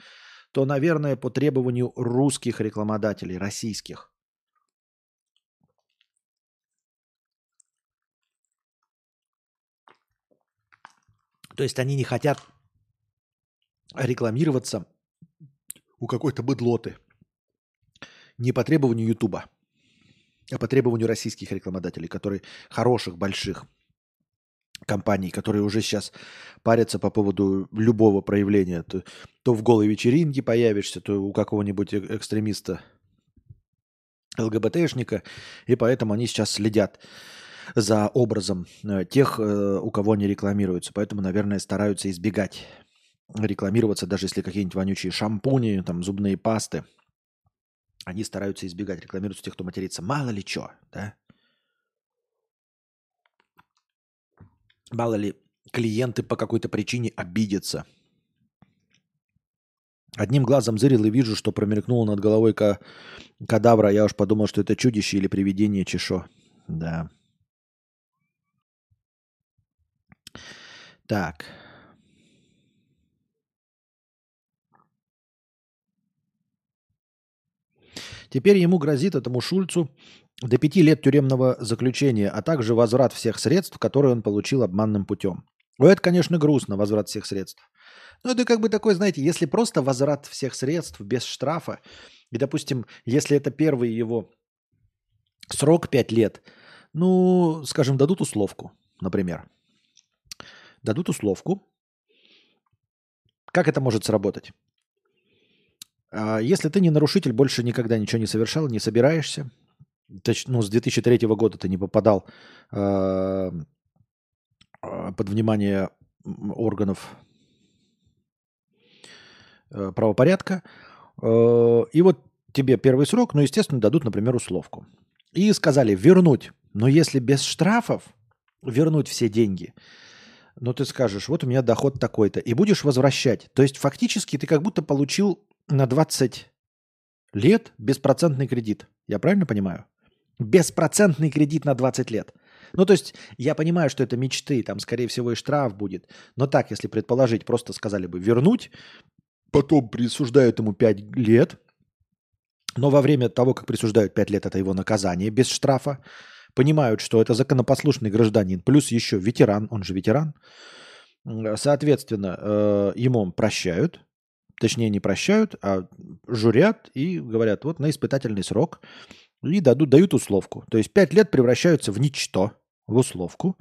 то, наверное, по требованию русских рекламодателей, российских. То есть они не хотят рекламироваться у какой-то быдлоты. Не по требованию YouTube, а по требованию российских рекламодателей, которые хороших, больших компаний, которые уже сейчас парятся по поводу любого проявления. То в голой вечеринке появишься, то у какого-нибудь экстремиста, ЛГБТшника, и поэтому они сейчас следят за образом тех, у кого они рекламируются. Поэтому, наверное, стараются избегать рекламироваться, даже если какие-нибудь вонючие шампуни, там, зубные пасты. Они стараются избегать, рекламируются тех, кто матерится. Мало ли что, да? Мало ли клиенты по какой-то причине обидятся. Одним глазом зырил и вижу, что промелькнуло над головой кадавра. Я уж подумал, что это чудище или привидение чешо. Да. Так. Теперь ему грозит, этому Шульцу, до 5 лет тюремного заключения, а также возврат всех средств, которые он получил обманным путем. Ну, это, конечно, грустно, возврат всех средств. Но это как бы такой, знаете, если просто возврат всех средств без штрафа, и, допустим, если это первый его срок 5 лет, ну, скажем, дадут условку, например. Дадут условку. Как это может сработать? Если ты не нарушитель, больше никогда ничего не совершал, не собираешься, ну, с 2003 года ты не попадал под внимание органов правопорядка, и вот тебе первый срок, ну, естественно, дадут, например, условку. И сказали вернуть, но если без штрафов вернуть все деньги, ну, ты скажешь, вот у меня доход такой-то, и будешь возвращать. То есть фактически ты как будто получил на 20 лет беспроцентный кредит. Я правильно понимаю? Беспроцентный кредит на 20 лет. Ну, то есть, я понимаю, что это мечты, там, скорее всего, и штраф будет. Но так, если предположить, просто сказали бы вернуть, потом присуждают ему 5 лет, но во время того, как присуждают 5 лет, это его наказание без штрафа, понимают, что это законопослушный гражданин, плюс еще ветеран, он же ветеран, соответственно, ему прощают, точнее, не прощают, а журят и говорят, вот на испытательный срок, и дают условку. То есть 5 лет превращаются в ничто, в условку,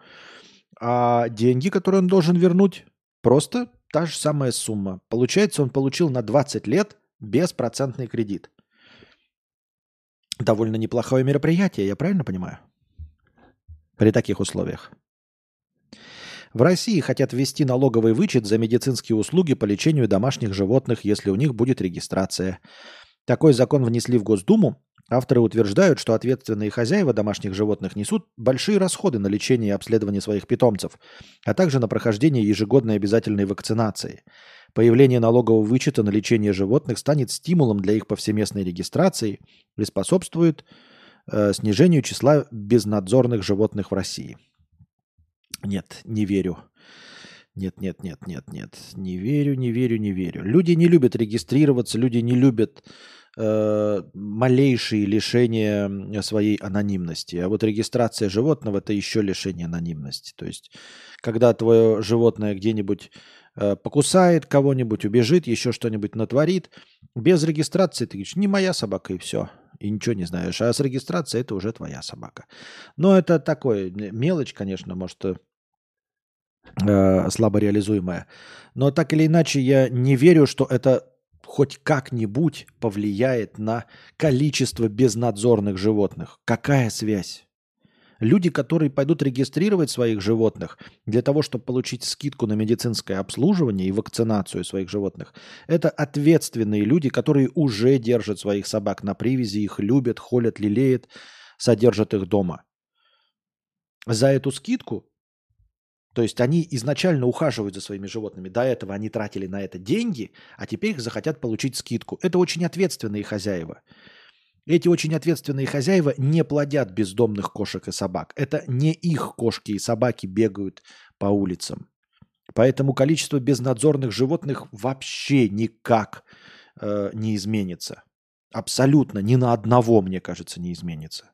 а деньги, которые он должен вернуть, просто та же самая сумма. Получается, он получил на 20 лет беспроцентный кредит. Довольно неплохое мероприятие, я правильно понимаю? При таких условиях. В России хотят ввести налоговый вычет за медицинские услуги по лечению домашних животных, если у них будет регистрация. Такой закон внесли в Госдуму. Авторы утверждают, что ответственные хозяева домашних животных несут большие расходы на лечение и обследование своих питомцев, а также на прохождение ежегодной обязательной вакцинации. Появление налогового вычета на лечение животных станет стимулом для их повсеместной регистрации и способствует снижению числа безнадзорных животных в России. Нет, не верю. Нет. Не верю. Люди не любят регистрироваться, люди не любят малейшие лишения своей анонимности. А вот регистрация животного – это еще лишение анонимности. То есть, когда твое животное где-нибудь покусает кого-нибудь, убежит, еще что-нибудь натворит, без регистрации ты говоришь, не моя собака, и все. И ничего не знаешь. А с регистрацией это уже твоя собака. Но это такое мелочь, конечно, может, слабо реализуемая. Но так или иначе, я не верю, что это хоть как-нибудь повлияет на количество безнадзорных животных. Какая связь? Люди, которые пойдут регистрировать своих животных для того, чтобы получить скидку на медицинское обслуживание и вакцинацию своих животных, это ответственные люди, которые уже держат своих собак на привязи, их любят, холят, лелеют, содержат их дома. За эту скидку, то есть они изначально ухаживают за своими животными, до этого они тратили на это деньги, а теперь их захотят получить скидку. Это очень ответственные хозяева. Эти очень ответственные хозяева не плодят бездомных кошек и собак. Это не их кошки и собаки бегают по улицам. Поэтому количество безнадзорных животных вообще никак не изменится. Абсолютно ни на одного, мне кажется, не изменится.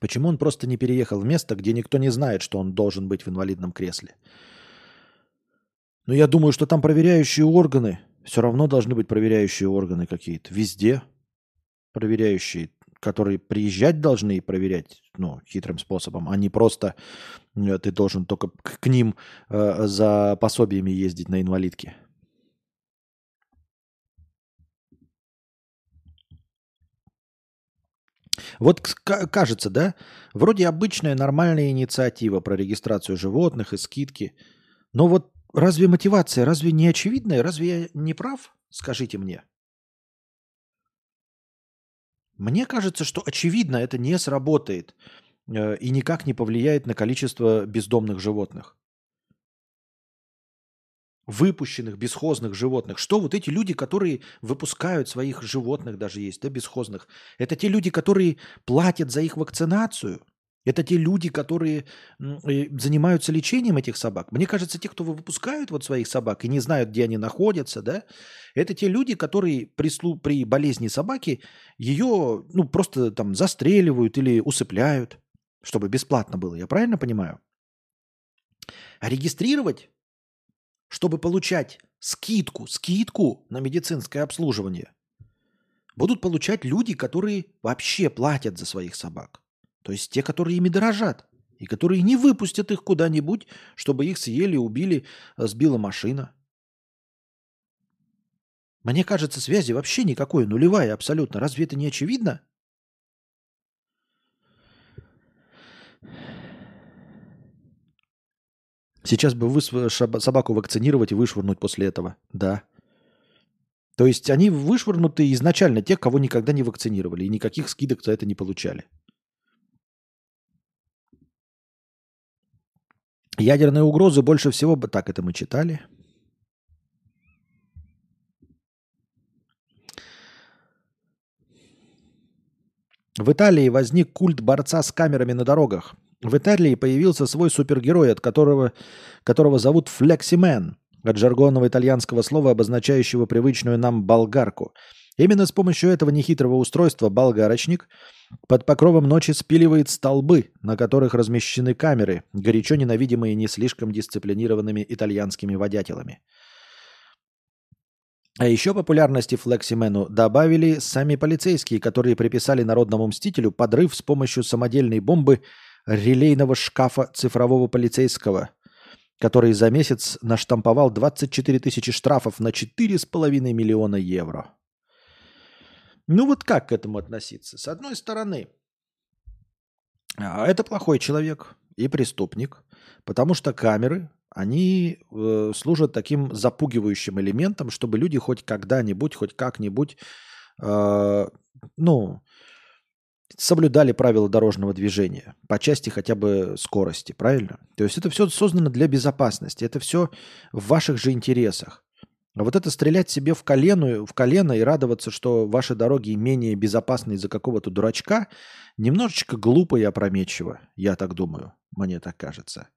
Почему он просто не переехал в место, где никто не знает, что он должен быть в инвалидном кресле? Но я думаю, что там проверяющие органы, все равно должны быть проверяющие органы какие-то. Везде проверяющие, которые приезжать должны и проверять, ну, хитрым способом, а не просто ты должен только к ним за пособиями ездить на инвалидке. Вот кажется, да? Вроде обычная нормальная инициатива про регистрацию животных и скидки. Но вот разве мотивация, разве не очевидная? Разве я не прав? Скажите мне. Мне кажется, что очевидно это не сработает и никак не повлияет на количество бездомных животных. Выпущенных, бесхозных животных. Что вот эти люди, которые выпускают своих животных, даже есть, да, бесхозных, это те люди, которые платят за их вакцинацию? Это те люди, которые занимаются лечением этих собак? Мне кажется, те, кто выпускают вот своих собак и не знают, где они находятся, да, это те люди, которые при болезни собаки ее, ну, просто там застреливают или усыпляют, чтобы бесплатно было. Я правильно понимаю? А регистрировать, чтобы получать скидку на медицинское обслуживание, будут получать люди, которые вообще платят за своих собак. То есть те, которые ими дорожат и которые не выпустят их куда-нибудь, чтобы их съели, убили, сбила машина. Мне кажется, связи вообще никакой, нулевая абсолютно. Разве это не очевидно? Сейчас бы вы собаку вакцинировать и вышвырнуть после этого. Да. То есть они вышвырнуты изначально тех, кого никогда не вакцинировали. И никаких скидок за это не получали. Ядерные угрозы больше всего... Так, это мы читали. В Италии возник культ борца с камерами на дорогах. В Италии появился свой супергерой, от которого зовут Флексимен, от жаргонного итальянского слова, обозначающего привычную нам болгарку. Именно с помощью этого нехитрого устройства болгарочник под покровом ночи спиливает столбы, на которых размещены камеры, горячо ненавидимые не слишком дисциплинированными итальянскими водятелами. А еще популярности Флексимену добавили сами полицейские, которые приписали народному мстителю подрыв с помощью самодельной бомбы релейного шкафа цифрового полицейского, который за месяц наштамповал 24 тысячи штрафов на 4,5 миллиона евро. Ну вот как к этому относиться? С одной стороны, это плохой человек и преступник, потому что камеры, они служат таким запугивающим элементом, чтобы люди хоть когда-нибудь, хоть как-нибудь, соблюдали правила дорожного движения, по части хотя бы скорости, правильно? То есть это все создано для безопасности, это все в ваших же интересах. А вот это стрелять себе в колено и радоваться, что ваши дороги менее безопасны из-за какого-то дурачка, немножечко глупо и опрометчиво, я так думаю, мне так кажется.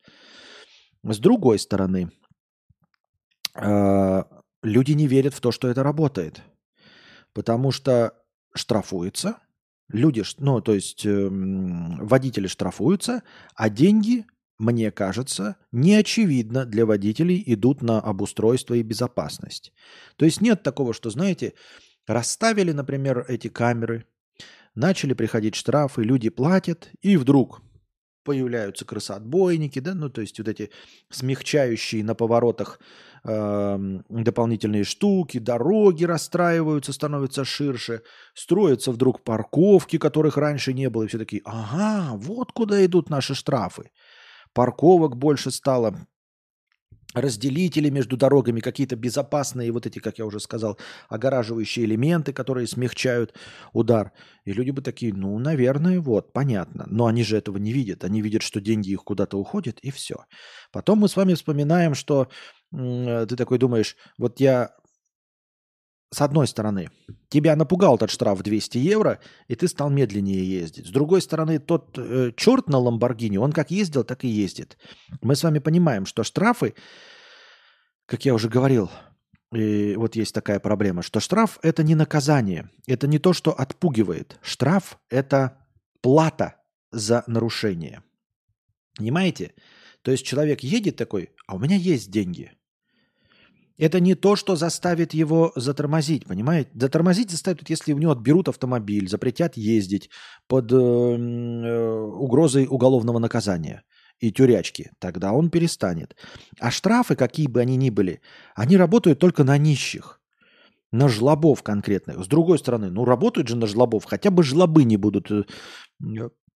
С другой стороны, люди не верят в то, что это работает, потому что штрафуется. Люди, водители штрафуются, а деньги, мне кажется, неочевидно для водителей идут на обустройство и безопасность. То есть нет такого, что, знаете, расставили, например, эти камеры, начали приходить штрафы, люди платят, и вдруг появляются крысоотбойники, да, ну, то есть вот эти смягчающие на поворотах дополнительные штуки, дороги расстраиваются, становятся ширше, строятся вдруг парковки, которых раньше не было, и все такие, ага, вот куда идут наши штрафы. Парковок больше стало, разделители между дорогами, какие-то безопасные, вот эти, как я уже сказал, огораживающие элементы, которые смягчают удар. И люди бы такие, ну, наверное, вот, понятно. Но они же этого не видят. Они видят, что деньги их куда-то уходят, и все. Потом мы с вами вспоминаем, что ты такой думаешь, вот я, с одной стороны, тебя напугал этот штраф в 200 евро, и ты стал медленнее ездить. С другой стороны, тот черт на Ламборгини, он как ездил, так и ездит. Мы с вами понимаем, что штрафы, как я уже говорил, и вот есть такая проблема, что штраф – это не наказание, это не то, что отпугивает. Штраф – это плата за нарушение. Понимаете? То есть человек едет такой, а у меня есть деньги. Это не то, что заставит его затормозить, понимаете? Затормозить заставят, если у него отберут автомобиль, запретят ездить под угрозой уголовного наказания и тюрячки. Тогда он перестанет. А штрафы, какие бы они ни были, они работают только на нищих, на жлобов конкретных. С другой стороны, ну работают же на жлобов, хотя бы жлобы не будут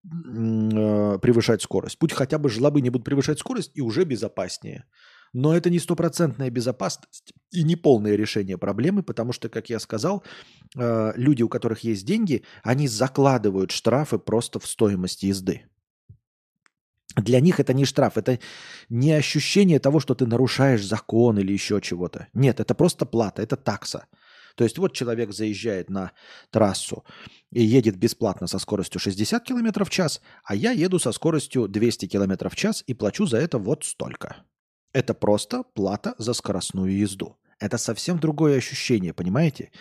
превышать скорость. Пусть хотя бы жлобы не будут превышать скорость, и уже безопаснее. Но это не стопроцентная безопасность и не полное решение проблемы, потому что, как я сказал, люди, у которых есть деньги, они закладывают штрафы просто в стоимость езды. Для них это не штраф, это не ощущение того, что ты нарушаешь закон или еще чего-то. Нет, это просто плата, это такса. То есть вот человек заезжает на трассу и едет бесплатно со скоростью 60 км в час, а я еду со скоростью 200 км в час и плачу за это вот столько. Это просто плата за скоростную езду. Это совсем другое ощущение, понимаете?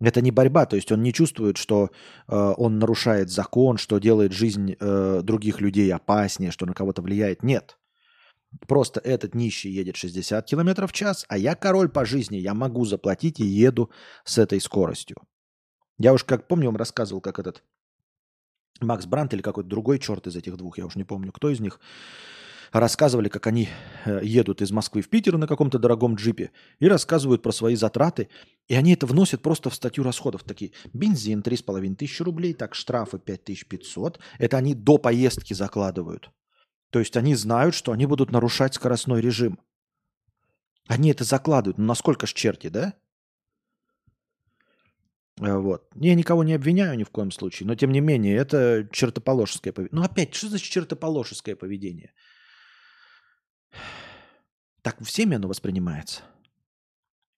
Это не борьба, то есть он не чувствует, что он нарушает закон, что делает жизнь других людей опаснее, что на кого-то влияет. Нет. Просто этот нищий едет 60 км в час, а я король по жизни, я могу заплатить и еду с этой скоростью. Я уж как помню, вам рассказывал, как этот Макс Брандт или какой-то другой черт из этих двух, я уж не помню, кто из них, рассказывали, как они едут из Москвы в Питер на каком-то дорогом джипе и рассказывают про свои затраты. И они это вносят просто в статью расходов. Такие, бензин 3,5 тысячи рублей, так, штрафы 5500. Это они до поездки закладывают. То есть они знают, что они будут нарушать скоростной режим. Они это закладывают. Ну, насколько ж черти, да? Вот. Я никого не обвиняю ни в коем случае, но тем не менее, это чертополошеское поведение. Ну, опять, что значит чертополошеское поведение? Так всеми оно воспринимается.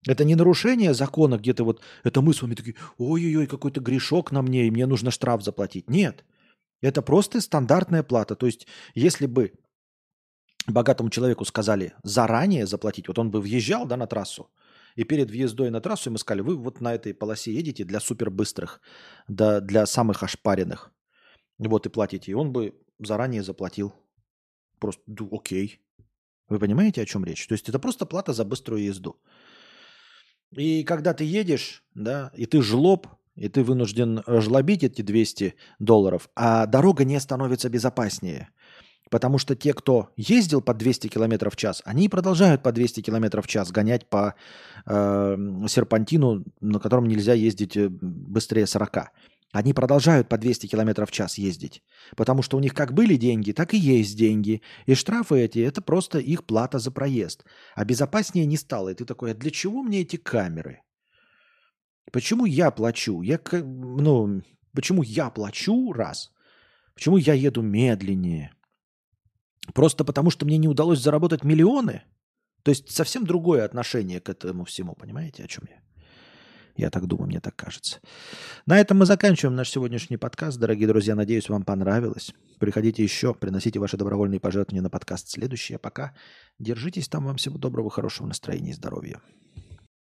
Это не нарушение закона, где-то вот, это мы с вами такие, ой-ой-ой, какой-то грешок на мне, и мне нужно штраф заплатить. Нет, это просто стандартная плата. То есть, если бы богатому человеку сказали заранее заплатить, вот он бы въезжал, да, на трассу, и перед въездом на трассу ему сказали, вы вот на этой полосе едете для супербыстрых, да, для самых ошпаренных, вот и платите. И он бы заранее заплатил. Просто, да, окей. Вы понимаете, о чем речь? То есть это просто плата за быструю езду. И когда ты едешь, да, и ты жлоб, и ты вынужден жлобить эти $200, а дорога не становится безопаснее. Потому что те, кто ездил по 200 км в час, они продолжают по 200 км в час гонять по серпантину, на котором нельзя ездить быстрее 40. Они продолжают по 200 км в час ездить, потому что у них как были деньги, так и есть деньги. И штрафы эти – это просто их плата за проезд. А безопаснее не стало. И ты такой, а для чего мне эти камеры? Почему я плачу? Почему я плачу, раз? Почему я еду медленнее? Просто потому, что мне не удалось заработать миллионы? То есть совсем другое отношение к этому всему, понимаете, о чем я? Я так думаю, мне так кажется. На этом мы заканчиваем наш сегодняшний подкаст. Дорогие друзья, надеюсь, вам понравилось. Приходите еще, приносите ваши добровольные пожертвования на подкаст следующий. А пока держитесь там. Вам всего доброго, хорошего настроения и здоровья.